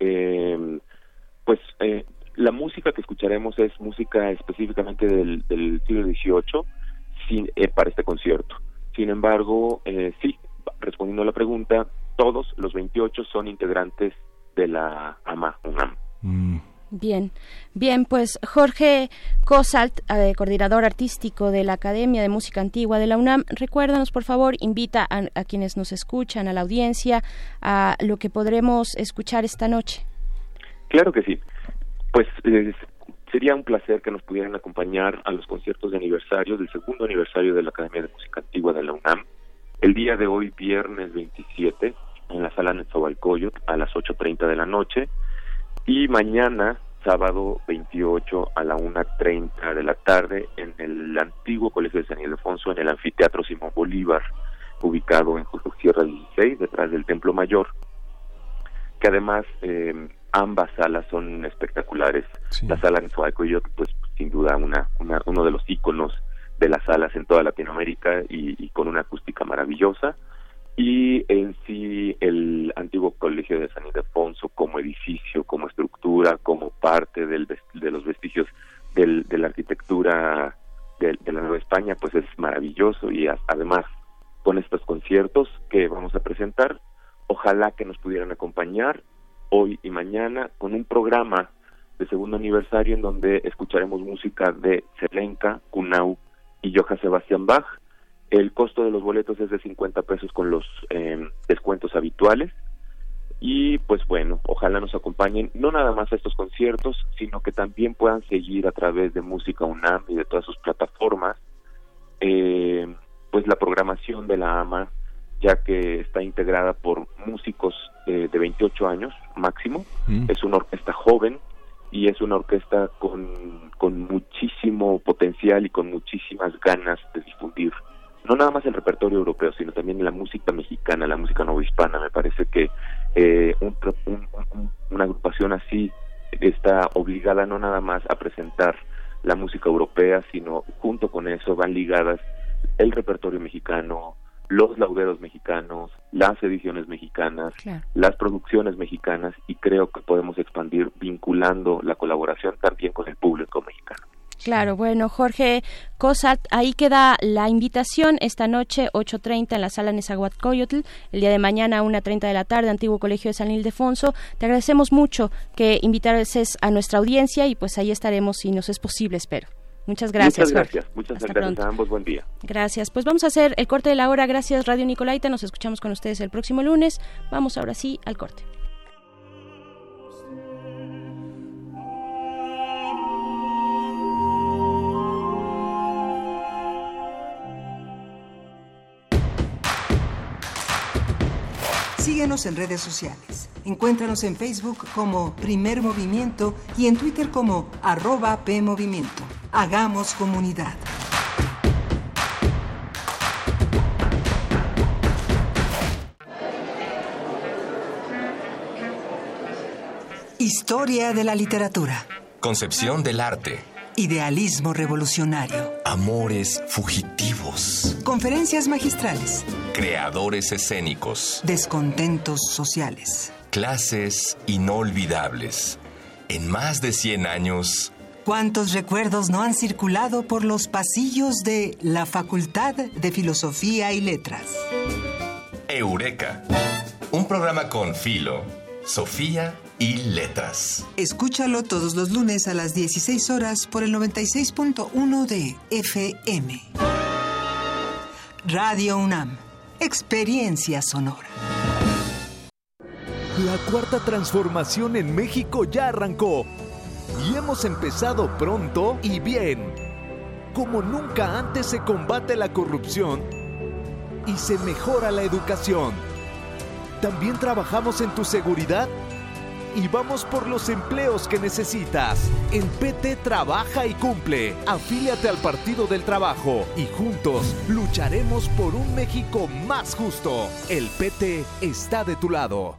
La música que escucharemos es música específicamente del siglo XVIII para este concierto. Sin embargo, sí, respondiendo a la pregunta, todos los 28 son integrantes de la AMA-UNAM. Bien, pues Jorge Cózatl, coordinador artístico de la Academia de Música Antigua de la UNAM, recuérdanos por favor, invita a quienes nos escuchan, a la audiencia, a lo que podremos escuchar esta noche. Claro que sí, pues sería un placer que nos pudieran acompañar a los conciertos de aniversario, del segundo aniversario de la Academia de Música Antigua de la UNAM, el día de hoy, viernes 27, en la Sala Nezahualcóyotl a las 8:30 de la noche, y mañana, sábado 28, a la 1:30 de la tarde, en el Antiguo Colegio de San Ildefonso, en el Anfiteatro Simón Bolívar, ubicado en Justo Sierra 16, detrás del Templo Mayor, que además ambas salas son espectaculares. Sí. La Sala Nezahualcóyotl, pues sin duda uno de los íconos de las salas en toda Latinoamérica, y con una acústica maravillosa. Y en sí, el Antiguo Colegio de San Ildefonso como edificio, como estructura, como parte de los vestigios de la arquitectura de la Nueva España, pues es maravilloso. Y además, con estos conciertos que vamos a presentar, ojalá que nos pudieran acompañar hoy y mañana con un programa de segundo aniversario en donde escucharemos música de Zelenka, Kunau y Johann Sebastian Bach. El costo de los boletos es de 50 pesos con los descuentos habituales, y pues bueno, ojalá nos acompañen no nada más a estos conciertos, sino que también puedan seguir a través de Música UNAM y de todas sus plataformas pues la programación de la AMA, ya que está integrada por músicos de 28 años máximo. Es una orquesta joven y es una orquesta con muchísimo potencial y con muchísimas ganas de difundir no nada más el repertorio europeo, sino también la música mexicana, la música novohispana. Me parece que una agrupación así está obligada no nada más a presentar la música europea, sino junto con eso van ligadas el repertorio mexicano, los lauderos mexicanos, las ediciones mexicanas, claro, las producciones mexicanas, y creo que podemos expandir vinculando la colaboración también con el público mexicano. Claro, bueno, Jorge Cózatl, ahí queda la invitación esta noche, 8:30 en la Sala Nezahualcóyotl, el día de mañana 1:30 de la tarde, Antiguo Colegio de San Ildefonso. Te agradecemos mucho que invitases a nuestra audiencia, y pues ahí estaremos si nos es posible, espero. Muchas gracias. Muchas gracias a ambos, buen día. Gracias, pues vamos a hacer el corte de la hora. Gracias, Radio Nicolaita, nos escuchamos con ustedes el próximo lunes. Vamos ahora sí al corte. Síguenos en redes sociales. Encuéntranos en Facebook como Primer Movimiento y en Twitter como @PMovimiento. Hagamos comunidad. Historia de la literatura. Concepción del arte. Idealismo revolucionario. Amores fugitivos. Conferencias magistrales. Creadores escénicos. Descontentos sociales. Clases inolvidables. En más de 100 años... ¿Cuántos recuerdos no han circulado por los pasillos de la Facultad de Filosofía y Letras? Eureka. Un programa con Filo, Sofía y Letras. Escúchalo todos los lunes a las 16 horas por el 96.1 de FM. Radio UNAM. Experiencia sonora. La cuarta transformación en México ya arrancó. Y hemos empezado pronto y bien. Como nunca antes se combate la corrupción y se mejora la educación. También trabajamos en tu seguridad y vamos por los empleos que necesitas. En PT trabaja y cumple. Afíliate al Partido del Trabajo y juntos lucharemos por un México más justo. El PT está de tu lado.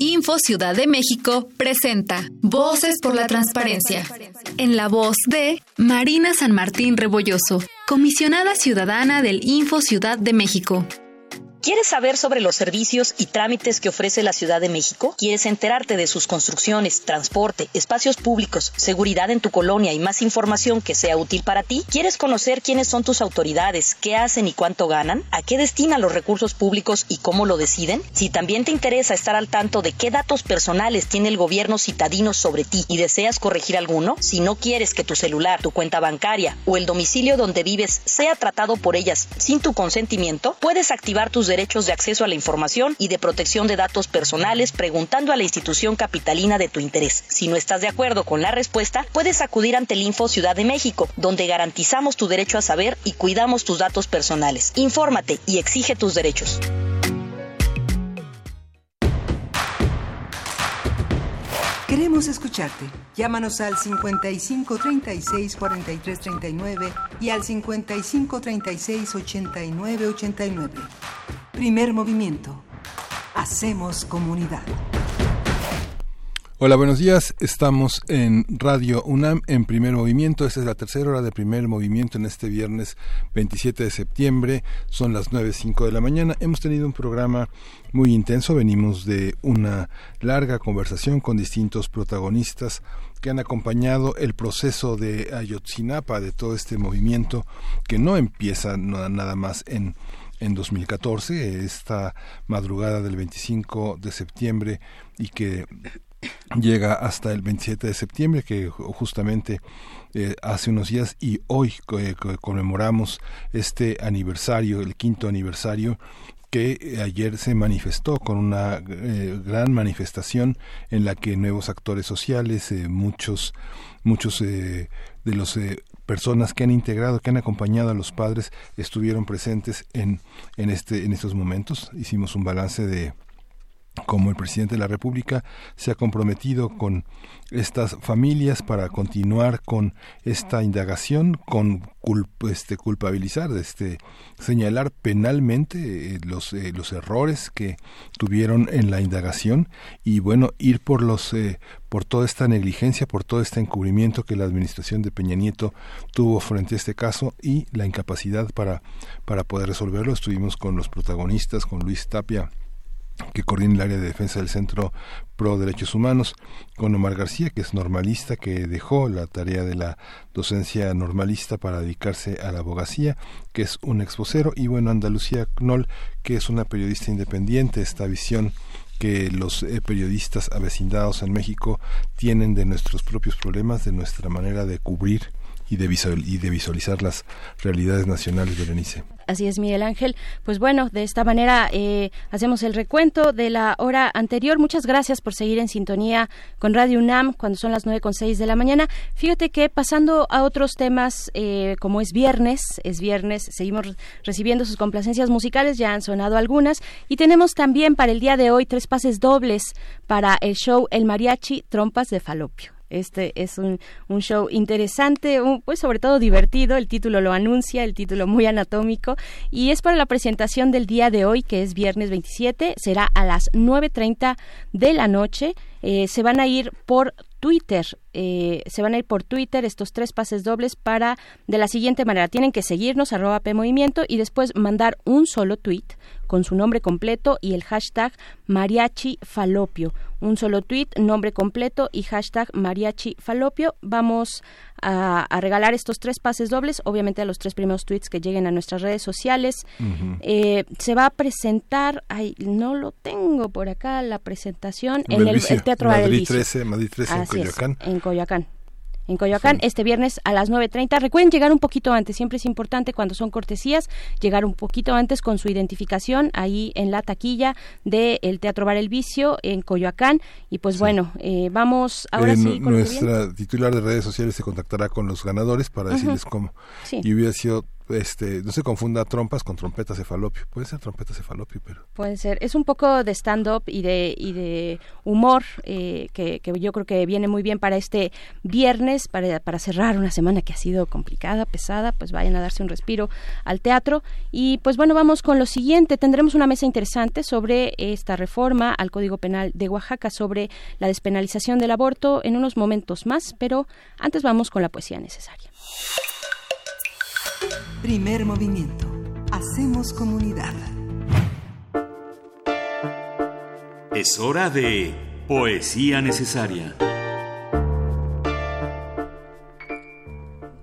Info Ciudad de México presenta Voces por la Transparencia, en la voz de Marina San Martín Rebolloso, comisionada ciudadana del Info Ciudad de México. ¿Quieres saber sobre los servicios y trámites que ofrece la Ciudad de México? ¿Quieres enterarte de sus construcciones, transporte, espacios públicos, seguridad en tu colonia y más información que sea útil para ti? ¿Quieres conocer quiénes son tus autoridades, qué hacen y cuánto ganan? ¿A qué destinan los recursos públicos y cómo lo deciden? Si también te interesa estar al tanto de qué datos personales tiene el gobierno citadino sobre ti y deseas corregir alguno, si no quieres que tu celular, tu cuenta bancaria o el domicilio donde vives sea tratado por ellas sin tu consentimiento, puedes activar tus derechos de acceso a la información y de protección de datos personales preguntando a la institución capitalina de tu interés. Si no estás de acuerdo con la respuesta, puedes acudir ante el Info Ciudad de México, donde garantizamos tu derecho a saber y cuidamos tus datos personales. Infórmate y exige tus derechos. Queremos escucharte. Llámanos al 55 36 43 39 y al 55 36 89 89. Primer Movimiento. Hacemos comunidad. Hola, buenos días. Estamos en Radio UNAM en Primer Movimiento. Esta es la tercera hora de Primer Movimiento en este viernes 27 de septiembre. Son las 9:05 de la mañana. Hemos tenido un programa muy intenso. Venimos de una larga conversación con distintos protagonistas que han acompañado el proceso de Ayotzinapa, de todo este movimiento que no empieza nada más en 2014, esta madrugada del 25 de septiembre y que llega hasta el 27 de septiembre, que justamente hace unos días y hoy conmemoramos este aniversario, el quinto aniversario, que ayer se manifestó con una gran manifestación en la que nuevos actores sociales, muchos de los personas que han integrado, que han acompañado a los padres, estuvieron presentes en estos momentos. Hicimos un balance de cómo el presidente de la República se ha comprometido con estas familias para continuar con esta indagación, con culpabilizar, señalar penalmente los errores que tuvieron en la indagación y bueno, ir por por toda esta negligencia, por todo este encubrimiento que la administración de Peña Nieto tuvo frente a este caso y la incapacidad para poder resolverlo. Estuvimos con los protagonistas, con Luis Tapia, que coordina el área de defensa del Centro Pro de Derechos Humanos, con Omar García, que es normalista, que dejó la tarea de la docencia normalista para dedicarse a la abogacía, que es un exvocero, y bueno, Andalucía Knoll, que es una periodista independiente. Esta visión que los periodistas avecindados en México tienen de nuestros propios problemas, de nuestra manera de cubrir y de visualizar las realidades nacionales, Berenice. Así es, Miguel Ángel. Pues bueno, de esta manera hacemos el recuento de la hora anterior. Muchas gracias por seguir en sintonía con Radio UNAM cuando son las 9:06 de la mañana. Fíjate que pasando a otros temas, como es viernes, seguimos recibiendo sus complacencias musicales, ya han sonado algunas. Y tenemos también para el día de hoy 3 pases dobles para el show El Mariachi Trompas de Falopio. Este es un show interesante, pues sobre todo divertido, el título lo anuncia, el título muy anatómico, y es para la presentación del día de hoy, que es viernes 27, será a las 9:30 de la noche. Se van a ir por Twitter, estos 3 pases dobles de la siguiente manera. Tienen que seguirnos @PMovimiento y después mandar un solo tweet con su nombre completo y el hashtag Mariachi Falopio. Un solo tweet, nombre completo y hashtag Mariachi Falopio. Vamos a regalar estos 3 pases dobles, obviamente a los 3 primeros tweets que lleguen a nuestras redes sociales. Uh-huh. Se va a presentar, no lo tengo por acá, la presentación en el Teatro Adelicio. Madrid 13 en Coyoacán. Así es, en Coyoacán. En Coyoacán, sí. Este viernes a las 9:30. Recuerden llegar un poquito antes, siempre es importante cuando son cortesías, llegar un poquito antes con su identificación ahí en la taquilla del Teatro Bar El Vicio en Coyoacán. Y pues sí. Bueno, vamos ahora sí. Con nuestra titular de redes sociales se contactará con los ganadores para decirles cómo. Sí. Y hubiera sido... no se confunda trompas con trompetas de Falopio. Puede ser trompetas de Falopio, pero... Puede ser. Es un poco de stand-up y de humor que yo creo que viene muy bien para este viernes, para cerrar una semana que ha sido complicada, pesada. Pues vayan a darse un respiro al teatro. Y pues bueno, vamos con lo siguiente. Tendremos una mesa interesante sobre esta reforma al Código Penal de Oaxaca, sobre la despenalización del aborto en unos momentos más, pero antes vamos con la poesía necesaria. Primer movimiento. Hacemos comunidad. Es hora de poesía necesaria.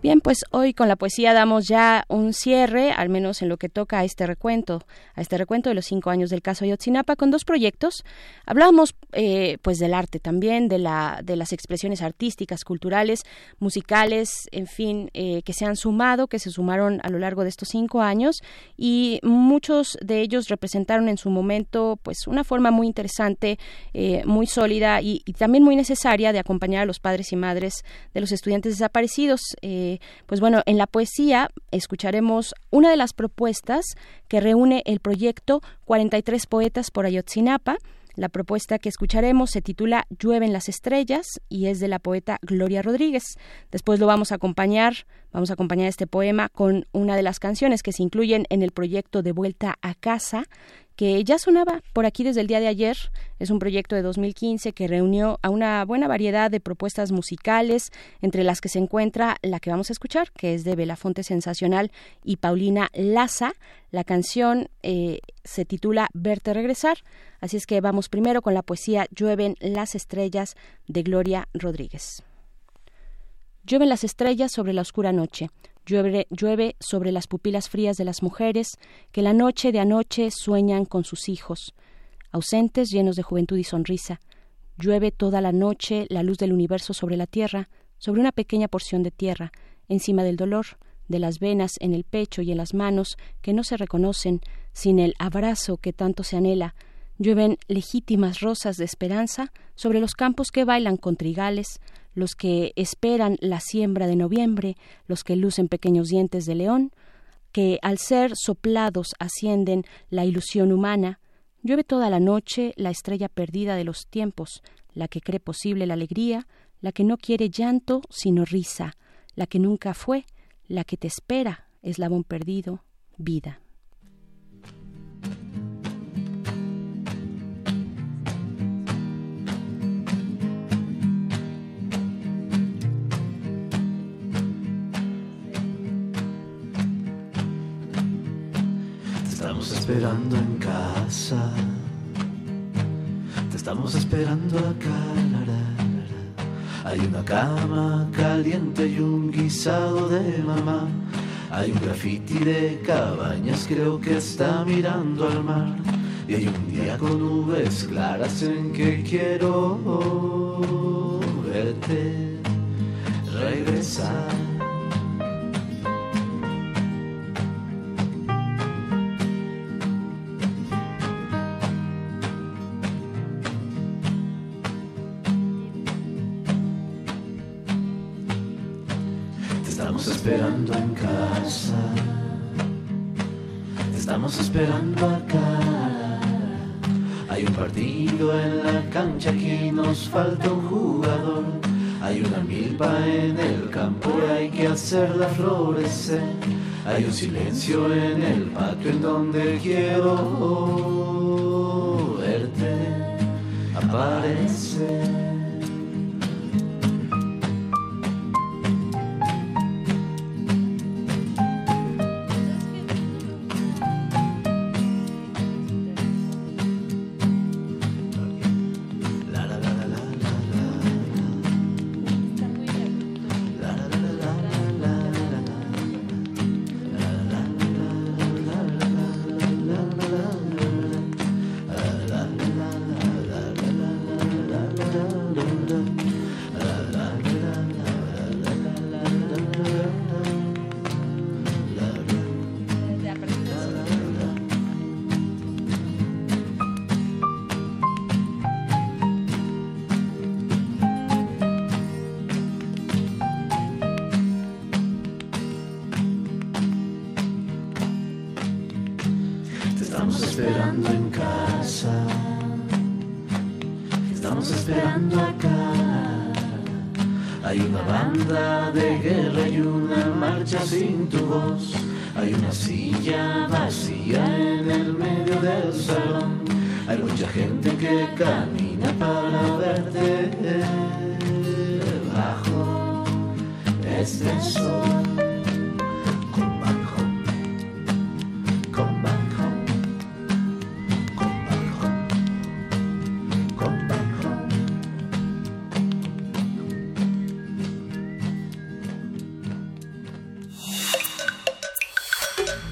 Bien, pues hoy con la poesía damos ya un cierre, al menos en lo que toca a este recuento de los 5 años del caso Ayotzinapa, con 2 proyectos. Hablábamos pues del arte también, de las expresiones artísticas, culturales, musicales, en fin, que se sumaron a lo largo de estos 5 años, y muchos de ellos representaron en su momento pues una forma muy interesante, muy sólida y también muy necesaria de acompañar a los padres y madres de los estudiantes desaparecidos. Pues bueno, en la poesía escucharemos una de las propuestas que reúne el proyecto 43 poetas por Ayotzinapa. La propuesta que escucharemos se titula Llueven las estrellas y es de la poeta Gloria Rodríguez. Después lo vamos a acompañar este poema con una de las canciones que se incluyen en el proyecto De Vuelta a Casa, que ya sonaba por aquí desde el día de ayer. Es un proyecto de 2015 que reunió a una buena variedad de propuestas musicales, entre las que se encuentra la que vamos a escuchar, que es de Belafonte Sensacional y Paulina Laza. La canción se titula Verte Regresar, así es que vamos primero con la poesía Llueven las estrellas de Gloria Rodríguez. Llueven las estrellas sobre la oscura noche. Llueve sobre las pupilas frías de las mujeres que la noche de anoche sueñan con sus hijos, ausentes, llenos de juventud y sonrisa. Llueve toda la noche la luz del universo sobre la tierra, sobre una pequeña porción de tierra, encima del dolor, de las venas en el pecho y en las manos que no se reconocen sin el abrazo que tanto se anhela. Llueven legítimas rosas de esperanza sobre los campos que bailan con trigales, los que esperan la siembra de noviembre, los que lucen pequeños dientes de león, que al ser soplados ascienden la ilusión humana. Llueve toda la noche la estrella perdida de los tiempos, la que cree posible la alegría, la que no quiere llanto sino risa, la que nunca fue, la que te espera, eslabón perdido, vida. Estamos esperando en casa, Estamos esperando acá. Hay una cama caliente y un guisado de mamá. Hay un graffiti de cabañas, creo que está mirando al mar. Y hay un día con nubes claras en que quiero verte regresar. Esperando en casa, te estamos esperando acá. Hay un partido en la cancha, aquí nos falta un jugador. Hay una milpa en el campo y hay que hacerla florecer. Hay un silencio en el patio en donde quiero verte aparecer.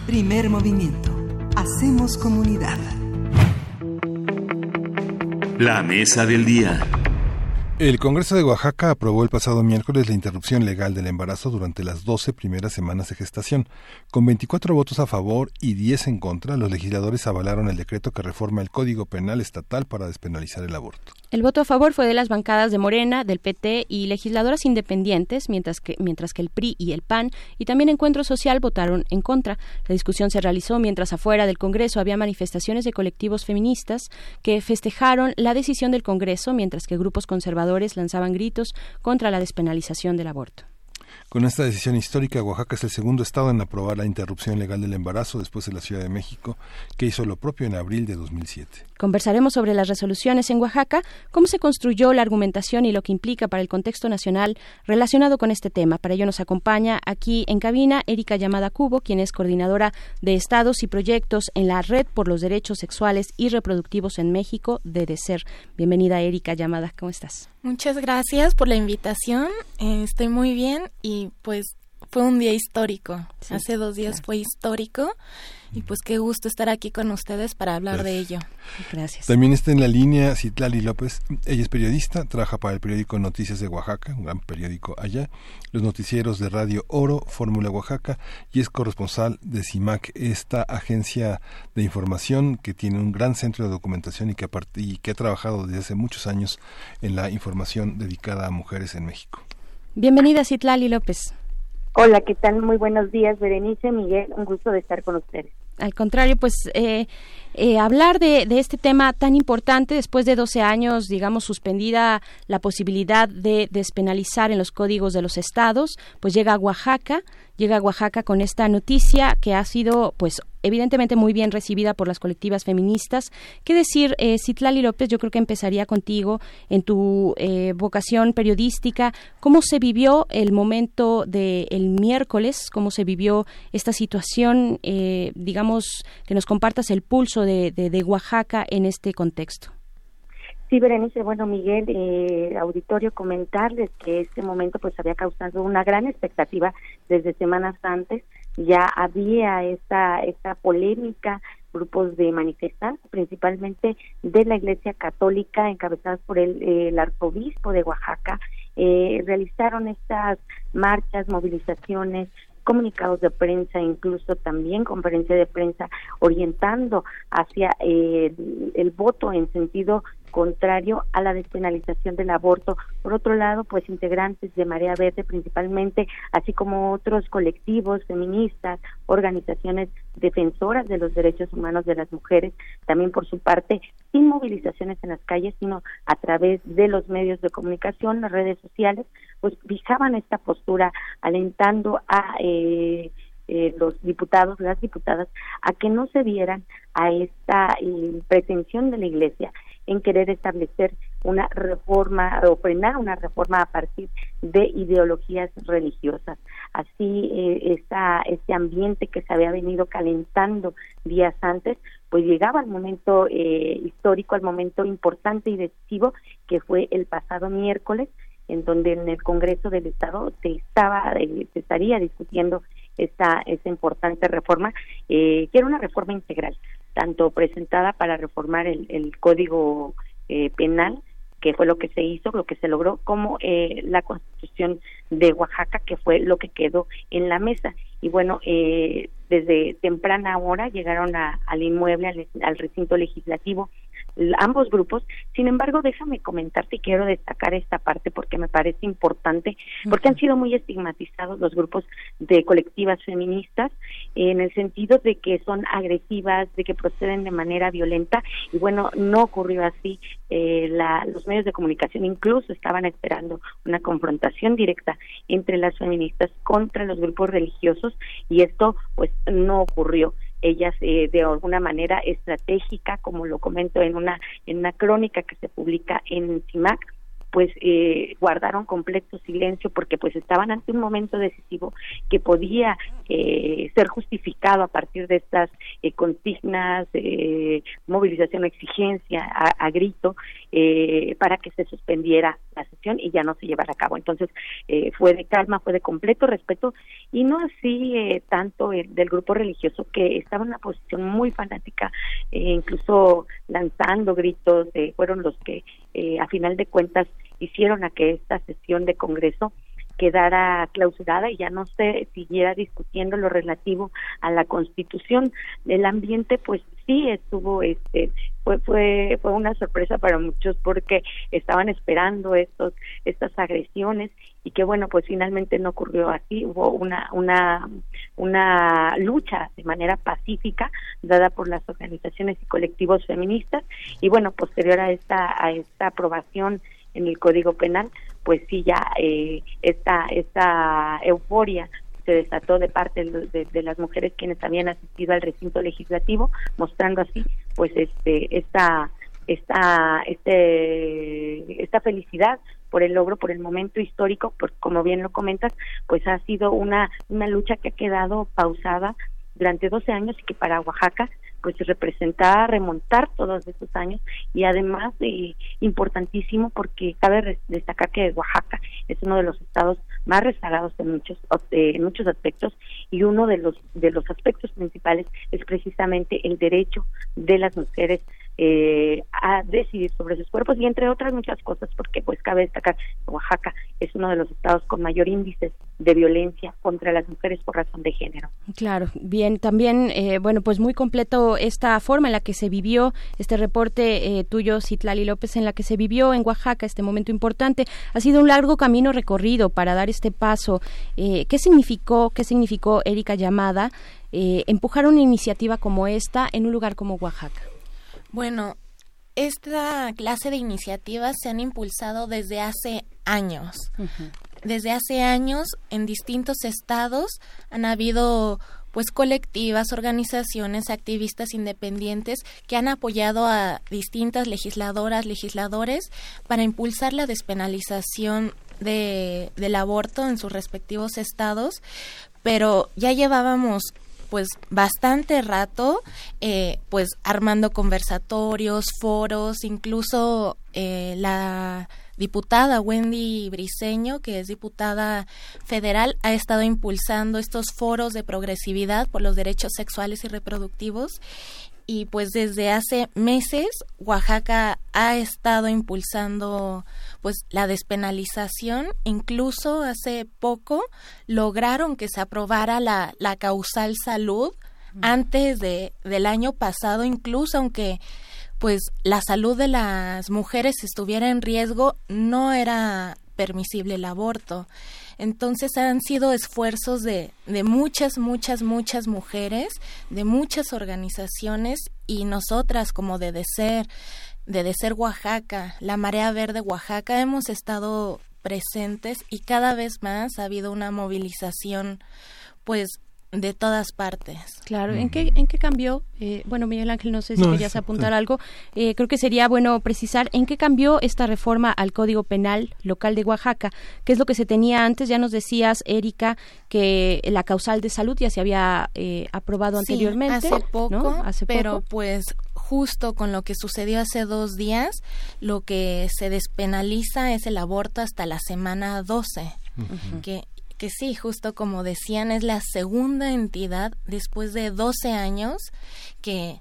Primer movimiento. Hacemos comunidad. La mesa del día. El Congreso de Oaxaca aprobó el pasado miércoles la interrupción legal del embarazo durante las 12 primeras semanas de gestación. Con 24 votos a favor y 10 en contra, los legisladores avalaron el decreto que reforma el Código Penal Estatal para despenalizar el aborto. El voto a favor fue de las bancadas de Morena, del PT y legisladoras independientes, mientras que el PRI y el PAN y también Encuentro Social votaron en contra. La discusión se realizó mientras afuera del Congreso había manifestaciones de colectivos feministas que festejaron la decisión del Congreso, mientras que grupos conservadores lanzaban gritos contra la despenalización del aborto. Con esta decisión histórica, Oaxaca es el segundo estado en aprobar la interrupción legal del embarazo después de la Ciudad de México, que hizo lo propio en abril de 2007. Conversaremos sobre las resoluciones en Oaxaca, cómo se construyó la argumentación y lo que implica para el contexto nacional relacionado con este tema. Para ello nos acompaña aquí en cabina Erika Llamada Cubo, quien es coordinadora de Estados y Proyectos en la Red por los Derechos Sexuales y Reproductivos en México, DDSER. Bienvenida, Erika Llamada, ¿cómo estás? Muchas gracias por la invitación, estoy muy bien y pues fue un día histórico, sí, hace 2 días claro. Fue histórico y pues qué gusto estar aquí con ustedes para hablar gracias. De ello. Gracias. También está en la línea Citlali López, ella es periodista, trabaja para el periódico Noticias de Oaxaca, un gran periódico allá, los noticieros de Radio Oro, Fórmula Oaxaca y es corresponsal de CIMAC, esta agencia de información que tiene un gran centro de documentación y que ha trabajado desde hace muchos años en la información dedicada a mujeres en México. Bienvenida Citlali López. Hola, ¿qué tal? Muy buenos días, Berenice, Miguel, un gusto de estar con ustedes. Al contrario, pues hablar de este tema tan importante después de 12 años, digamos, suspendida la posibilidad de despenalizar en los códigos de los estados, pues llega a Oaxaca con esta noticia que ha sido, pues, evidentemente muy bien recibida por las colectivas feministas. ¿Qué decir, Citlali López? Yo creo que empezaría contigo en tu vocación periodística. ¿Cómo se vivió el momento del miércoles? ¿Cómo se vivió esta situación? Digamos, que nos compartas el pulso de Oaxaca en este contexto. Sí, Berenice, bueno, Miguel, auditorio, comentarles que este momento pues había causado una gran expectativa desde semanas antes. Ya había esta polémica, grupos de manifestantes, principalmente de la Iglesia Católica, encabezadas por el arzobispo de Oaxaca, realizaron estas marchas, movilizaciones, comunicados de prensa, incluso también conferencia de prensa, orientando hacia el voto en sentido contrario a la despenalización del aborto. Por otro lado, pues integrantes de Marea Verde principalmente, así como otros colectivos feministas, organizaciones defensoras de los derechos humanos de las mujeres, también por su parte, sin movilizaciones en las calles, sino a través de los medios de comunicación, las redes sociales, pues fijaban esta postura, alentando a los diputados, las diputadas, a que no se vieran a esta pretensión de la Iglesia en querer establecer una reforma o frenar una reforma a partir de ideologías religiosas. Así este ambiente que se había venido calentando días antes, pues llegaba al momento histórico, al momento importante y decisivo, que fue el pasado miércoles, en donde en el Congreso del Estado se estaría discutiendo esta importante reforma, que era una reforma integral, tanto presentada para reformar el Código Penal, que fue lo que se hizo, lo que se logró, como la Constitución de Oaxaca, que fue lo que quedó en la mesa. Y bueno, desde temprana hora llegaron al inmueble, al recinto legislativo, ambos grupos. Sin embargo, déjame comentarte y quiero destacar esta parte porque me parece importante, porque han sido muy estigmatizados los grupos de colectivas feministas, en el sentido de que son agresivas, de que proceden de manera violenta, y bueno, no ocurrió así. Los medios de comunicación incluso estaban esperando una confrontación directa entre las feministas contra los grupos religiosos, y esto pues no ocurrió. Ellas de alguna manera estratégica, como lo comento en una crónica que se publica en CIMAC, pues guardaron completo silencio, porque pues estaban ante un momento decisivo que podía ser justificado a partir de estas consignas, movilización, exigencia a grito, para que se suspendiera la sesión y ya no se llevara a cabo. Entonces fue de calma, fue de completo respeto, y no así tanto del grupo religioso, que estaba en una posición muy fanática, incluso lanzando gritos. Fueron los que a final de cuentas hicieron a que esta sesión de Congreso quedara clausurada y ya no se siguiera discutiendo lo relativo a la Constitución. El ambiente pues sí estuvo, fue una sorpresa para muchos, porque estaban esperando estas agresiones, y que bueno, pues finalmente no ocurrió así. Hubo una lucha de manera pacífica dada por las organizaciones y colectivos feministas, y bueno, posterior a esta aprobación en el Código Penal, pues sí, ya esta euforia se desató de parte de las mujeres quienes habían asistido al recinto legislativo, mostrando así pues esta felicidad por el logro, por el momento histórico, porque como bien lo comentas, pues ha sido una lucha que ha quedado pausada durante 12 años y que para Oaxaca pues representaba remontar todos esos años, y además importantísimo porque cabe destacar que Oaxaca es uno de los estados más rezagados en muchos aspectos, y uno de los aspectos principales es precisamente el derecho de las mujeres a decidir sobre sus cuerpos, y entre otras muchas cosas, porque pues cabe destacar que Oaxaca es uno de los estados con mayor índice de violencia contra las mujeres por razón de género. Claro, bien, también bueno, pues muy completo esta forma en la que se vivió este reporte tuyo, Citlali López, en la que se vivió en Oaxaca este momento importante. Ha sido un largo camino recorrido para dar este paso. ¿Qué significó Erika Llamada empujar una iniciativa como esta en un lugar como Oaxaca? Bueno, esta clase de iniciativas se han impulsado desde hace años. Uh-huh. Desde hace años en distintos estados han habido pues colectivas, organizaciones, activistas independientes que han apoyado a distintas legisladoras, legisladores para impulsar la despenalización del aborto en sus respectivos estados, pero ya llevábamos pues bastante rato pues armando conversatorios, foros, incluso la diputada Wendy Briceño, que es diputada federal, ha estado impulsando estos foros de progresividad por los derechos sexuales y reproductivos. Y pues desde hace meses Oaxaca ha estado impulsando pues la despenalización. Incluso hace poco lograron que se aprobara la causal salud antes del año pasado, incluso aunque pues la salud de las mujeres estuviera en riesgo, no era permisible el aborto. Entonces han sido esfuerzos de muchas mujeres, de muchas organizaciones, y nosotras como de DECER Oaxaca, la Marea Verde Oaxaca, hemos estado presentes y cada vez más ha habido una movilización pues de todas partes. Claro, ¿en qué cambió? Bueno, Miguel Ángel, no sé si querías apuntar algo. Creo que sería bueno precisar en qué cambió esta reforma al Código Penal local de Oaxaca. ¿Qué es lo que se tenía antes? Ya nos decías, Erika, que la causal de salud ya se había aprobado anteriormente. Sí, hace poco, ¿no? Pero pues justo con lo que sucedió hace 2 días, lo que se despenaliza es el aborto hasta la semana 12, uh-huh. Que sí, justo como decían, es la segunda entidad después de 12 años que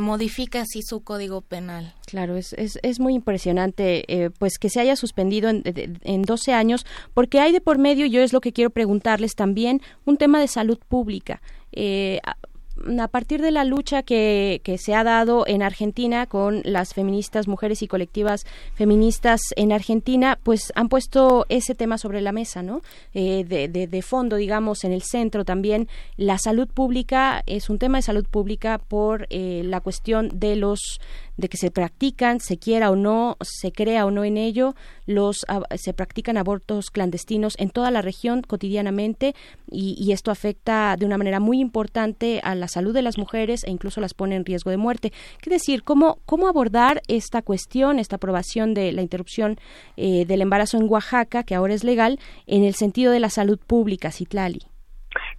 modifica así su Código Penal. Claro, es muy impresionante pues que se haya suspendido en 12 años, porque hay de por medio, yo es lo que quiero preguntarles también, un tema de salud pública. A partir de la lucha que se ha dado en Argentina con las feministas, mujeres y colectivas feministas en Argentina, pues han puesto ese tema sobre la mesa, ¿no? De fondo, digamos, en el centro también. La salud pública es un tema de salud pública por la cuestión de que se practican, se quiera o no, se crea o no en ello, se practican abortos clandestinos en toda la región cotidianamente, y esto afecta de una manera muy importante a la salud de las mujeres e incluso las pone en riesgo de muerte. ¿Qué decir? ¿Cómo abordar esta cuestión, esta aprobación de la interrupción del embarazo en Oaxaca, que ahora es legal, en el sentido de la salud pública, Citlali?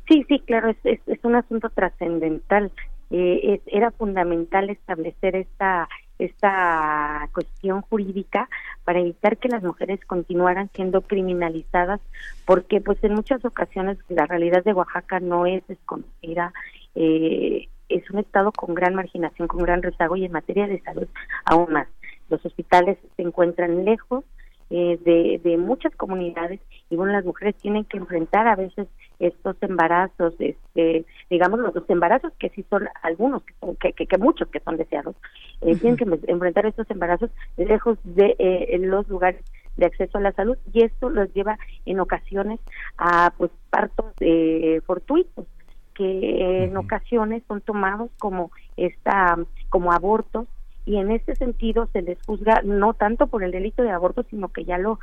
Sí, claro, es un asunto trascendental. Era fundamental establecer esta cuestión jurídica para evitar que las mujeres continuaran siendo criminalizadas, porque pues en muchas ocasiones la realidad de Oaxaca no es desconocida. Es un estado con gran marginación, con gran rezago, y en materia de salud aún más. Los hospitales se encuentran lejos de muchas comunidades, y bueno, las mujeres tienen que enfrentar a veces estos embarazos, digamos los embarazos que sí son algunos, que muchos que son deseados, uh-huh. Tienen que enfrentar estos embarazos lejos de los lugares de acceso a la salud, y esto los lleva en ocasiones a pues partos fortuitos, que en ocasiones son tomados como abortos. Y en este sentido se les juzga no tanto por el delito de aborto, sino que ya lo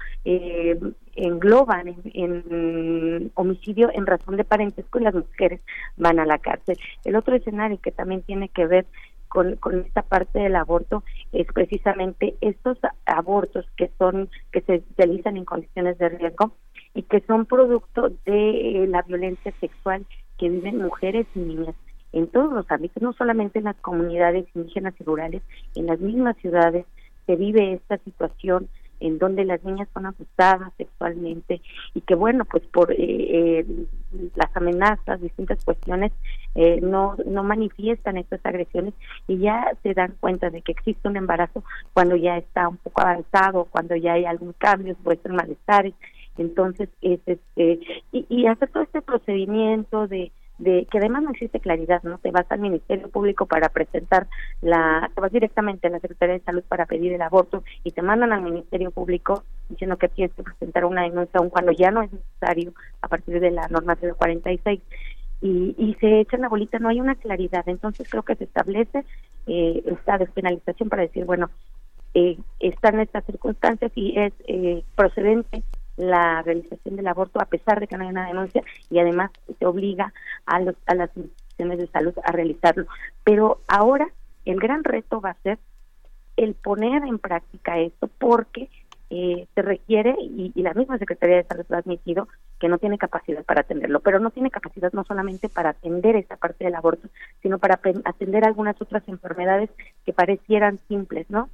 engloban en homicidio en razón de parentesco, y las mujeres van a la cárcel. El otro escenario que también tiene que ver con esta parte del aborto es precisamente estos abortos que se realizan en condiciones de riesgo y que son producto de la violencia sexual que viven mujeres y niñas en todos los ámbitos, no solamente en las comunidades indígenas y rurales, en las mismas ciudades se vive esta situación en donde las niñas son abusadas sexualmente, y que bueno, pues por las amenazas, distintas cuestiones, no manifiestan estas agresiones, y ya se dan cuenta de que existe un embarazo cuando ya está un poco avanzado, cuando ya hay algún cambio, muestran malestares. Entonces y hacer todo este procedimiento de que además no existe claridad, ¿no? Te vas al Ministerio Público para presentar te vas directamente a la Secretaría de Salud para pedir el aborto, y te mandan al Ministerio Público diciendo que tienes que presentar una denuncia, aun cuando ya no es necesario a partir de la norma 046, y se echan la bolita, no hay una claridad. Entonces creo que se establece esta despenalización para decir, bueno, están estas circunstancias y es procedente la realización del aborto a pesar de que no hay una denuncia, y además se obliga a las instituciones de salud a realizarlo. Pero ahora el gran reto va a ser el poner en práctica esto, porque se requiere, y la misma Secretaría de Salud lo ha admitido, que no tiene capacidad para atenderlo, pero no tiene capacidad no solamente para atender esta parte del aborto, sino para atender algunas otras enfermedades que parecieran simples, ¿no?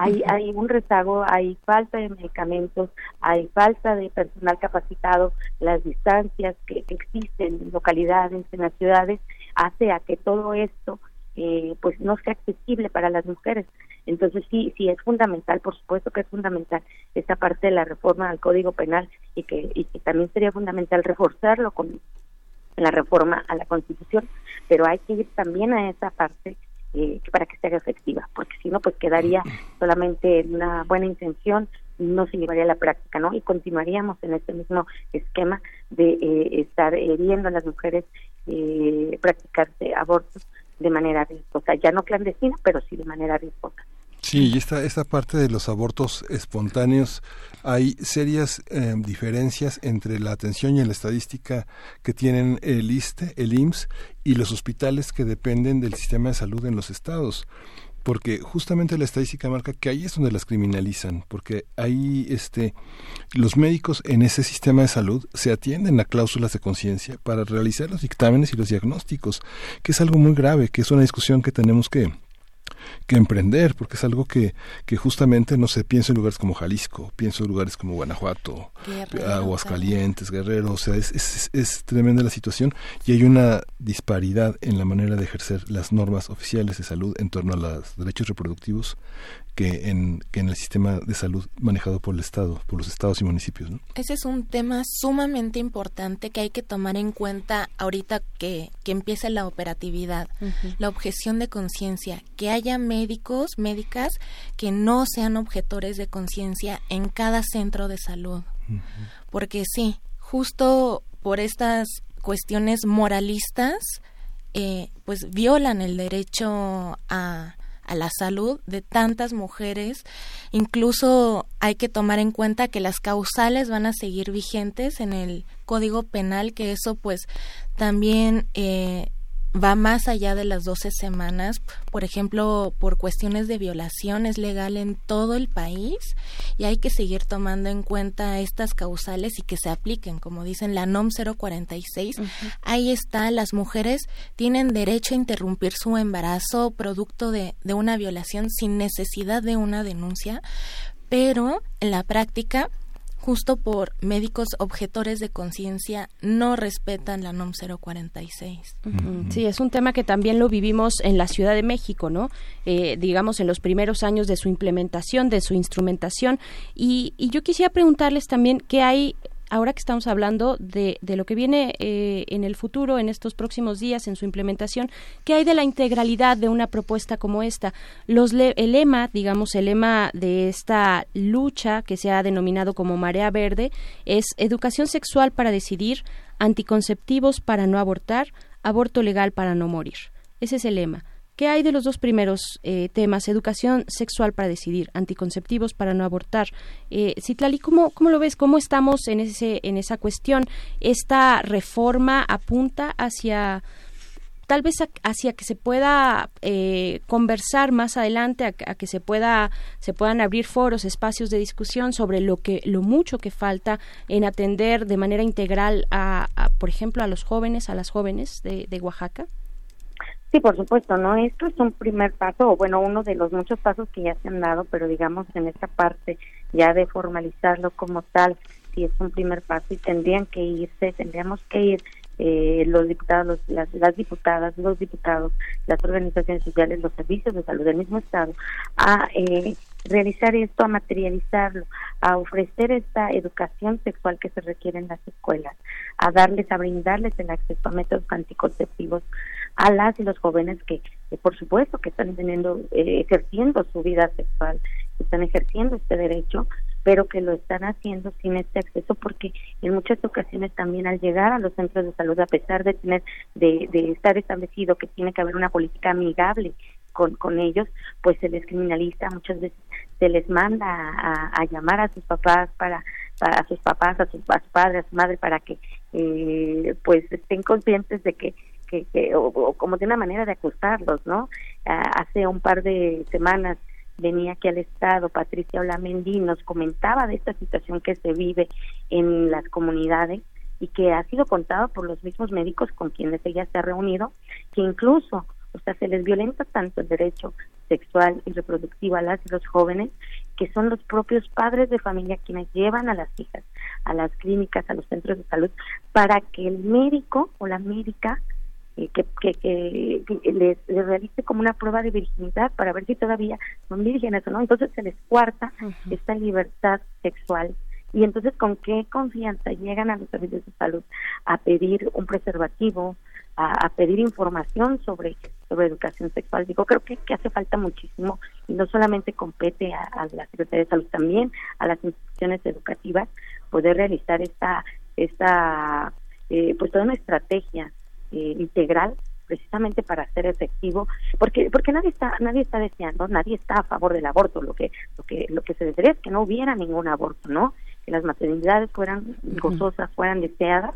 Hay un rezago, hay falta de medicamentos, hay falta de personal capacitado, las distancias que existen en localidades, en las ciudades, hace a que todo esto pues no sea accesible para las mujeres. Entonces sí es fundamental, por supuesto que es fundamental esta parte de la reforma al Código Penal y que también sería fundamental reforzarlo con la reforma a la Constitución, pero hay que ir también a esa parte para que se haga efectiva, porque si no, pues quedaría solamente una buena intención, no se llevaría a la práctica, ¿no? Y continuaríamos en este mismo esquema de estar viendo a las mujeres practicarse abortos de manera riesgosa, ya no clandestina, pero sí de manera riesgosa. Sí, y esta parte de los abortos espontáneos, hay serias diferencias entre la atención y la estadística que tienen el ISSSTE, el IMSS y los hospitales que dependen del sistema de salud en los estados, porque justamente la estadística marca que ahí es donde las criminalizan, porque ahí los médicos en ese sistema de salud se atienden a cláusulas de conciencia para realizar los dictámenes y los diagnósticos, que es algo muy grave, que es una discusión que tenemos que emprender, porque es algo que justamente, no sé, pienso en lugares como Jalisco, pienso en lugares como Guanajuato, Guerrero, Aguascalientes, Guerrero, o sea, es tremenda la situación y hay una disparidad en la manera de ejercer las normas oficiales de salud en torno a los derechos reproductivos que en el sistema de salud manejado por el Estado, por los estados y municipios, ¿no? Ese es un tema sumamente importante que hay que tomar en cuenta ahorita que empieza la operatividad, la objeción de conciencia, que haya médicos, médicas que no sean objetores de conciencia en cada centro de salud, porque sí, justo por estas cuestiones moralistas, pues violan el derecho a la salud de tantas mujeres. Incluso hay que tomar en cuenta que las causales van a seguir vigentes en el Código Penal, que eso pues también va más allá de las 12 semanas. Por ejemplo, por cuestiones de violación es legal en todo el país y hay que seguir tomando en cuenta estas causales y que se apliquen, como dicen la NOM 046. Ahí está, las mujeres tienen derecho a interrumpir su embarazo producto de una violación sin necesidad de una denuncia, pero en la práctica, justo por médicos objetores de conciencia, no respetan la NOM 046. Sí, es un tema que también lo vivimos en la Ciudad de México, ¿no? Digamos, en los primeros años de su implementación, de su instrumentación. Y yo quisiera preguntarles también qué hay, ahora que estamos hablando de lo que viene en el futuro, en estos próximos días, en su implementación, ¿qué hay de la integralidad de una propuesta como esta? El lema de esta lucha que se ha denominado como Marea Verde es educación sexual para decidir, anticonceptivos para no abortar, aborto legal para no morir. Ese es el lema. ¿Qué hay de los dos primeros temas? Educación sexual para decidir, anticonceptivos para no abortar. Citlali, ¿cómo lo ves? ¿Cómo estamos en esa cuestión? ¿Esta reforma apunta hacia, tal vez hacia que se pueda conversar más adelante, a que se puedan abrir foros, espacios de discusión sobre lo mucho que falta en atender de manera integral a por ejemplo, a los jóvenes, a las jóvenes de Oaxaca? Sí, por supuesto, ¿no? Esto es un primer paso, uno de los muchos pasos que ya se han dado, pero digamos en esta parte ya de formalizarlo como tal, sí es un primer paso y tendríamos que ir los diputados, las diputadas, los diputados, las organizaciones sociales, los servicios de salud del mismo Estado, a realizar esto, a materializarlo, a ofrecer esta educación sexual que se requiere en las escuelas, a brindarles el acceso a métodos anticonceptivos a las y los jóvenes que por supuesto que están ejerciendo su vida sexual, que están ejerciendo este derecho, pero que lo están haciendo sin este acceso, porque en muchas ocasiones también al llegar a los centros de salud, a pesar de tener de estar establecido que tiene que haber una política amigable con ellos, pues se les criminaliza, muchas veces se les manda a llamar a sus papás, a su padre, a su madre, para que pues estén conscientes de que como de una manera de acusarlos, ¿no? Hace un par de semanas venía aquí al Estado Patricia Olamendi, nos comentaba de esta situación que se vive en las comunidades y que ha sido contado por los mismos médicos con quienes ella se ha reunido, que incluso, o sea, se les violenta tanto el derecho sexual y reproductivo a las y los jóvenes, que son los propios padres de familia quienes llevan a las hijas a las clínicas, a los centros de salud, para que el médico o la médica que les realice como una prueba de virginidad para ver si todavía son vírgenes o no. Entonces se les cuarta esta libertad sexual. Y entonces, ¿con qué confianza llegan a los servicios de salud a pedir un preservativo, a pedir información sobre educación sexual? Digo, creo que hace falta muchísimo, y no solamente compete a la Secretaría de Salud, también a las instituciones educativas, poder realizar esta toda una estrategia integral, precisamente para ser efectivo, porque nadie está deseando, nadie está a favor del aborto. Lo que se desearía es que no hubiera ningún aborto, ¿no? Que las maternidades fueran gozosas, fueran deseadas,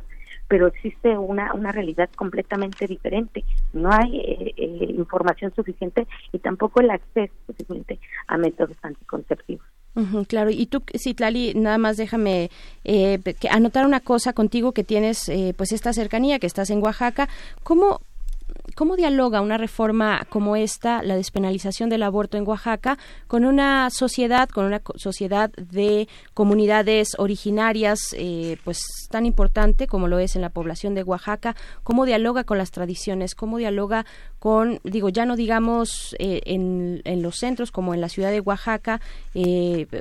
pero existe una realidad completamente diferente. No hay información suficiente y tampoco el acceso suficiente a métodos anticonceptivos. Claro, y tú, Citlali, nada más déjame anotar una cosa contigo, que tienes pues esta cercanía, que estás en Oaxaca. ¿Cómo dialoga una reforma como esta, la despenalización del aborto en Oaxaca, con una sociedad, de comunidades originarias, pues tan importante como lo es en la población de Oaxaca? ¿Cómo dialoga con las tradiciones? ¿Cómo dialoga con, ya no digamos en los centros como en la ciudad de Oaxaca,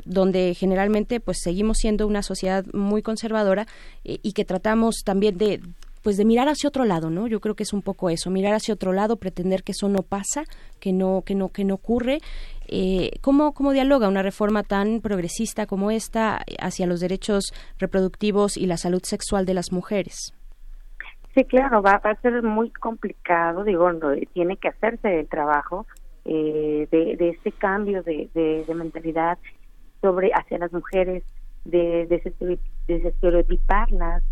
donde generalmente pues seguimos siendo una sociedad muy conservadora y que tratamos también de mirar hacia otro lado, ¿no? Yo creo que es un poco eso, mirar hacia otro lado, pretender que eso no pasa, que no ocurre. ¿Cómo dialoga una reforma tan progresista como esta hacia los derechos reproductivos y la salud sexual de las mujeres? Sí, claro, va a ser muy complicado, tiene que hacerse el trabajo de ese cambio de mentalidad hacia las mujeres, de estereotiparlas,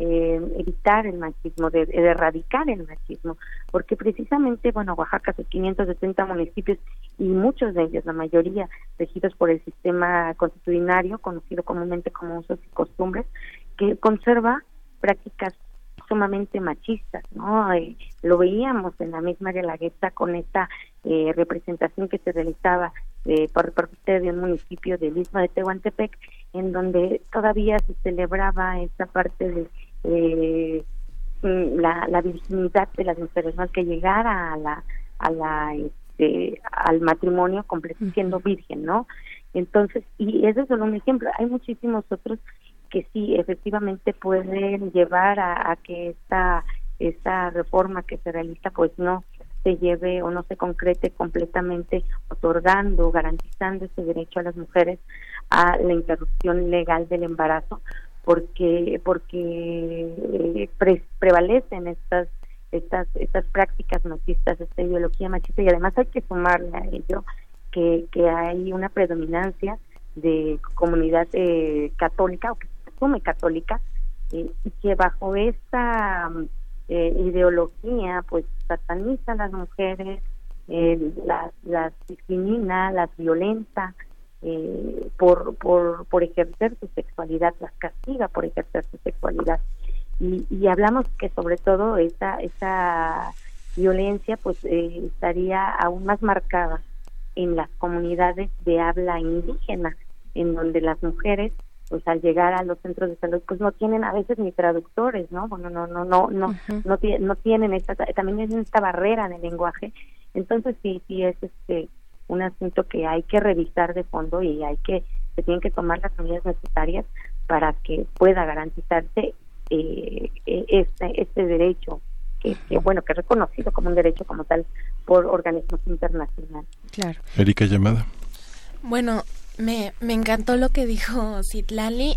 evitar el machismo, de erradicar el machismo, porque precisamente, Oaxaca, sus 570 municipios y muchos de ellos, la mayoría, regidos por el sistema constitucionario, conocido comúnmente como usos y costumbres, que conserva prácticas sumamente machistas, ¿no? Lo veíamos en la misma Guelaguetza con esta representación que se realizaba por parte de un municipio del Istmo de Tehuantepec, en donde todavía se celebraba esta parte de la virginidad de las mujeres, ¿no? Que llegara al matrimonio completo siendo virgen, ¿no? Entonces, y ese es solo un ejemplo, hay muchísimos otros que sí, efectivamente pueden llevar a que esta reforma que se realiza pues no se lleve o no se concrete completamente, otorgando, garantizando ese derecho a las mujeres a la interrupción legal del embarazo, porque prevalecen estas prácticas machistas, esta ideología machista, y además hay que sumarle a ello que hay una predominancia de comunidad católica, o que se asume católica, y que bajo esta ideología pues sataniza a las mujeres, las discrimina, las violenta por ejercer su sexualidad, las castiga por ejercer su sexualidad, y hablamos que sobre todo esa violencia pues estaría aún más marcada en las comunidades de habla indígena, en donde las mujeres pues al llegar a los centros de salud pues no tienen a veces ni traductores, ¿no? No tienen también es esta barrera en el lenguaje. Entonces sí es un asunto que hay que revisar de fondo, y se tienen que tomar las medidas necesarias para que pueda garantizarse este derecho que es reconocido como un derecho como tal por organismos internacionales. Claro. Erika Llamada. Bueno, me encantó lo que dijo Citlali.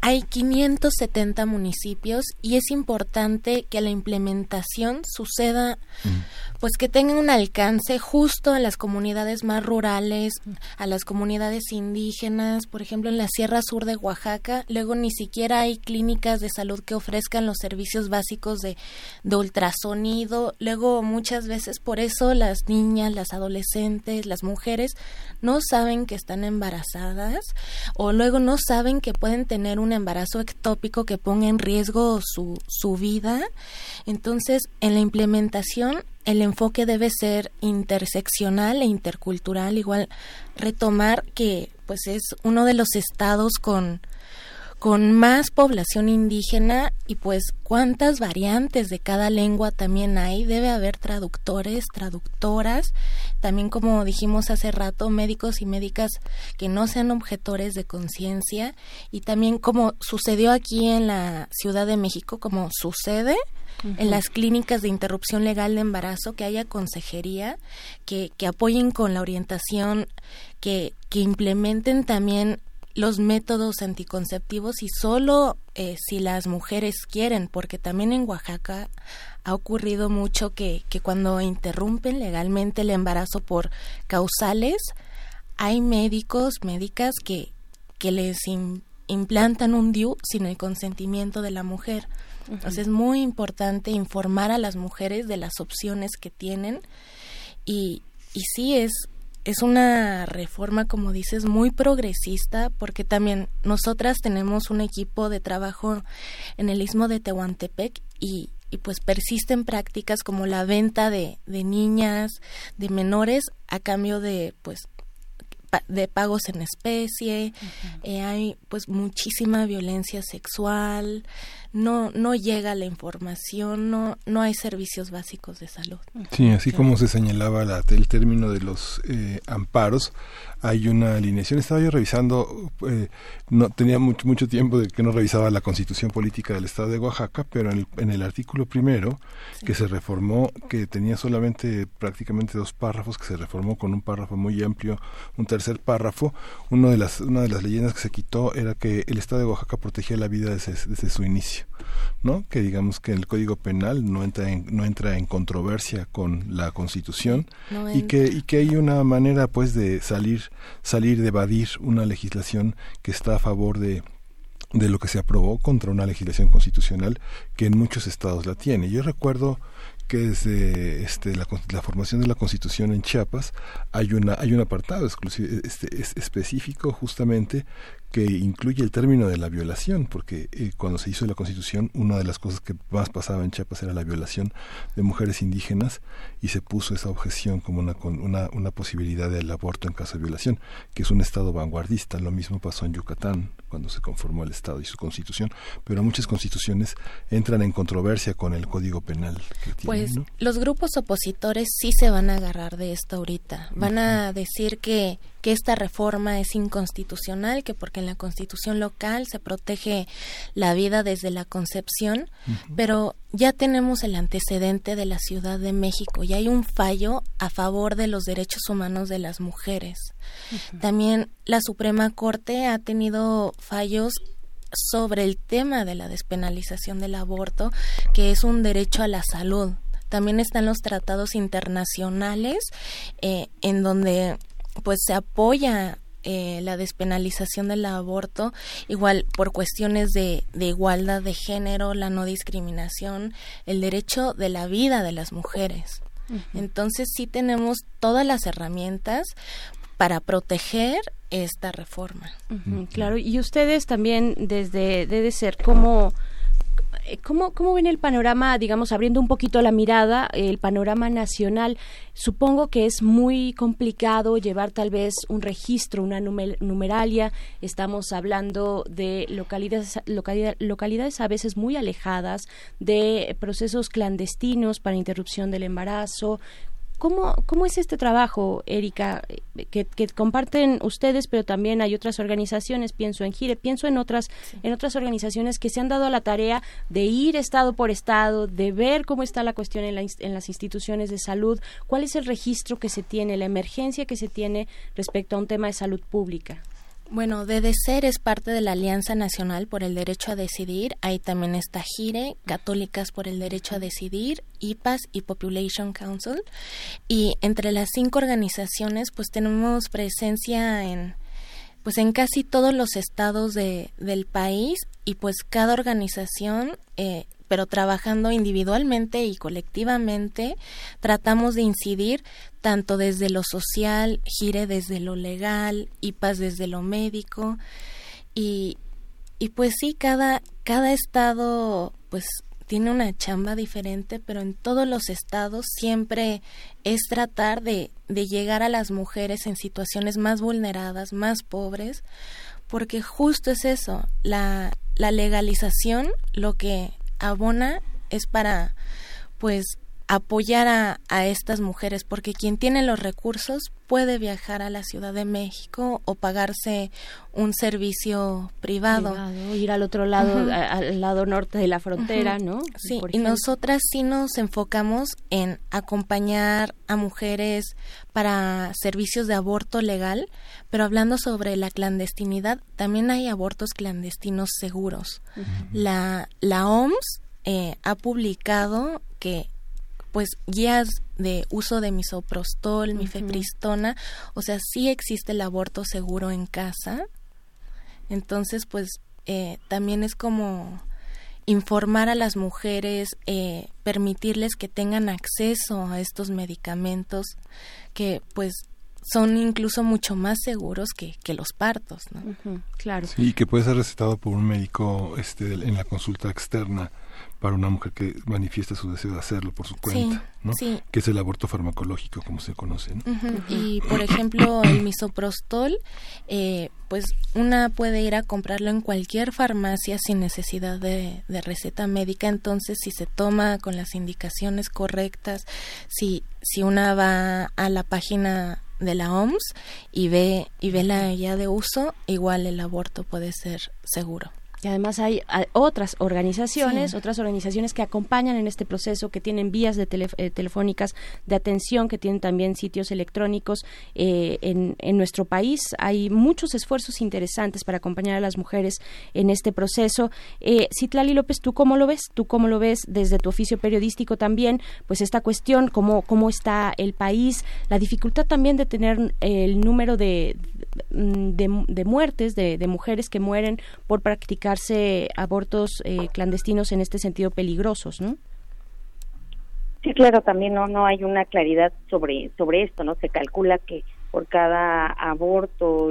Hay 570 municipios y es importante que la implementación suceda, pues que tenga un alcance justo a las comunidades más rurales, a las comunidades indígenas. Por ejemplo, en la Sierra Sur de Oaxaca, luego ni siquiera hay clínicas de salud que ofrezcan los servicios básicos de ultrasonido. Luego, muchas veces por eso las niñas, las adolescentes, las mujeres no saben que están embarazadas, o luego no saben que pueden tener una embarazo ectópico que ponga en riesgo su vida. Entonces, en la implementación, el enfoque debe ser interseccional e intercultural. Igual, retomar que pues es uno de los estados con más población indígena, y pues cuántas variantes de cada lengua también hay. Debe haber traductores, traductoras, también, como dijimos hace rato, médicos y médicas que no sean objetores de conciencia, y también, como sucedió aquí en la Ciudad de México, como sucede en las clínicas de interrupción legal de embarazo, que haya consejería, que apoyen con la orientación, que implementen también los métodos anticonceptivos, y solo si las mujeres quieren, porque también en Oaxaca ha ocurrido mucho que cuando interrumpen legalmente el embarazo por causales, hay médicos, médicas que les implantan un DIU sin el consentimiento de la mujer. Entonces es muy importante informar a las mujeres de las opciones que tienen, y sí es una reforma, como dices, muy progresista, porque también nosotras tenemos un equipo de trabajo en el Istmo de Tehuantepec, y pues persisten prácticas como la venta de niñas, de menores, a cambio de de pagos en especie. Hay pues muchísima violencia sexual, no llega la información, no hay servicios básicos de salud. Sí, así como se señalaba el término de los amparos, hay una alineación. Estaba yo revisando, no tenía mucho tiempo de que no revisaba la Constitución Política del Estado de Oaxaca, pero en el artículo primero, que se reformó, que tenía solamente prácticamente 2 párrafos, que se reformó con un párrafo muy amplio, un tercer párrafo. Una de las leyendas que se quitó era que el Estado de Oaxaca protegía la vida desde su inicio, ¿no? Que digamos que el Código Penal no entra en controversia con la Constitución, y que hay una manera pues de salir de evadir una legislación que está a favor de lo que se aprobó, contra una legislación constitucional que en muchos estados la tiene. Yo recuerdo que desde la formación de la Constitución en Chiapas hay un apartado específico justamente que incluye el término de la violación, porque cuando se hizo la Constitución, una de las cosas que más pasaba en Chiapas era la violación de mujeres indígenas, y se puso esa objeción como una posibilidad del aborto en caso de violación, que es un estado vanguardista. Lo mismo pasó en Yucatán cuando se conformó el estado y su constitución, pero muchas constituciones entran en controversia con el Código Penal que tienen, pues, ¿no? Los grupos opositores sí se van a agarrar de esto ahorita. Van a decir que esta reforma es inconstitucional, que porque en la Constitución local se protege la vida desde la concepción, pero ya tenemos el antecedente de la Ciudad de México, y hay un fallo a favor de los derechos humanos de las mujeres. También la Suprema Corte ha tenido fallos sobre el tema de la despenalización del aborto, que es un derecho a la salud. También están los tratados internacionales en donde pues se apoya la despenalización del aborto, igual por cuestiones de igualdad de género, la no discriminación, el derecho de la vida de las mujeres. Entonces sí tenemos todas las herramientas para proteger esta reforma. Claro, y ustedes también desde DDCER, ¿Cómo ven el panorama, digamos, abriendo un poquito la mirada, el panorama nacional? Supongo que es muy complicado llevar tal vez un registro, una numeralia. Estamos hablando de localidades a veces muy alejadas, de procesos clandestinos para interrupción del embarazo. ¿Cómo es este trabajo, Erika, que comparten ustedes, pero también hay otras organizaciones? Pienso en GIRE, pienso en otras organizaciones que se han dado a la tarea de ir estado por estado, de ver cómo está la cuestión en las instituciones de salud, cuál es el registro que se tiene, la emergencia que se tiene respecto a un tema de salud pública. Bueno, DDCER es parte de la Alianza Nacional por el Derecho a Decidir. Ahí también está GIRE, Católicas por el Derecho a Decidir, IPAS y Population Council. Y entre las 5 organizaciones, pues tenemos presencia en casi todos los estados del país, y pues cada organización, pero trabajando individualmente y colectivamente, tratamos de incidir tanto desde lo social, GIRE desde lo legal, IPAS desde lo médico, y Y pues sí, cada estado pues tiene una chamba diferente, pero en todos los estados siempre es tratar de llegar a las mujeres en situaciones más vulneradas, más pobres, porque justo es eso, la legalización lo que abona es para pues apoyar a estas mujeres, porque quien tiene los recursos puede viajar a la Ciudad de México o pagarse un servicio privado, ir al otro lado, uh-huh, al lado norte de la frontera, uh-huh, ¿no? Sí, y nosotras sí nos enfocamos en acompañar a mujeres para servicios de aborto legal, pero hablando sobre la clandestinidad, también hay abortos clandestinos seguros. Uh-huh. La OMS ha publicado que pues guías de uso de misoprostol, mifepristona, uh-huh, o sea, sí existe el aborto seguro en casa. Entonces, pues, también es como informar a las mujeres, permitirles que tengan acceso a estos medicamentos que, pues, son incluso mucho más seguros que los partos, ¿no? Uh-huh, claro. Sí, y que puede ser recetado por un médico en la consulta externa, para una mujer que manifiesta su deseo de hacerlo por su cuenta, sí, ¿no? Sí. Que es el aborto farmacológico, como se conoce, ¿no? Uh-huh. Y, por ejemplo, el misoprostol, pues una puede ir a comprarlo en cualquier farmacia sin necesidad de receta médica. Entonces, si se toma con las indicaciones correctas, si una va a la página de la OMS y ve la guía de uso, igual el aborto puede ser seguro. Y además hay otras organizaciones, sí, otras organizaciones que acompañan en este proceso, que tienen vías de telefónicas de atención, que tienen también sitios electrónicos. En nuestro país hay muchos esfuerzos interesantes para acompañar a las mujeres en este proceso. Citlali López, ¿tú cómo lo ves? ¿Tú cómo lo ves desde tu oficio periodístico también? Pues esta cuestión, ¿cómo está el país? La dificultad también de tener el número de muertes, de mujeres que mueren por practicar abortos clandestinos, en este sentido peligrosos, ¿no? Sí, claro, también no hay una claridad sobre esto, ¿no? Se calcula que por cada aborto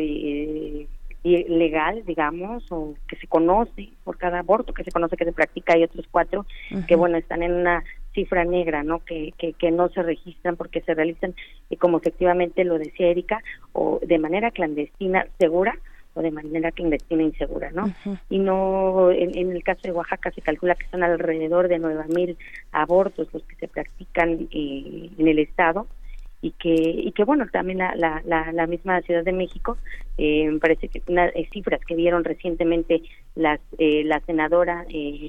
legal, digamos, o que se conoce, por cada aborto que se conoce que se practica, hay otros 4 uh-huh, que, bueno, están en una cifra negra, ¿no? Que no se registran porque se realizan, y como efectivamente lo decía Erika, o de manera clandestina segura, de manera clandestina insegura, ¿no? Uh-huh. Y no, en el caso de Oaxaca se calcula que son alrededor de 9,000 abortos los que se practican en el estado, y que bueno, también la misma Ciudad de México, me parece que unas cifras que dieron recientemente la senadora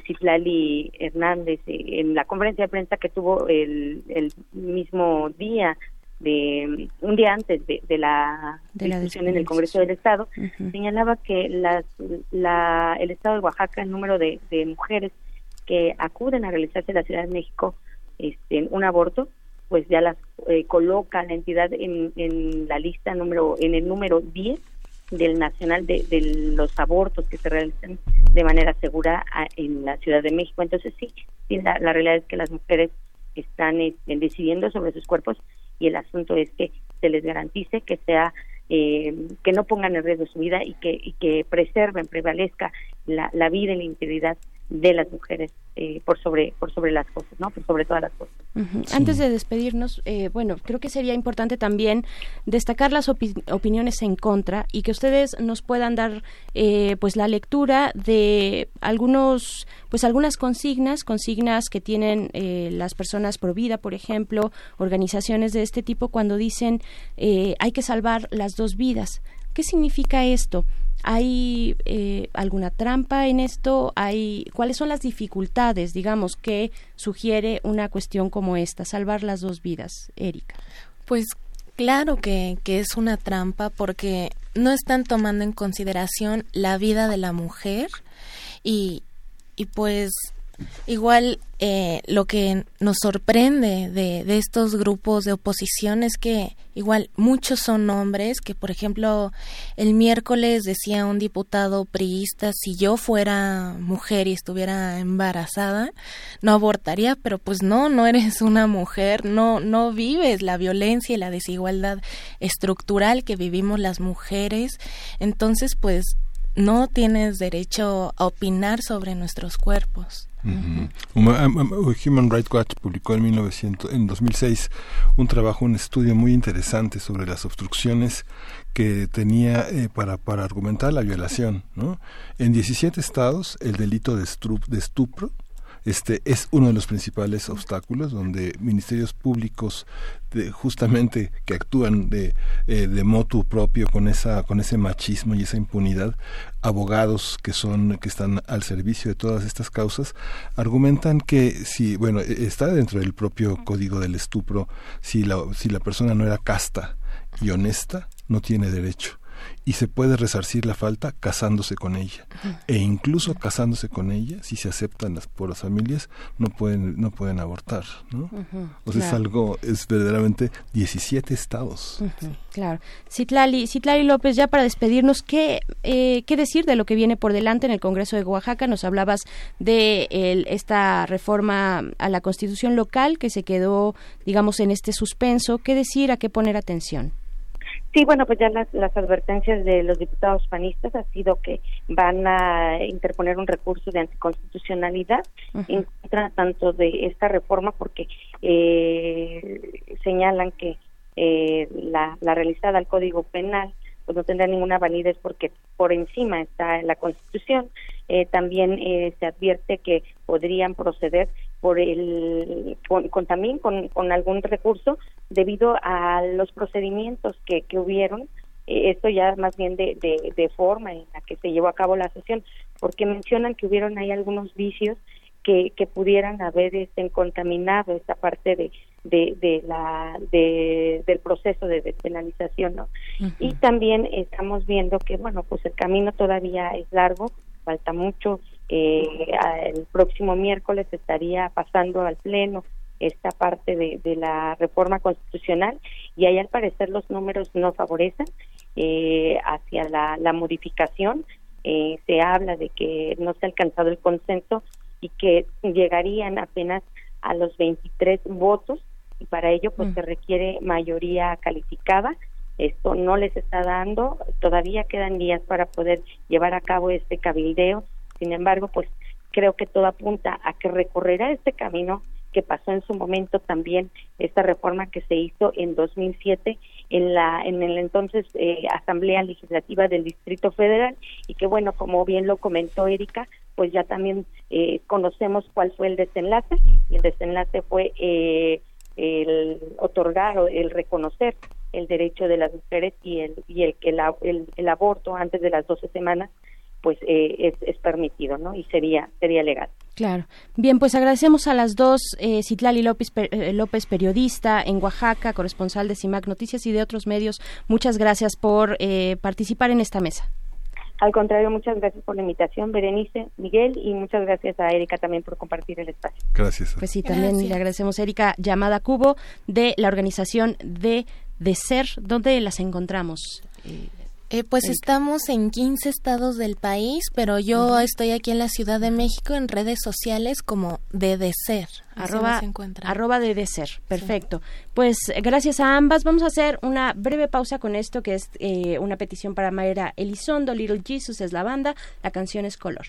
Citlali Hernández en la conferencia de prensa que tuvo el mismo día, un día antes de la discusión en el Congreso del Estado, uh-huh, señalaba que el Estado de Oaxaca, el número de mujeres que acuden a realizarse en la Ciudad de México un aborto, pues ya las coloca la entidad en la lista en el número 10 del nacional de los abortos que se realizan de manera segura en la Ciudad de México. Entonces sí, la realidad es que las mujeres están decidiendo sobre sus cuerpos, y el asunto es que se les garantice que sea que no pongan en riesgo su vida, y que preserven, prevalezca la vida y la integridad de las mujeres por sobre las cosas, ¿no? Por sobre todas las cosas. Uh-huh. Sí. Antes de despedirnos, bueno, creo que sería importante también destacar las opiniones en contra, y que ustedes nos puedan dar pues la lectura de algunas consignas que tienen las personas pro vida, por ejemplo, organizaciones de este tipo, cuando dicen hay que salvar las 2 vidas. ¿Qué significa esto? ¿Hay alguna trampa en esto? ¿Cuáles son las dificultades, digamos, que sugiere una cuestión como esta, salvar las 2 vidas, Erika? Pues claro que es una trampa, porque no están tomando en consideración la vida de la mujer, y pues igual lo que nos sorprende de estos grupos de oposición es que igual muchos son hombres, que por ejemplo el miércoles decía un diputado priista: si yo fuera mujer y estuviera embarazada no abortaría. Pero pues no eres una mujer, no vives la violencia y la desigualdad estructural que vivimos las mujeres. Entonces pues no tienes derecho a opinar sobre nuestros cuerpos. Uh-huh. Human Rights Watch publicó en 2006 un estudio muy interesante sobre las obstrucciones que tenía para argumentar la violación, ¿no? En 17 estados el delito de estupro es uno de los principales obstáculos, donde ministerios públicos justamente que actúan de motu propio con ese machismo y esa impunidad, abogados que están al servicio de todas estas causas, argumentan que está dentro del propio código del estupro, si la persona no era casta y honesta, no tiene derecho. Y se puede resarcir la falta casándose con ella, e incluso casándose con ella, si se aceptan por las familias, no pueden abortar, ¿no? Uh-huh, o sea, claro. Es verdaderamente 17 estados. Uh-huh, claro. Citlali López, ya para despedirnos, ¿qué decir de lo que viene por delante en el Congreso de Oaxaca? Nos hablabas de esta reforma a la Constitución local que se quedó, digamos, en este suspenso. ¿Qué decir? ¿A qué poner atención? Sí, bueno, pues ya las advertencias de los diputados panistas ha sido que van a interponer un recurso de anticonstitucionalidad en contra tanto de esta reforma, porque señalan que la realizada al Código Penal pues no tendrá ninguna validez porque por encima está la Constitución. También se advierte que podrían proceder con algún recurso debido a los procedimientos que hubieron, esto ya más bien de forma en la que se llevó a cabo la sesión, porque mencionan que hubieron ahí algunos vicios que pudieran haber contaminado esta parte del proceso de despenalización, ¿no? Uh-huh. Y también estamos viendo que pues el camino todavía es largo, falta mucho. El próximo miércoles estaría pasando al Pleno esta parte de la reforma constitucional, y ahí al parecer los números no favorecen hacia la modificación. Se habla de que no se ha alcanzado el consenso y que llegarían apenas a los 23 votos, y para ello se requiere mayoría calificada. Esto no les está dando, todavía quedan días para poder llevar a cabo este cabildeo. Sin embargo, pues creo que todo apunta a que recorrerá este camino que pasó en su momento también esta reforma que se hizo en 2007 en el entonces Asamblea Legislativa del Distrito Federal, y que como bien lo comentó Erika, pues ya también conocemos cuál fue el desenlace, y el desenlace fue el otorgar o el reconocer el derecho de las mujeres y el aborto antes de las 12 semanas pues es permitido, ¿no? Y sería legal. Claro. Bien, pues agradecemos a las dos, Citlali López, López, periodista en Oaxaca, corresponsal de CIMAC Noticias y de otros medios. Muchas gracias por participar en esta mesa. Al contrario, muchas gracias por la invitación, Berenice, Miguel, y muchas gracias a Erika también por compartir el espacio. Gracias. Pues sí, también gracias. Le agradecemos a Erika Llamada Cubo, de la organización de Ser. ¿Dónde las encontramos? Pues estamos en 15 estados del país, pero yo estoy aquí en la Ciudad de México en redes sociales como DDCer. @, DDCer. Perfecto. Sí. Pues gracias a ambas. Vamos a hacer una breve pausa con esto, que es una petición para Mayra Elizondo. Little Jesus es la banda. La canción es Color.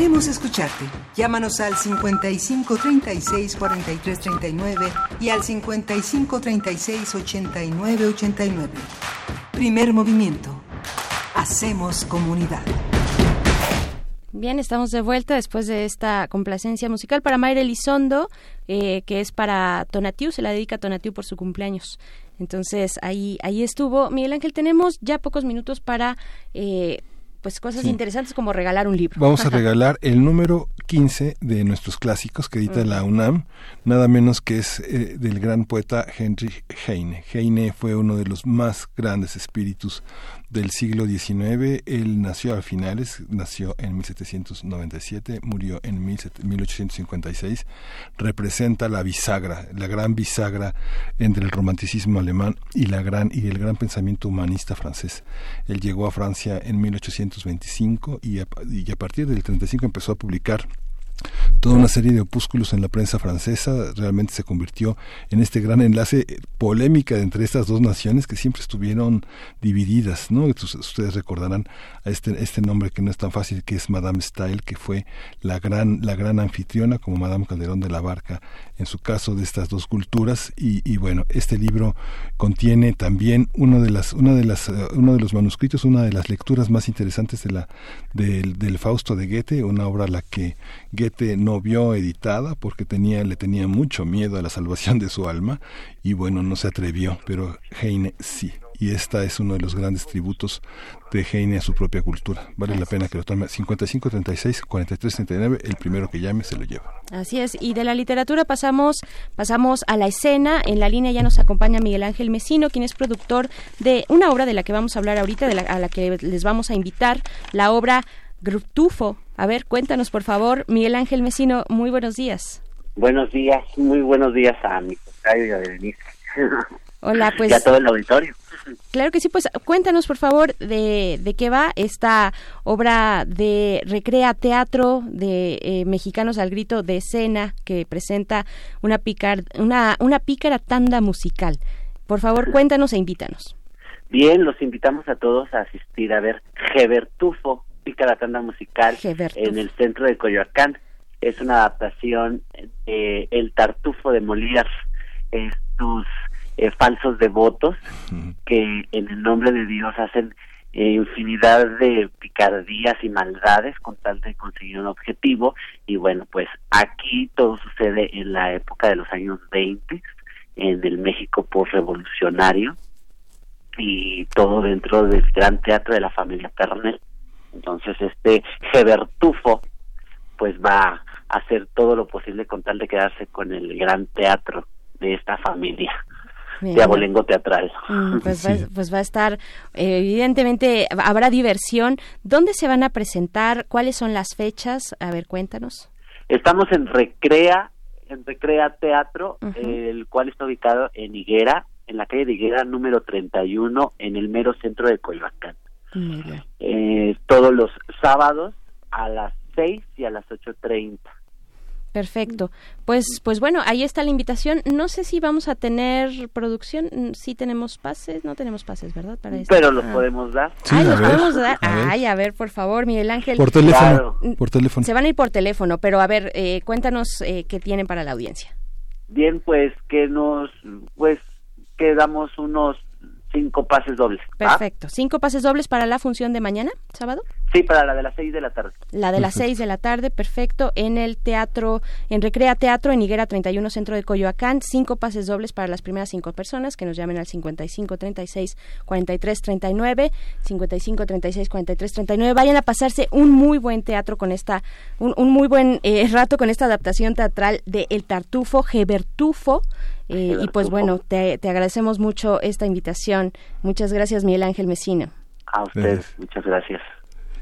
Queremos escucharte. Llámanos al 55 36 43 39 y al 55 36 89 89. Primer Movimiento. Hacemos comunidad. Bien, estamos de vuelta después de esta complacencia musical para Mayra Elizondo, que es para Tonatiu, se la dedica a Tonatiu por su cumpleaños. Entonces, ahí estuvo. Miguel Ángel, tenemos ya pocos minutos para cosas interesantes como regalar un libro. Vamos a regalar el número 15 de nuestros clásicos que edita la UNAM, nada menos que es del gran poeta Heinrich Heine. Heine fue uno de los más grandes espíritus del siglo XIX. Él nació en 1797, murió en 1856. Representa la bisagra, la gran bisagra entre el romanticismo alemán y el gran pensamiento humanista francés. Él llegó a Francia en 1825 y a partir del 35 empezó a publicar toda una serie de opúsculos en la prensa francesa. Realmente se convirtió en este gran enlace, polémica entre estas dos naciones que siempre estuvieron divididas, ¿no? Ustedes recordarán a este nombre que no es tan fácil, que es Madame Staël, que fue la gran anfitriona, como Madame Calderón de la Barca, en su caso, de estas dos culturas. Y bueno, este libro contiene también uno de los manuscritos, una de las lecturas más interesantes del Fausto de Goethe, una obra a la que Goethe no vio editada porque le tenía mucho miedo a la salvación de su alma, y bueno, no se atrevió, pero Heine sí, y esta es uno de los grandes tributos de Heine a su propia cultura. Vale la pena que lo tome. 55 36 43 39, el primero que llame se lo lleva. Así es, y de la literatura pasamos a la escena. En la línea ya nos acompaña Miguel Ángel Mesino, quien es productor de una obra de la que vamos a hablar ahorita, a la que les vamos a invitar, la obra Grutufo. A ver, cuéntanos por favor, Miguel Ángel Mesino, muy buenos días. Buenos días, muy buenos días a mi compañero y a Berenice. Hola, pues. Y a todo el auditorio. Claro que sí, pues cuéntanos por favor de qué va esta obra de Recrea Teatro de Mexicanos al Grito de Escena, que presenta una pícara tanda musical. Por favor, cuéntanos e invítanos. Bien, los invitamos a todos a asistir a ver Gebertufo, la tanda musical en el centro de Coyoacán. Es una adaptación de El Tartufo de Molière, estos falsos devotos que en el nombre de Dios hacen infinidad de picardías y maldades con tal de conseguir un objetivo. Y bueno, pues aquí todo sucede en la época de los años 20, en el México postrevolucionario, y todo dentro del gran teatro de la familia Pernell. Entonces este Gebertufo pues va a hacer todo lo posible con tal de quedarse con el gran teatro de esta familia. Bien. De abolengo teatral. Pues va a estar, evidentemente habrá diversión. ¿Dónde se van a presentar? ¿Cuáles son las fechas? A ver, cuéntanos. Estamos en Recrea Teatro, el cual está ubicado en Higuera, en la calle de Higuera número 31, en el mero centro de Coyoacán. Todos los sábados a las 6 y a las 8:30. Perfecto. Pues bueno, ahí está la invitación. No sé si vamos a tener producción. Sí tenemos pases, no tenemos pases, ¿verdad? Para esto. Pero los podemos dar. Sí, ay, los podemos dar. Ay, a ver, por favor, Miguel Ángel. Por teléfono. Claro. Por teléfono. Se van a ir por teléfono, pero a ver, cuéntanos qué tienen para la audiencia. Bien, pues que nos quedamos unos 5 pases dobles. Perfecto. 5 pases dobles para la función de mañana, sábado. Sí, para la de las 6 de la tarde. La de las 6 de la tarde, perfecto. En el teatro, en Recrea Teatro, en Higuera 31, centro de Coyoacán. 5 pases dobles para las primeras 5 personas que nos llamen al 55 36 43 39. 55 36 43 39. Vayan a pasarse un muy buen teatro con esta, un muy buen rato con esta adaptación teatral de El Tartufo, Gebertufo. Y pues bueno, te agradecemos mucho esta invitación. Muchas gracias, Miguel Ángel Mesino. A ustedes, muchas gracias.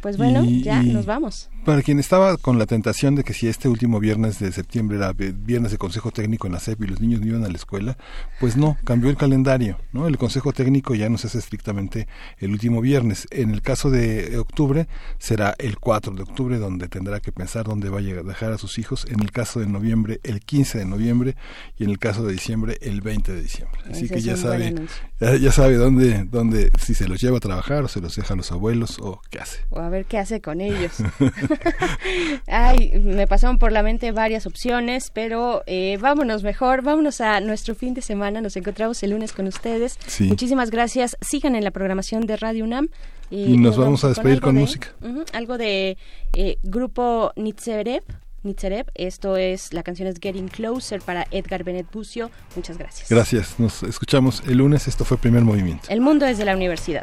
Pues bueno, ya nos vamos. Para quien estaba con la tentación de que si este último viernes de septiembre era viernes de Consejo Técnico en la SEP y los niños no iban a la escuela, pues no, cambió el calendario, ¿no? El Consejo Técnico ya no se hace estrictamente el último viernes. En el caso de octubre, será el 4 de octubre, donde tendrá que pensar dónde va a dejar a sus hijos. En el caso de noviembre, el 15 de noviembre, y en el caso de diciembre, el 20 de diciembre. Así ese que ya sabe dónde, si se los lleva a trabajar o se los deja a los abuelos o qué hace. Wow. a ver qué hace con ellos. Ay, me pasaron por la mente varias opciones, pero vámonos a nuestro fin de semana. Nos encontramos el lunes con ustedes. Sí. Muchísimas gracias. Sigan en la programación de Radio UNAM. Y nos vamos a despedir con música. Algo de grupo Nitzereb. Esto es, la canción es Getting Closer para Edgar Benet Bucio. Muchas gracias. Gracias, nos escuchamos el lunes. Esto fue Primer Movimiento. El mundo desde la universidad.